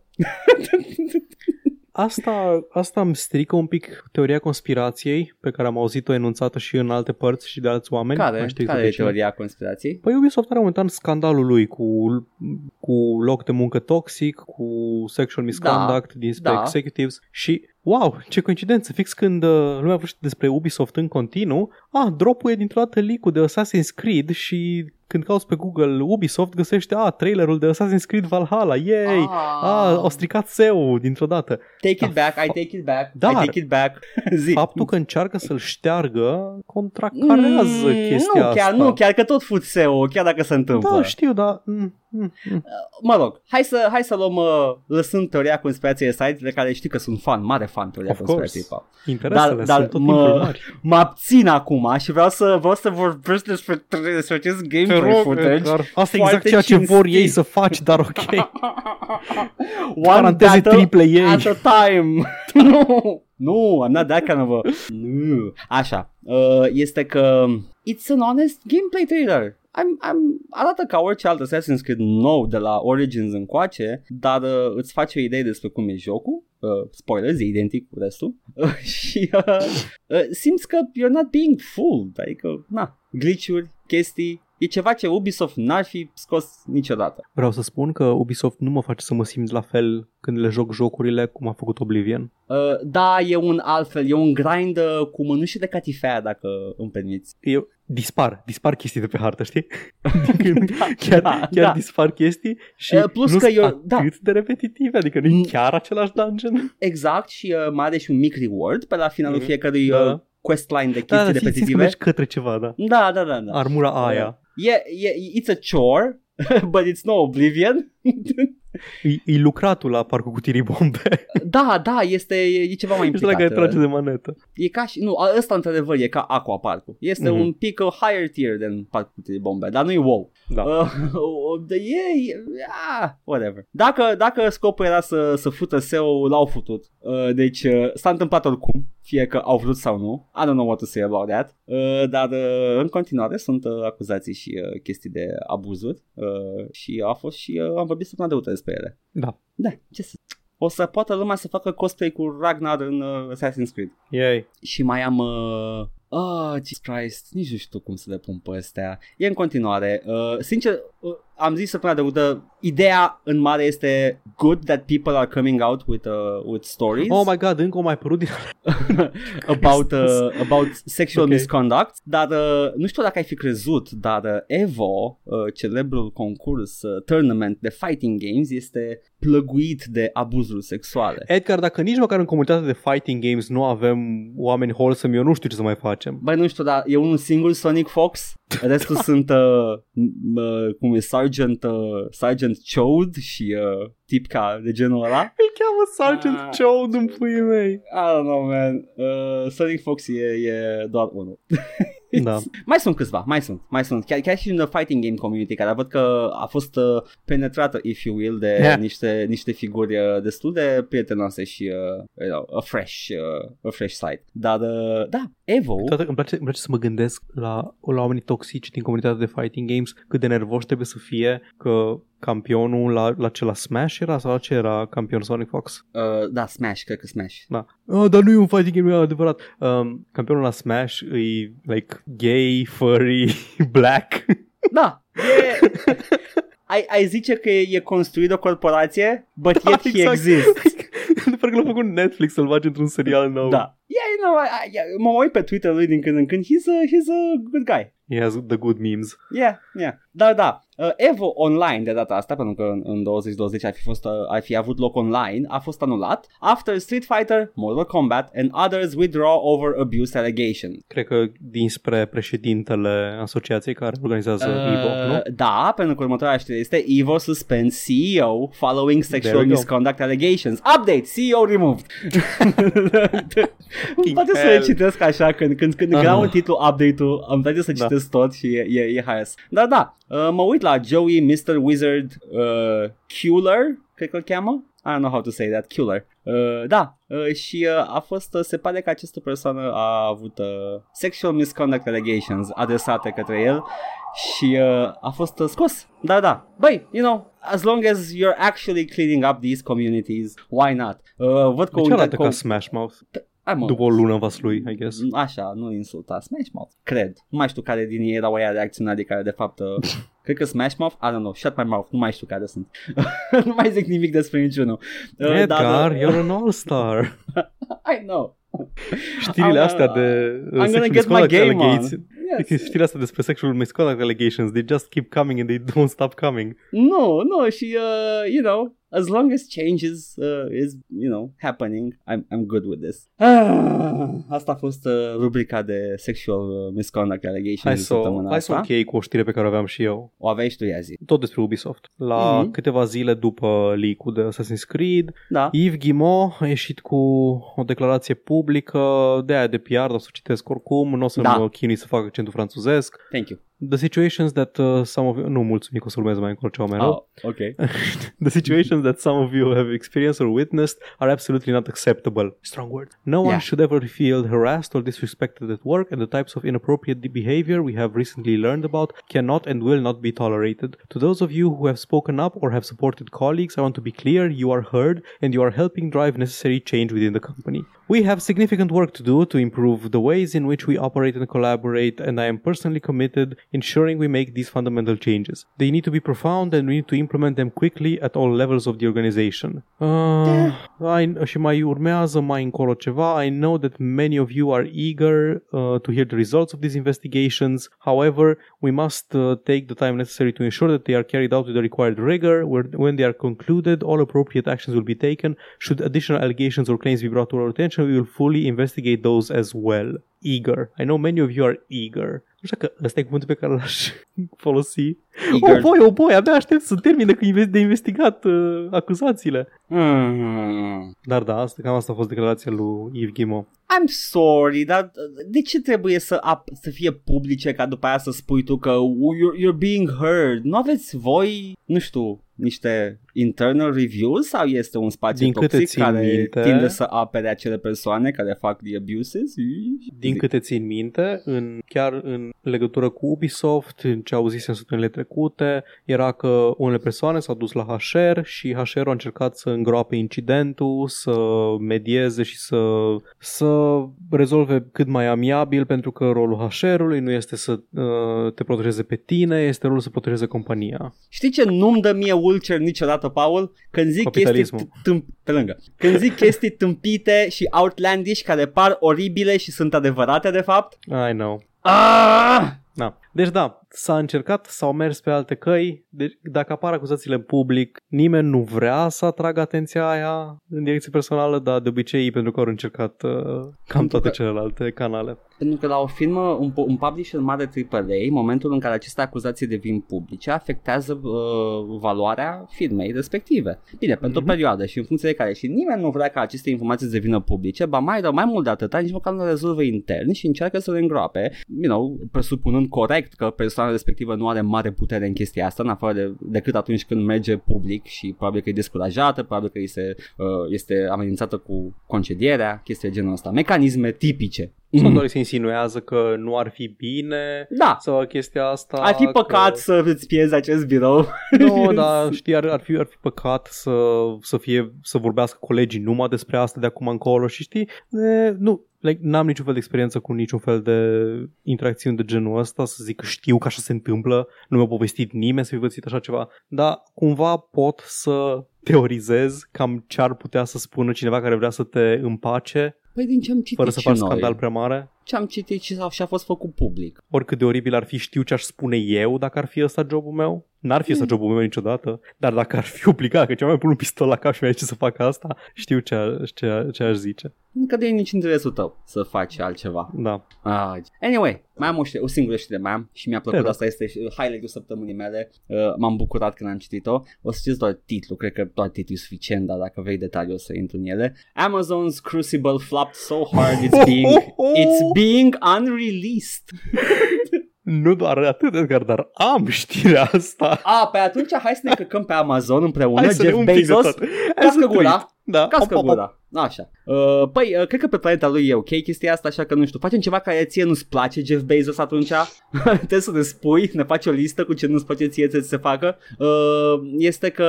Asta îmi strică un pic teoria conspirației pe care am auzit-o enunțată și în alte părți și de alți oameni. Care e teoria conspirației? Păi Ubisoft are momentan scandalul lui cu loc de muncă toxic, cu sexual misconduct dinspre executives și... Wow, ce coincidență, fix când lumea vorbește despre Ubisoft în continuu, dropul e dintr-o dată leak-ul de Assassin's Creed și când cauți pe Google Ubisoft găsește, trailerul de Assassin's Creed Valhalla, yay, au stricat SEO-ul dintr-o dată. I take it back. Faptul că încearcă să-l șteargă contracarează chestia asta. Nu, chiar că tot fut SEO, chiar dacă se întâmplă. Da, știu, dar... Mă rog, hai să luăm, lăsând teoria conspirației site, de care știu că sunt mare fan teoria conspirației. Interesele sunt tot timpul mari. Mă abțin acum și vreau să vorbesc despre acest gameplay footage. Asta e exact ceea ce vor ei să faci, dar ok. One battle at a time. Nu, am dat de aia canavă. Așa, este că it's an honest gameplay trailer. Arată ca orice alt Assassin's Creed nou de la Origins încoace, dar îți face o idee despre cum e jocul. Spoilers, e identic cu restul. Și simți că you're not being fooled. Adică, glitch-uri, chestii. E ceva ce Ubisoft n-ar fi scos niciodată. Vreau să spun că Ubisoft nu mă face să mă simt la fel când le joc jocurile cum a făcut Oblivion. Da, e un altfel, e un grind cu mânușe de catifea, dacă îmi permiți. Eu dispar chestii de pe hartă, știi? Chiar dispar chestii și plus nu că sunt atât de repetitive, adică nu e chiar același dungeon. Exact, și mai are și un mic reward pe la finalul fiecărui... questline de chestii repetitive. Către ceva, da. Armura aia. Yeah, it's a chore, but it's no Oblivion. E lucratul la parcul cu tirii bombe. Da, e ceva mai implicat. Este la care trage de manetă. E ca și, nu, ăsta într-adevăr e ca Aqua Park-ul. Este un pic higher tier than parcul cu tirii bombe, dar nu e wow. Da. Whatever. Dacă scopul era să fută SEO, l-au futut. Deci s-a întâmplat oricum, fie că au vrut sau nu. I don't know what to say about that. Dar în continuare sunt acuzații și chestii de abuzuri. Și a fost și am vorbit săptămâna de ută despre ele. Da, ce să... O să poată lumea să facă cosplay cu Ragnar în Assassin's Creed. Yay. Și mai am... Jesus Christ, nici nu știu cum să le pun pe astea. E în continuare. Sincer, am zis săptămâna de udă, ideea în mare este good that people are coming out with stories. Oh my god, încă o mai părut din about sexual misconduct. Dar nu știu dacă ai fi crezut, dar EVO, celebrul concurs tournament de fighting games, este plăguit de abuzuri sexuale. Edgar, dacă nici măcar în comunitatea de fighting games nu avem oameni wholesome, eu nu știu ce să mai facem. Băi, nu știu, dar e unul singur Sonic Fox, restul sunt cum e Sergeant Chode și tipca de genul ăla. Îl cheamă Sergeant Chode în puii mei. I don't know, man. Sonic Fox e doar unul. Da. Mai sunt câțiva. Chiar și în the fighting game community, care văd că a fost penetrată, if you will, de niște figuri destul de prietenoase și a fresh side. Dar da, Evo. Îmi place să mă gândesc la oamenii toxici din comunitatea de fighting games, cât de nervoși trebuie să fie că campionul la Smash era, sau la ce era campion Sonic Fox? Da, Smash, cred că Smash. Da. Dar nu e un fighting game, adevărat. Campionul la Smash e like gay, furry, black. Da. Ai zice că e construit o corporație, but yet he exists. După că l-a făcut Netflix să-l bage într-un serial nou. Da. Yeah, you know, mă uit pe Twitter lui din când în când. He's a good guy. He has the good memes. Yeah. Da. EVO Online de data asta, pentru că în 2020 ar fi avut loc online, a fost anulat after Street Fighter, Mortal Kombat and others withdraw over abuse allegations. Cred că dinspre președintele asociației care organizează EVO, nu? Da, pentru că următoarea știre este EVO suspends CEO following sexual misconduct allegations. Update, CEO removed. Îmi place să le citesc așa când grau în titlu update-ul, îmi place să citesc tot și e haios. Dar da, mă uit la Joey Mr. Wizard Culer, cred că îl cheamă. I don't know how to say that, Culer. Și a fost, se pare că această persoană a avut sexual misconduct allegations adresate către el și a fost scos. Da. Băi, you know, as long as you're actually cleaning up these communities, why not? Văd ce arată ca Smash Mouth? După o lună vasului, I guess. Așa, nu insulta Smash Mouth, cred. Nu mai știu care din ei erau aia reacționarii care de fapt... Cred că Smash Mouth, I don't know, shut my mouth, nu mai știu care sunt. Nu mai zic nimic despre niciunul. Edgar, you're an all-star. I know. Știrile astea de sexual misconduct allegations. Yes. Știrile astea despre sexual misconduct allegations, they just keep coming and they don't stop coming. No, și, you know, as long as changes is, you know, happening, I'm good with this. Asta a fost rubrica de sexual misconduct allegations de săptămâna asta. Hai să închei cu o știre pe care o aveam și eu. O aveai și tu, ia zi. Tot despre Ubisoft. La câteva zile după leak-ul de Assassin's Creed, Yves Guillemot a ieșit cu o declarație publică, de aia de PR, dar o să citesc oricum, nu o să mă chinui să fac accentul franțuzesc. Thank you. The situations that some of you... Nu, mulțumim că o să urmez mai încolce oameni. Oh, ok. The situations that some of you have experienced or witnessed are absolutely not acceptable. Strong word. No one should ever feel harassed or disrespected at work, and the types of inappropriate behavior we have recently learned about cannot and will not be tolerated. To those of you who have spoken up or have supported colleagues, I want to be clear, you are heard and you are helping drive necessary change within the company. We have significant work to do to improve the ways in which we operate and collaborate, and I am personally committed ensuring we make these fundamental changes. They need to be profound and we need to implement them quickly at all levels of the organization. Și mai urmează mai încolo ceva. I know that many of you are eager to hear the results of these investigations. However, we must take the time necessary to ensure that they are carried out with the required rigor. When they are concluded, all appropriate actions will be taken. Should additional allegations or claims be brought to our attention, session, we will fully investigate those as well. Eager. I know many of you are eager. Așa că ăsta e cuvântul pe care l-aș folosi. Eager. Oh boy, abia aștept să termine de investigat acuzațiile. Dar da, cam asta a fost declarația lui Yves Guillemot. I'm sorry, dar de ce trebuie să fie publice ca după aia să spui tu că you're being heard? Nu aveți voi, nu știu, niște internal reviews sau este un spațiu din toxic care tinde să apere acele persoane care fac the abuses? Din câte țin minte, chiar în legătură cu Ubisoft, în ce auzisem săptămânile trecute, era că unele persoane s-au dus la HR și HR-ul a încercat să îngroape incidentul, să medieze și să rezolve cât mai amiabil, pentru că rolul HR-ului nu este să te protejeze pe tine, este rolul să protejeze compania. Știi ce nu-mi dă mie ulcer niciodată, Paul? Când zic chestii tâmpite și outlandish care par oribile și sunt adevărate de fapt. I know. Da. Deci da, s-a încercat, s-au mers pe alte căi, deci dacă apar acuzațiile în public, nimeni nu vrea să atragă atenția aia în direcție personală, dar de obicei pentru că au încercat cam toate celelalte canale. Pentru că la o firmă, un publisher mare AAA, momentul în care aceste acuzații devin publice, afectează valoarea firmei respective. Bine, pentru o perioadă și în funcție de care și nimeni nu vrea ca aceste informații să devină publice, ba mai mult de atâta, nici măcar nu rezolvă intern și încearcă să le îngroape, presupunând corect că persoana respectivă nu are mare putere în chestia asta, în afară decât atunci când merge public și probabil că e descurajată, probabil că este amenințată cu concedierea, chestia genul ăsta, mecanisme tipice. Sau doar se insinuează că nu ar fi bine, da, sau chestia asta. Ar fi păcat să îți pierzi acest birou. Nu, dar știi, ar fi păcat să vorbească colegii numai despre asta de acum încolo și știi, nu. N-am niciun fel de experiență cu niciun fel de interacțiuni de genul ăsta, să zic că știu că așa se întâmplă, nu mi-a povestit nimeni să fi văzut așa ceva, dar cumva pot să teorizez cam ce ar putea să spună cineva care vrea să te împace. Păi din ce am citit, fără să faci scandal prea mare. Ce am citit și a fost făcut public. Oricât de oribil ar fi, știu ce aș spune eu dacă ar fi ăsta jobul meu. N-ar fi ăsta jobul meu niciodată. Dar dacă ar fi obligat, că cea mai pun un pistol la cap și mi-a zis să fac asta, știu ce aș zice. Încă de nici interesul tău să faci altceva. Da. Anyway, mai am o singură știre mai am și mi-a plăcut. Asta este highlight-ul săptămânii mele. M-am bucurat când am citit-o. O să știți doar titlul. Cred că doar titlul e suficient, dar dacă vrei detalii o să intru în ele. Amazon's Crucible flopped so hard it's being unreleased. Nu doar atât, Edgar, dar am știrea asta. Pe atunci hai să ne căcăm pe Amazon împreună. Jeff Bezos, cască gura. Da. Cască gura. Așa. Păi, cred că pe planeta lui e ok chestia asta, așa că nu știu, facem ceva care ție nu-ți place, Jeff Bezos, atunci trebuie să ne spui, ne faci o listă cu ce nu-ți place ție să se facă. Este că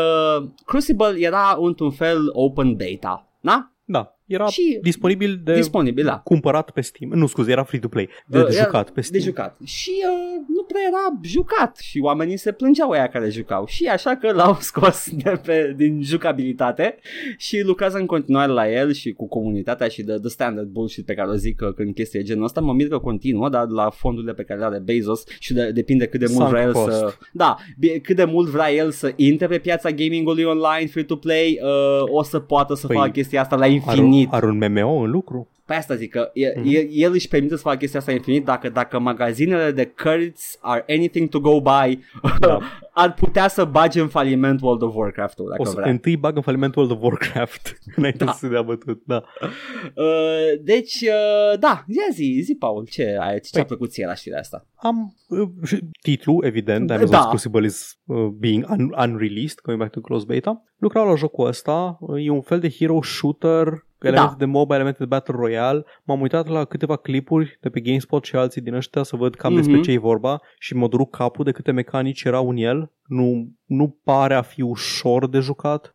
Crucible era într-un fel open data, da? Da. Era disponibil, da, cumpărat pe Steam. Nu, scuze, era free to play. De jucat pe Steam. De jucat. Și nu prea era jucat. Și oamenii se plângeau aia care jucau. Și așa că l-au scos din jucabilitate și lucrează în continuare la el și cu comunitatea și de standard bullshit pe care o zic când chestia e genul ăsta. Mă mir că continuă, dar la fondurile pe care le are Bezos și depinde cât de mult vrea el să... Da, cât de mult vrea el să intre pe piața gamingului online, free to play, o să poată să facă chestia asta la infinit. Are un MMO în lucru? Păi asta zic că el își permite să facă chestia asta infinit dacă magazinele de cărți are anything to go by, da, ar putea să bage în faliment World of Warcraft-ul dacă vrea. Întâi bag în faliment World of Warcraft înainte să se dea bătut, da. Deci, da, zi Paul, ce a plăcut ție la știrea asta? Am titlul, evident, Amazon's Crucible is being unreleased, coming back to close beta. Lucrau la jocul ăsta, e un fel de hero shooter, elemente de MOBA, elemente de Battle Royale. M-am uitat la câteva clipuri de pe GameSpot și alții din ăștia să văd cam despre ce e vorba și mă duc capul de câte mecanici erau în el. Nu pare a fi ușor de jucat.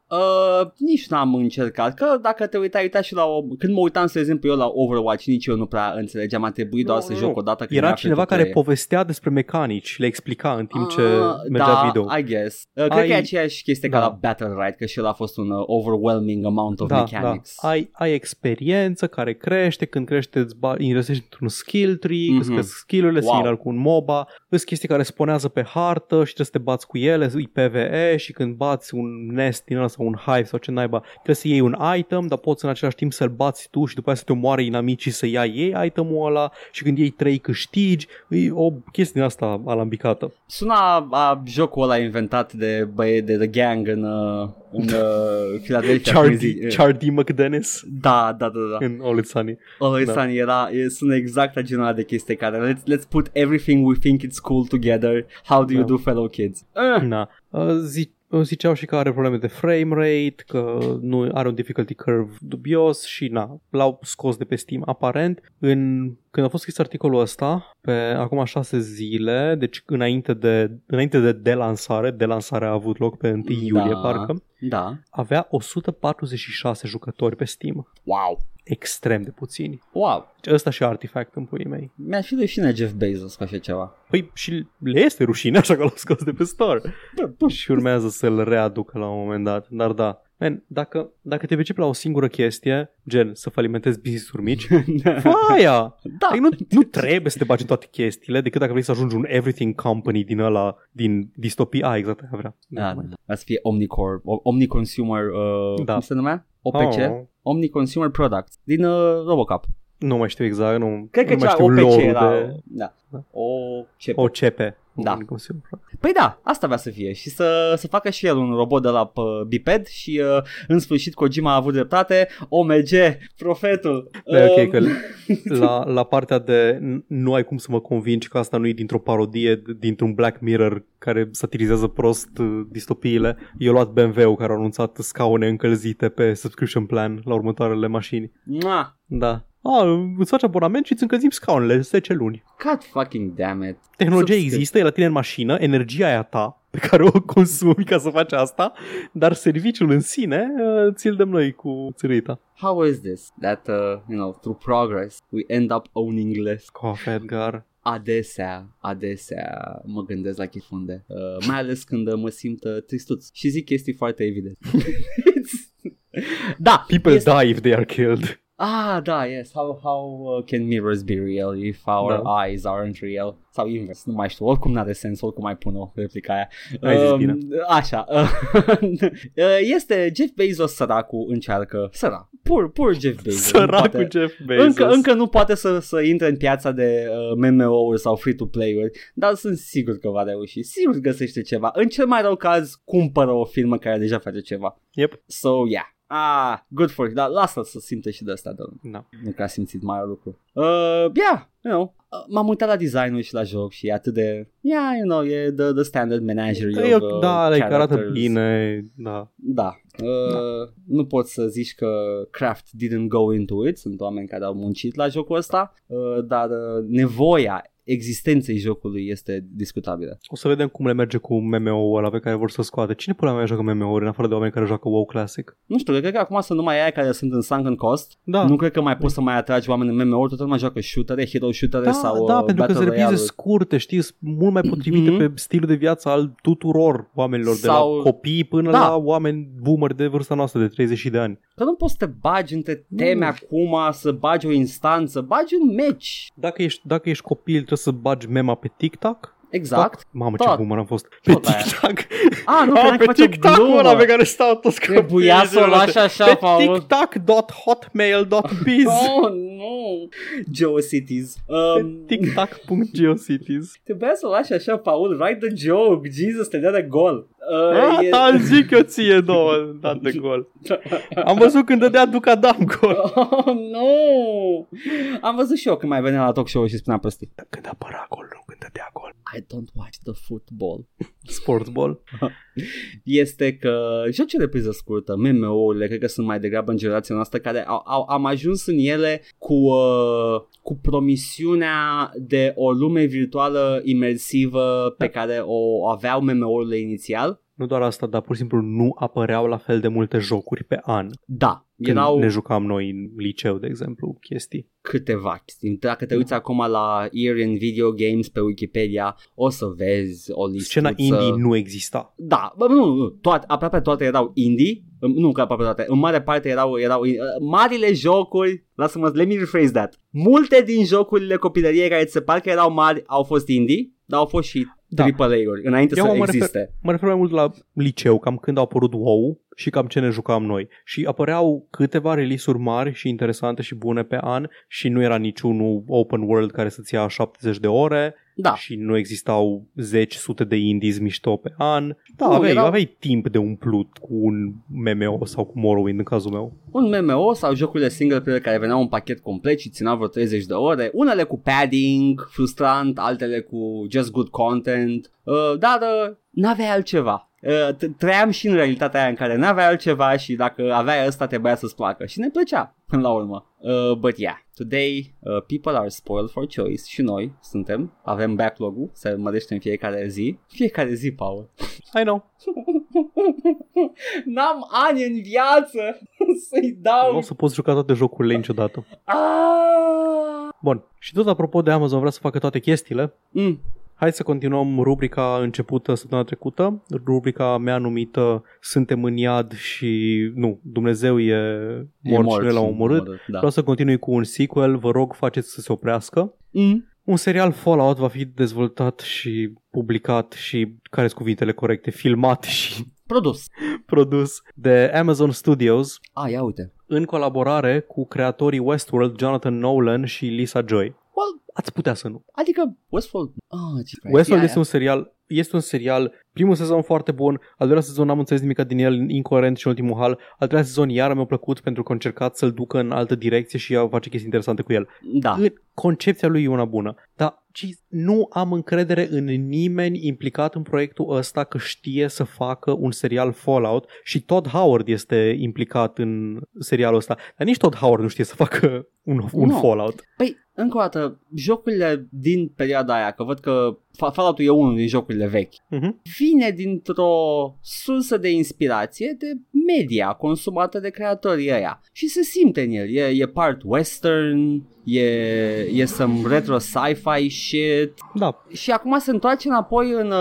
Nici n-am încercat. Că dacă te uita și când mă uitam, de exemplu, eu la Overwatch, nici eu nu prea înțelegeam. A trebuit doar să joc o dată. Era cineva care povestea despre mecanici, le explica în timp ce mergea video. Da, I guess. Cred că e aceeași chestie ca la Battle.Ride, că și el a fost un overwhelming amount of mechanics. Da. Ai experiență care crește. Când crește, îți investești într-un skill tree, îți cresc skill-urile, similar cu un MOBA. Îți chestii care spawnează pe hartă și trebuie să te bați cu cu ele, îi PvE și când bați un nest din ăla sau un hive sau ce naiba, trebuie să iei un item, dar poți în același timp să-l bați tu și după aceea să te omoare inamicii să iei itemul ăla și când iei 3 câștigi, e o chestie din asta alambicată. Sună a jocul ăla inventat de băie de The Gang în Philadelphia. Chardy McDennis. Da. În All It's Sunny. All It's Sunny sună exact genul ăla de chestie care let's put everything we think it's cool together. How do you do, fellow kids? Ziceau și că are probleme de frame rate, că nu are un difficulty curve dubios și l-au scos de pe Steam aparent. Când a fost scris articolul ăsta, pe acum 6 zile, deci înainte de delansare, delansarea a avut loc pe 1 iulie, parcă. Da. Avea 146 jucători pe Steam. Wow! Extrem de puțini. Wow! Deci ăsta și Artifact în puii mei. Mi-ar fi rușine Jeff Bezos cu așa ceva. Păi și le este rușine, așa că l-au scos de pe store. Și urmează să-l readucă la un moment dat. Dar da. Man, dacă te pricepi la o singură chestie, gen să falimentezi business-uri mici, aia! Da. Nu trebuie să te bagi în toate chestiile, decât dacă vrei să ajungi un everything company din ăla, din distopia, exact aia vrea. Da. Să fie Omnicorp, Omniconsumer, cum se numea? OPC? Oh. Omniconsumer Products, din Robocop. Nu mai știu exact, nu mai știu OPC era, da. OCP. Da. Păi da, asta vrea să fie. Și să facă și el un robot de la biped. Și în sfârșit Kojima a avut dreptate. OMG, profetul. Da, ok, că la partea de nu ai cum să mă convingi că asta nu e dintr-o parodie, dintr-un Black Mirror care satirizează prost distopiile, eu luat BMW-ul care a anunțat scaune încălzite pe subscription plan la următoarele mașini. Da. Îți faci abonament și îți încălzim scaunele 10 luni. God fucking damn it. Tehnologia există, e la tine în mașină, energia e a ta pe care o consumi ca să faci asta, dar serviciul în sine ți-l dăm noi cu țărâita. How is this? That, through progress we end up owning less. Cof, Edgar. Adesea mă gândesc la chifunde, mai ales când mă simt tristuț și zic chestii foarte evident. Da. People die if they are killed. Da, yes, how can mirrors be real if our eyes aren't real? Sau invers, nu mai știu, oricum n-are sens, oricum mai pun o replică aia. Așa. Este Jeff Bezos, săracul, încearcă. Pur Jeff Bezos. Săracul Jeff Bezos. Încă nu poate să intre în piața de MMO-uri sau free-to-play-uri, dar sunt sigur că va reuși. Sigur găsește ceva. În cel mai rău caz, cumpără o firmă care deja face ceva. Yep. So, yeah. Good for you, dar lasă-l să simte și de asta, dar nu că a simțit mai lucru. M-am uitat la design-ul și la joc și e atât de, e the standard menagerie of characters. Arată bine, Nu poți să zici că Kraft didn't go into it, sunt oameni care au muncit la jocul ăsta, dar nevoia existenței jocului este discutabilă. O să vedem cum le merge cu MMO-ul ăla pe care vor să scoate. Cine pula mea joacă MMO-uri în afară de oameni care joacă WoW Classic? Nu știu, cred că acum sunt numai aia care sunt în sunken cost. Da. Nu cred că mai poți să mai atragi oameni în MMO-uri, toată lumea joacă shootere, hero shootere sau pentru că sunt reprize scurte, știi, mult mai potrivite pe stilul de viață al tuturor oamenilor, sau... de la copii până la oameni boomer de vârsta noastră de 30 de ani. Că nu poți să te bagi între teme acum, să bagi o instanță, bagi un match. Dacă ești copil, trebuie să bagi mema pe TikTok. Exact. Mamă, ce boomer am fost. Pe TikTok. Pe TikTok-ul ăla pe care stau toți copiii. Trebuia să o lași așa, pe tiktok.hotmail.biz. Oh, nu. Geocities. tiktok.geocities. Trebuia să o lași așa, Paul. Write the joke. Jesus, te dea de gol. Am zic eu ție două dat de gol. Am văzut când dădea Ducadam gol. Oh, nu. Am văzut și eu când mai venea la talk show și spunea prostii. Când apăra gol, nu când dădea gol. I don't watch the football. Sportball. Este că joci de priză scurtă, MMO-urile, cred că sunt mai degrabă în generația noastră care am ajuns în ele cu promisiunea de o lume virtuală imersivă pe care o aveau MMO-urile inițial. Nu doar asta, dar pur și simplu nu apăreau la fel de multe jocuri pe an. Da. Erau, ne jucam noi în liceu, de exemplu, chestii. Câteva chestii. Dacă te uiți acum la Year in Video Games pe Wikipedia, o să vezi o listuță. Scena indie nu exista. Da, nu. Aproape toate erau indie. Nu că aproape toate. În mare parte erau marile jocuri. Lasă-mă, let me rephrase that. Multe din jocurile copilăriei care ți se par că erau mari au fost indie, dar au fost și AAA-uri înainte să existe. Mă refer mai mult la liceu, cam când a apărut WoW și cam ce ne jucam noi. Și apăreau câteva release-uri mari și interesante și bune pe an și nu era niciunul open world care să-ți ia 70 de ore. Da. Și nu existau 10-100 de indies mișto pe an. Da, aveai timp de umplut cu un MMO sau cu Morrowind în cazul meu. Un MMO sau jocurile single player care veneau un pachet complet și țineau vreo 30 de ore. Unele cu padding, frustrant, altele cu just good content. Dar n-aveai altceva. Trăiam și în realitatea aia în care n-aveai altceva și dacă aveai ăsta trebuia să-ți placă. Și ne plăcea până la urmă. But yeah, today people are spoiled for choice și noi suntem, avem backlog-ul, se mărește în fiecare zi, Paul. I know. N-am ani în viață să-i dau. Nu o să poți juca toate jocurile niciodată. Bun, și tot apropo de Amazon, vrea să facă toate chestiile. Hai să continuăm rubrica începută săptămâna trecută, rubrica mea numită Suntem în iad și nu, Dumnezeu e mort și noi l-a omorât. Da. Vreau să continui cu un sequel, vă rog faceți să se oprească. Un serial Fallout va fi dezvoltat și publicat și, care sunt cuvintele corecte, filmat și produs de Amazon Studios. Ia uite. În colaborare cu creatorii Westworld, Jonathan Nolan și Lisa Joy. Well, ați putea să nu. Adică Westworld. Westworld este un serial. Este un serial, primul sezon foarte bun, al doilea sezon n-am înțeles nimic din el, incoerent și în ultimul hal, al treilea sezon iar mi-a plăcut pentru că a încercat să-l ducă în altă direcție și a face chestii interesante cu el. Da. Concepția lui e una bună, dar nu am încredere în nimeni implicat în proiectul ăsta că știe să facă un serial Fallout și Todd Howard este implicat în serialul ăsta, dar nici Todd Howard nu știe să facă un Fallout. Păi, încă o dată, jocurile din perioada aia, că văd că Fallout-ul e unul din jocurile vechi, vine dintr-o sursă de inspirație de media consumată de creatorii ăia și se simte în el, e part western, e some retro sci-fi shit. Da. Și acum se întoarce înapoi în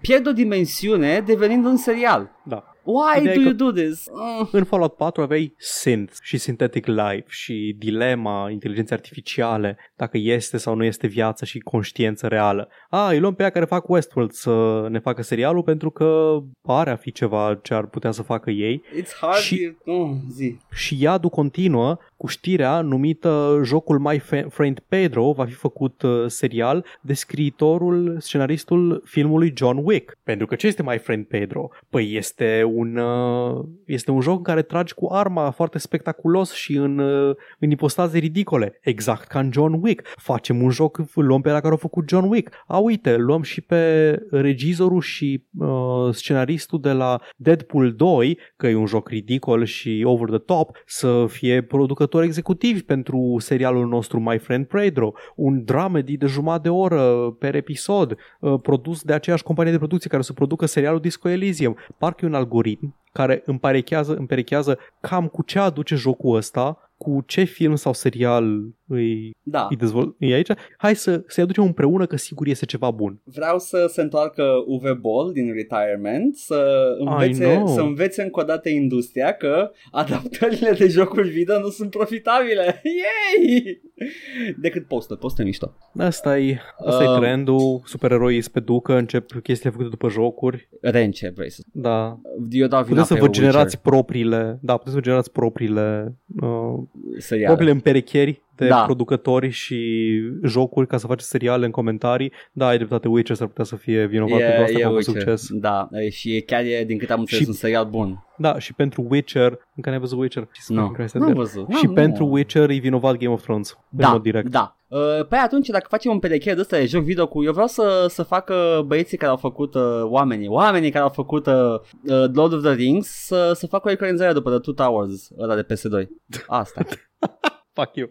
pierd o dimensiune devenind un serial. Da. Why do you do this? În Fallout 4 aveai synth și synthetic life și dilema inteligenței artificiale, dacă este sau nu este viață și conștiință reală. Îi luăm pe aia care fac Westworld să ne facă serialul pentru că pare a fi ceva ce ar putea să facă ei. It's hard și iadul continuă cu știrea numită Jocul My Friend Pedro va fi făcut serial de scriitorul, scenaristul filmului John Wick. Pentru că ce este My Friend Pedro? Păi este un joc în care tragi cu arma foarte spectaculos și în ipostaze ridicole. Exact ca în John Wick. Facem un joc, luăm pe la care a făcut John Wick. Uite, luăm și pe regizorul și scenaristul de la Deadpool 2, că e un joc ridicol și over the top, să fie producător executiv pentru serialul nostru My Friend Pedro. Un dramedy de jumătate de oră per episod, produs de aceeași companie de producție care o să producă serialul Disco Elysium. Parcă e un algoritm care împerechează cam cu ce aduce jocul ăsta, cu ce film sau serial îi aici. Hai să-i aducem împreună că sigur este ceva bun. Vreau să se întoarcă Uwe Boll din retirement, să învețe încă o dată industria că adaptările de jocuri video nu sunt profitabile. Yay! Decât postă mișto. Asta e trendul, supereroii se peducă, încep chestiile făcute după jocuri. Rence, vrei să... Da. Eu dau vina pe Witcher. Puteți să vă generați propriile împerechieri de producători și jocuri ca să faci seriale în comentarii. Da, ai dreptate, Witcher s-ar putea să fie vinovat pentru asta ca un succes. Da, și chiar din cât am înțeles un serial bun. Da, și pentru Witcher, încă n-ai văzut Witcher? Nu, n-am văzut. Și pentru Witcher e vinovat Game of Thrones, în mod direct. Da. Păi atunci, dacă facem un perecher de ăsta de joc video cu... Eu vreau să facă băieții care au făcut oamenii care au făcut Lord of the Rings să facă o ecranizare după The Two Towers, ăla de PS2. Asta. Fuck you.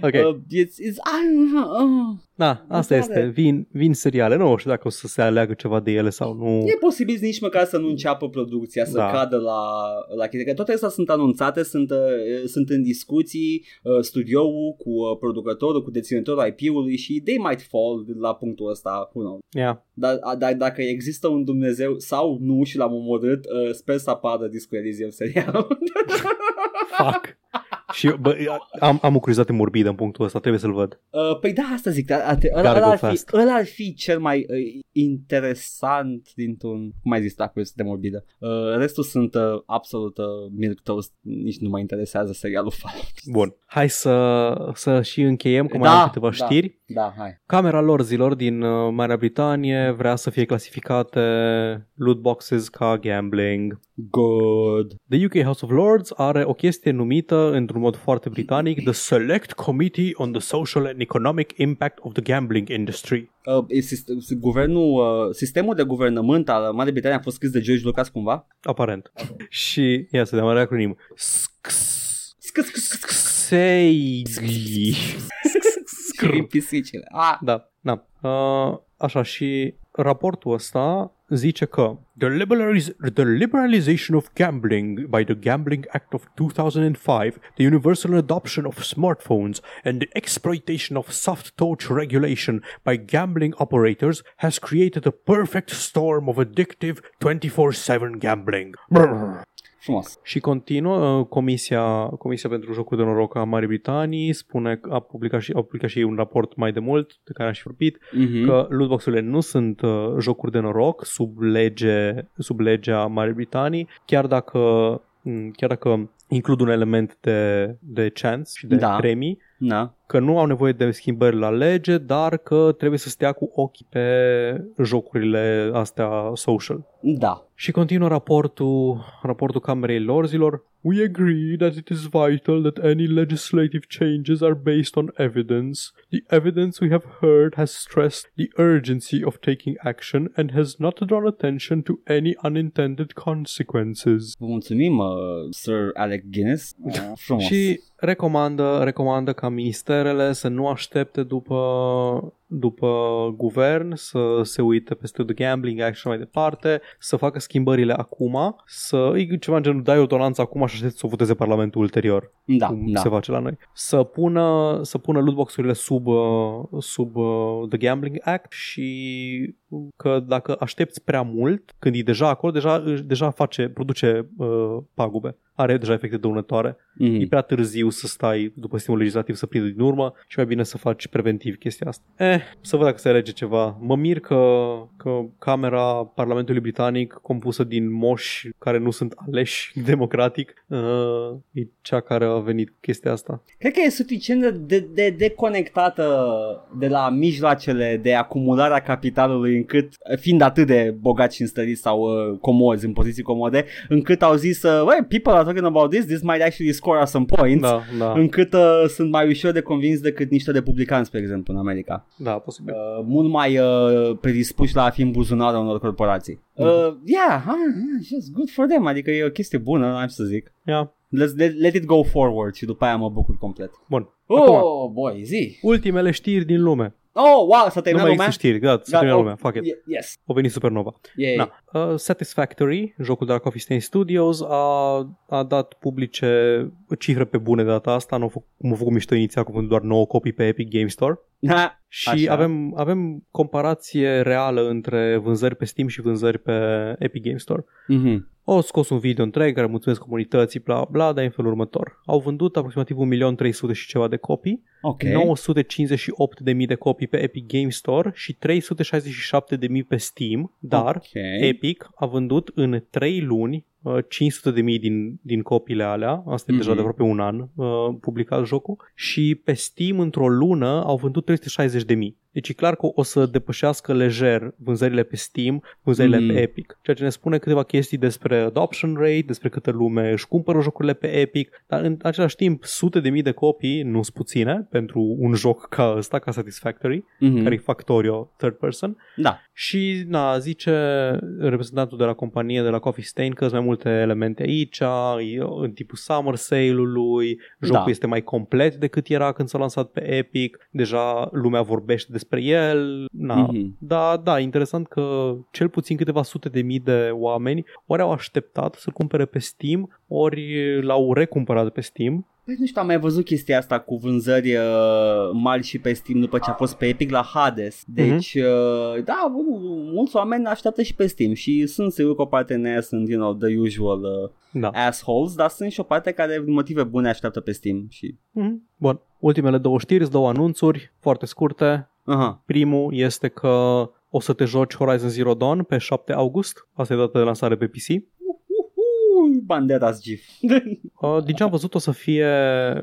Okay. Da, asta este. Vin seriale. Nu știu dacă o să se aleagă ceva de ele sau nu. E posibil nici măcar să nu înceapă producția, să cadă la chestia. Toate astea sunt anunțate, sunt în discuții, studioul cu producătorul, cu deținătorul IP-ului și they might fall la punctul ăsta. Yeah. Dar dacă există un Dumnezeu sau nu și l-am omorât, sper să apară Disco Elysium serialul. Fuck. Și am o curiozitate morbidă în punctul ăsta, trebuie să-l văd. Păi da, asta zic, ăla ar fi cel mai interesant dintr-un, cum ai zis, la curiozitate morbidă. Restul sunt absolut milk toast, nici nu mă interesează serialul. Bun, hai să și încheiem, că mai am câteva știri. Da, hai. Camera lor zilor din Marea Britanie vrea să fie clasificate loot boxes ca gambling. Good. The UK House of Lords are o chestie numită, într-un mod foarte britanic, The Select Committee on the Social and Economic Impact of the Gambling Industry. Sistemul de guvernământ al Marii Britanii a fost scris de George Lucas cumva? Aparent. Și, ia să dăm un acronim. SEI. Scrim pisicile. Da, da. Așa, și raportul ăsta zice că the liberalization of gambling by the Gambling Act of 2005, the universal adoption of smartphones, and the exploitation of soft touch regulation by gambling operators has created a perfect storm of addictive 24/7 gambling. Brr. Frumos. Și continuă, Comisia pentru Jocul de Noroc a Marii Britanii spune că a publicat și un raport mai de mult de care am și vorbit, că lootbox-urile nu sunt jocuri de noroc sub legea Marii Britanii, chiar dacă includ un element de chance și de premii. Da. Că nu au nevoie de schimbări la lege, dar că trebuie să stea cu ochii pe jocurile astea social. Da. Și continuă raportul Camerei Lorzilor. We agree that it is vital that any legislative changes are based on evidence. The evidence we have heard has stressed the urgency of taking action and has not drawn attention to any unintended consequences. Vă mulțumim, Sir Alec Guinness. Frumos. Și recomandă ca ministerele să nu aștepte după guvern, să se uite peste The Gambling Act și mai departe, să facă schimbările acum, ceva în genul dai ordonanța acum și aștept să o voteze Parlamentul ulterior, cum se face la noi. Să pună lootbox-urile sub The Gambling Act și că dacă aștepți prea mult, când e deja acolo, deja produce pagube. Are deja efecte dăunătoare. E prea târziu să stai după sistemul legislativ să prindă din urmă și mai bine să faci preventiv chestia asta. Să văd dacă se alege ceva. Mă mir că Camera Parlamentului Britanic, compusă din moși care nu sunt aleși democratic, e cea care a venit chestia asta. Cred că e suficient de deconectată de la mijloacele de acumularea capitalului, încât, fiind atât de bogați și înstăriți sau comozi, în poziții comode, încât au zis people are talking about this might actually score us some points, încât sunt mai ușor de convins decât niște republicani, spre exemplu, în America. Da, posibil. Mult mai predispuși la a fi în buzunarea unor corporații. Just good for them, adică e o chestie bună, am să zic. Yeah. Let it go forward și după aia mă bucur complet. Bun. Acum, boy, zi! Ultimele știri din lume. Oh, wow, s-a terminat lumea? Nu mai există știri, s-a terminat lumea, fuck it. Yes. O venit supernova. Satisfactory, jocul de la Coffee Stain Studios, a dat publice cifre pe bune de data asta, cum au făcut mișto inițial, cuvântul doar 9 copii pe Epic Game Store. Și așa. Avem comparație reală între vânzări pe Steam și vânzări pe Epic Game Store. Au scos un video întreg care mulțumesc comunității, bla bla, dar în felul următor. Au vândut aproximativ 1.300.000 și ceva de copii, 958.000 de copii pe Epic Game Store și 367.000 pe Steam, dar Epic a vândut în 3 luni 500.000 din copiile alea, asta e deja de aproape un an publicat jocul, și pe Steam într-o lună au vândut 360.000. Deci e clar că o să depășească lejer vânzările pe Steam, vânzările pe Epic, ceea ce ne spune câteva chestii despre adoption rate, despre câtă lume își cumpără jocurile pe Epic, dar în același timp sute de mii de copii nu-s puține pentru un joc ca ăsta, ca Satisfactory, care e Factorio third person. Da. Și na, zice reprezentantul de la companie, de la Coffee Stain, că sunt mai multe elemente aici, în tipul summer sale-ului, jocul este mai complet decât era când s-a lansat pe Epic, deja lumea vorbește despre el, da, da, interesant că cel puțin câteva sute de mii de oameni ori au așteptat să-l cumpere pe Steam, ori l-au recumpărat pe Steam. Păi nu știu, am mai văzut chestia asta cu vânzări mari și pe Steam după ce a fost pe Epic la Hades. Deci, da, mulți oameni așteaptă și pe Steam și sunt sigur că o parte în aia sunt, you know, the usual assholes, dar sunt și o parte care motive bune așteaptă pe Steam. Și... Bun, ultimele două știri, două anunțuri, foarte scurte. Primul este că o să te joci Horizon Zero Dawn pe 7 august, asta e data de lansare pe PC. Banderas GIF. Din ce am văzut o să fie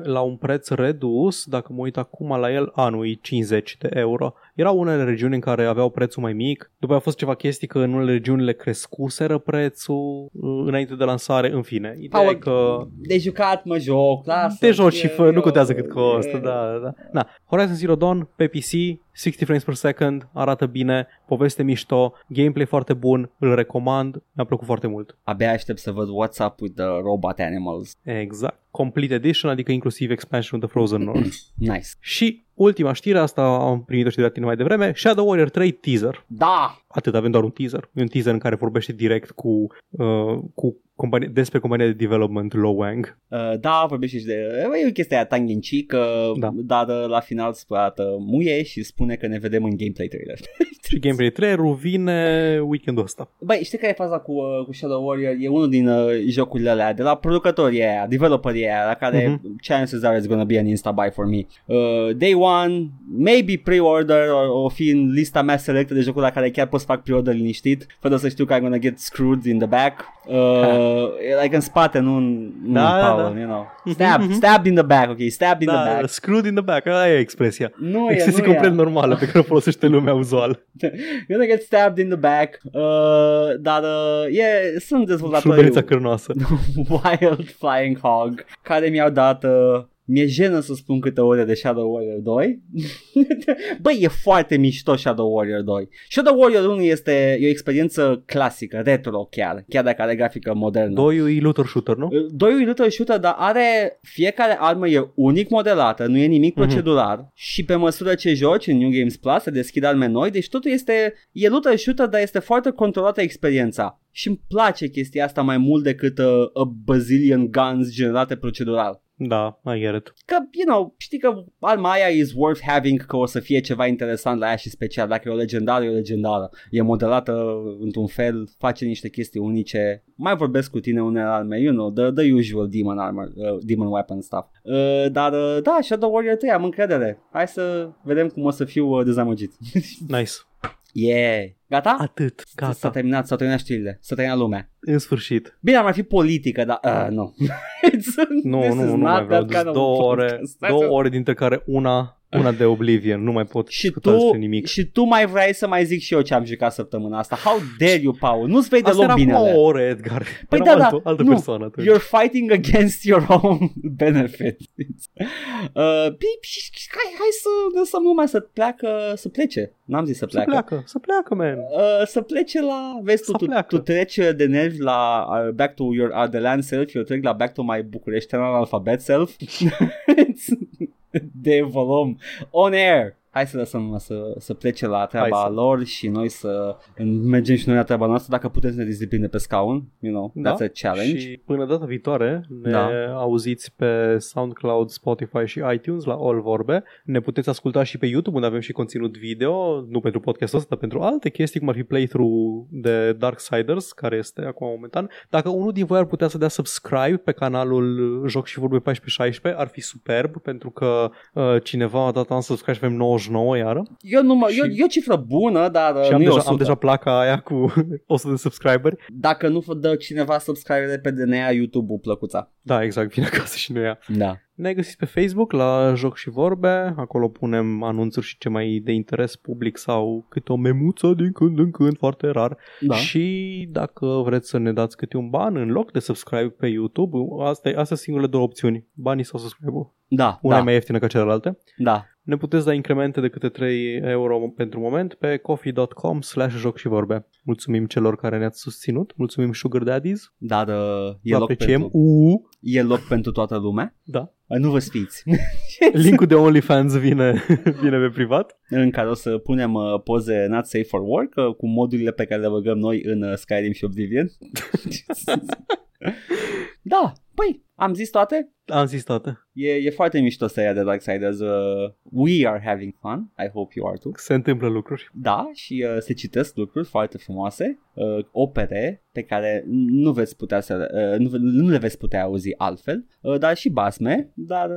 la un preț redus, dacă mă uit acum la el, anul e 50 de euro. Erau unele regiuni în care aveau prețul mai mic, după a fost ceva chestii că în unele regiunile crescuseră prețul înainte de lansare, în fine. Ideea că... De jucat mă joc, lasă. Te joci și nu contează cât costă, da. Na, Horizon Zero Dawn pe PC, 60 frames per second, arată bine, poveste mișto, gameplay foarte bun, îl recomand, mi-a plăcut foarte mult. Abia aștept să văd What's Up with the Robot Animals. Exact. Complete Edition, adică inclusiv expansion The Frozen North. Nice. Și ultima știre, asta am primit-o și de la tine mai devreme, Shadow Warrior 3 teaser. Da! Atât, avem doar un teaser. E un teaser în care vorbește direct cu... despre compania de development Lowang. Da, vorbește și de... E o chestie aia tongue-in-cheek, dar la final spărată muie și spune că ne vedem în gameplay trailer. Și gameplay trailer-ul vine weekendul ăsta. Băi, știi care e faza cu Shadow Warrior? E unul din jocurile alea de la producătorii aia, developerii aia, la care chances are it's gonna be an insta-buy for me. Day one, maybe pre-order, o fi în lista mea selectă de jocuri la care chiar pot să fac pre-order liniștit, fără să știu că I'm gonna get screwed in the back. Like în spate, nu în palm, you know. Stabbed in the back, ok, stabbed in the back. Screwed in the back, aia e expresia. Nu expresia e complet normală pe care o folosește lumea uzual. You're gonna get stabbed in the back. Dar sunt dezvoltatori. Șurbelița cârnoasă. Wild Flying Hog, care mi-au dat... Mi-e jenă să spun câte ore de Shadow Warrior 2. Băi, e foarte mișto Shadow Warrior 2. Shadow Warrior 1 este o experiență clasică, retro chiar dacă are grafică modernă. 2-ul e looter shooter, nu? 2-ul e looter shooter, dar are fiecare armă e unic modelată, nu e nimic procedural și pe măsură ce joci în New Games Plus se deschid arme noi, deci totul e looter shooter, dar este foarte controlată experiența. Și îmi place chestia asta mai mult decât a bazillion guns generate procedural. Da, I get it. Că, you know, știi că arma aia is worth having, că o să fie ceva interesant la ea și special. Dacă e o legendară, e o legendară. E modelată într-un fel, face niște chestii unice. Mai vorbesc cu tine unele arme, you know, the usual demon armor, demon weapon stuff. Dar, da, Shadow Warrior 3, am încredere. Hai să vedem cum o să fiu dezamăgit. Nice. Yeah. Gata? Atât. Gata. S-a terminat știrile. S-a terminat lumea. În sfârșit. Bine, ar mai fi politică, dar nu. Nu mai vreau. Două ore dintre care una de Oblivion. Nu mai pot discuta despre nimic. Și tu mai vrei să mai zic și eu ce am jucat săptămâna asta. How dare you, Paul? Nu-ți vei deloc bine. Asta era o oră, Edgar. Păi da, altă persoană. You're fighting against your own benefit. Hai să lăsăm lumea să plece. N-am zis să pleacă. Să pleacă, man. Să plece la... Vezi, tu treci de nervi la Back to your Ardelan self, eu trec la Back to my Bucureștean analfabet self. De volum. On air. Hai să lăsăm să plece la treaba lor și noi să mergem și noi la treaba noastră. Dacă putem să ne dezlipim pe scaun, you know, that's a challenge. Și până data viitoare ne auziți pe SoundCloud, Spotify și iTunes la All Vorbe. Ne puteți asculta și pe YouTube unde avem și conținut video, nu pentru podcastul ăsta, dar pentru alte chestii, cum ar fi playthrough de Darksiders, care este acum momentan. Dacă unul din voi ar putea să dea subscribe pe canalul Joc și Vorbe 1416, ar fi superb, pentru că cineva a dat unsubscribe și avem 90 29 iară. Eu o cifră bună, dar și am deja placa aia cu 100 de subscriberi. Dacă nu dă cineva subscribere pe DNA, YouTube-ul plăcuța. Da, exact, vine acasă și nu ia. Da. Ne-ai găsit pe Facebook la Joc și Vorbe, acolo punem anunțuri și ce mai de interes public sau câte o memuță din când în când, foarte rar. Da. Și dacă vreți să ne dați câte un ban în loc de subscribe pe YouTube, astea sunt singurele două opțiuni, banii sau subscribe-ul. Da, una da. E mai ieftină ca celelalte. Da. Ne puteți da incremente de câte 3 euro pentru moment pe coffee.com/jocsivorbe. Mulțumim celor care ne-ați susținut, mulțumim Sugar Daddies. Dar e loc pentru toată lumea. Da. Nu vă spiți. Linkul de OnlyFans vine pe privat. În care o să punem poze not safe for work cu modurile pe care le băgăm noi în Skyrim și Oblivion. Da, păi, am zis toate? Am zis toate. E foarte mișto să ia de Darksiders. We are having fun. I hope you are too. Se întâmplă lucruri. Da, și se citesc lucruri foarte frumoase. Opere pe care nu veți putea nu le veți putea auzi altfel. Dar și basme. Dar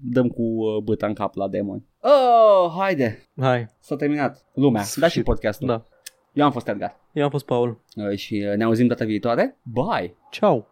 dăm cu bâta în cap la demoni. Haide. Hai. S-a terminat lumea, dar și podcastul. Da. Eu am fost Edgar. Eu am fost Paul. Și ne auzim data viitoare. Bye. Ciao.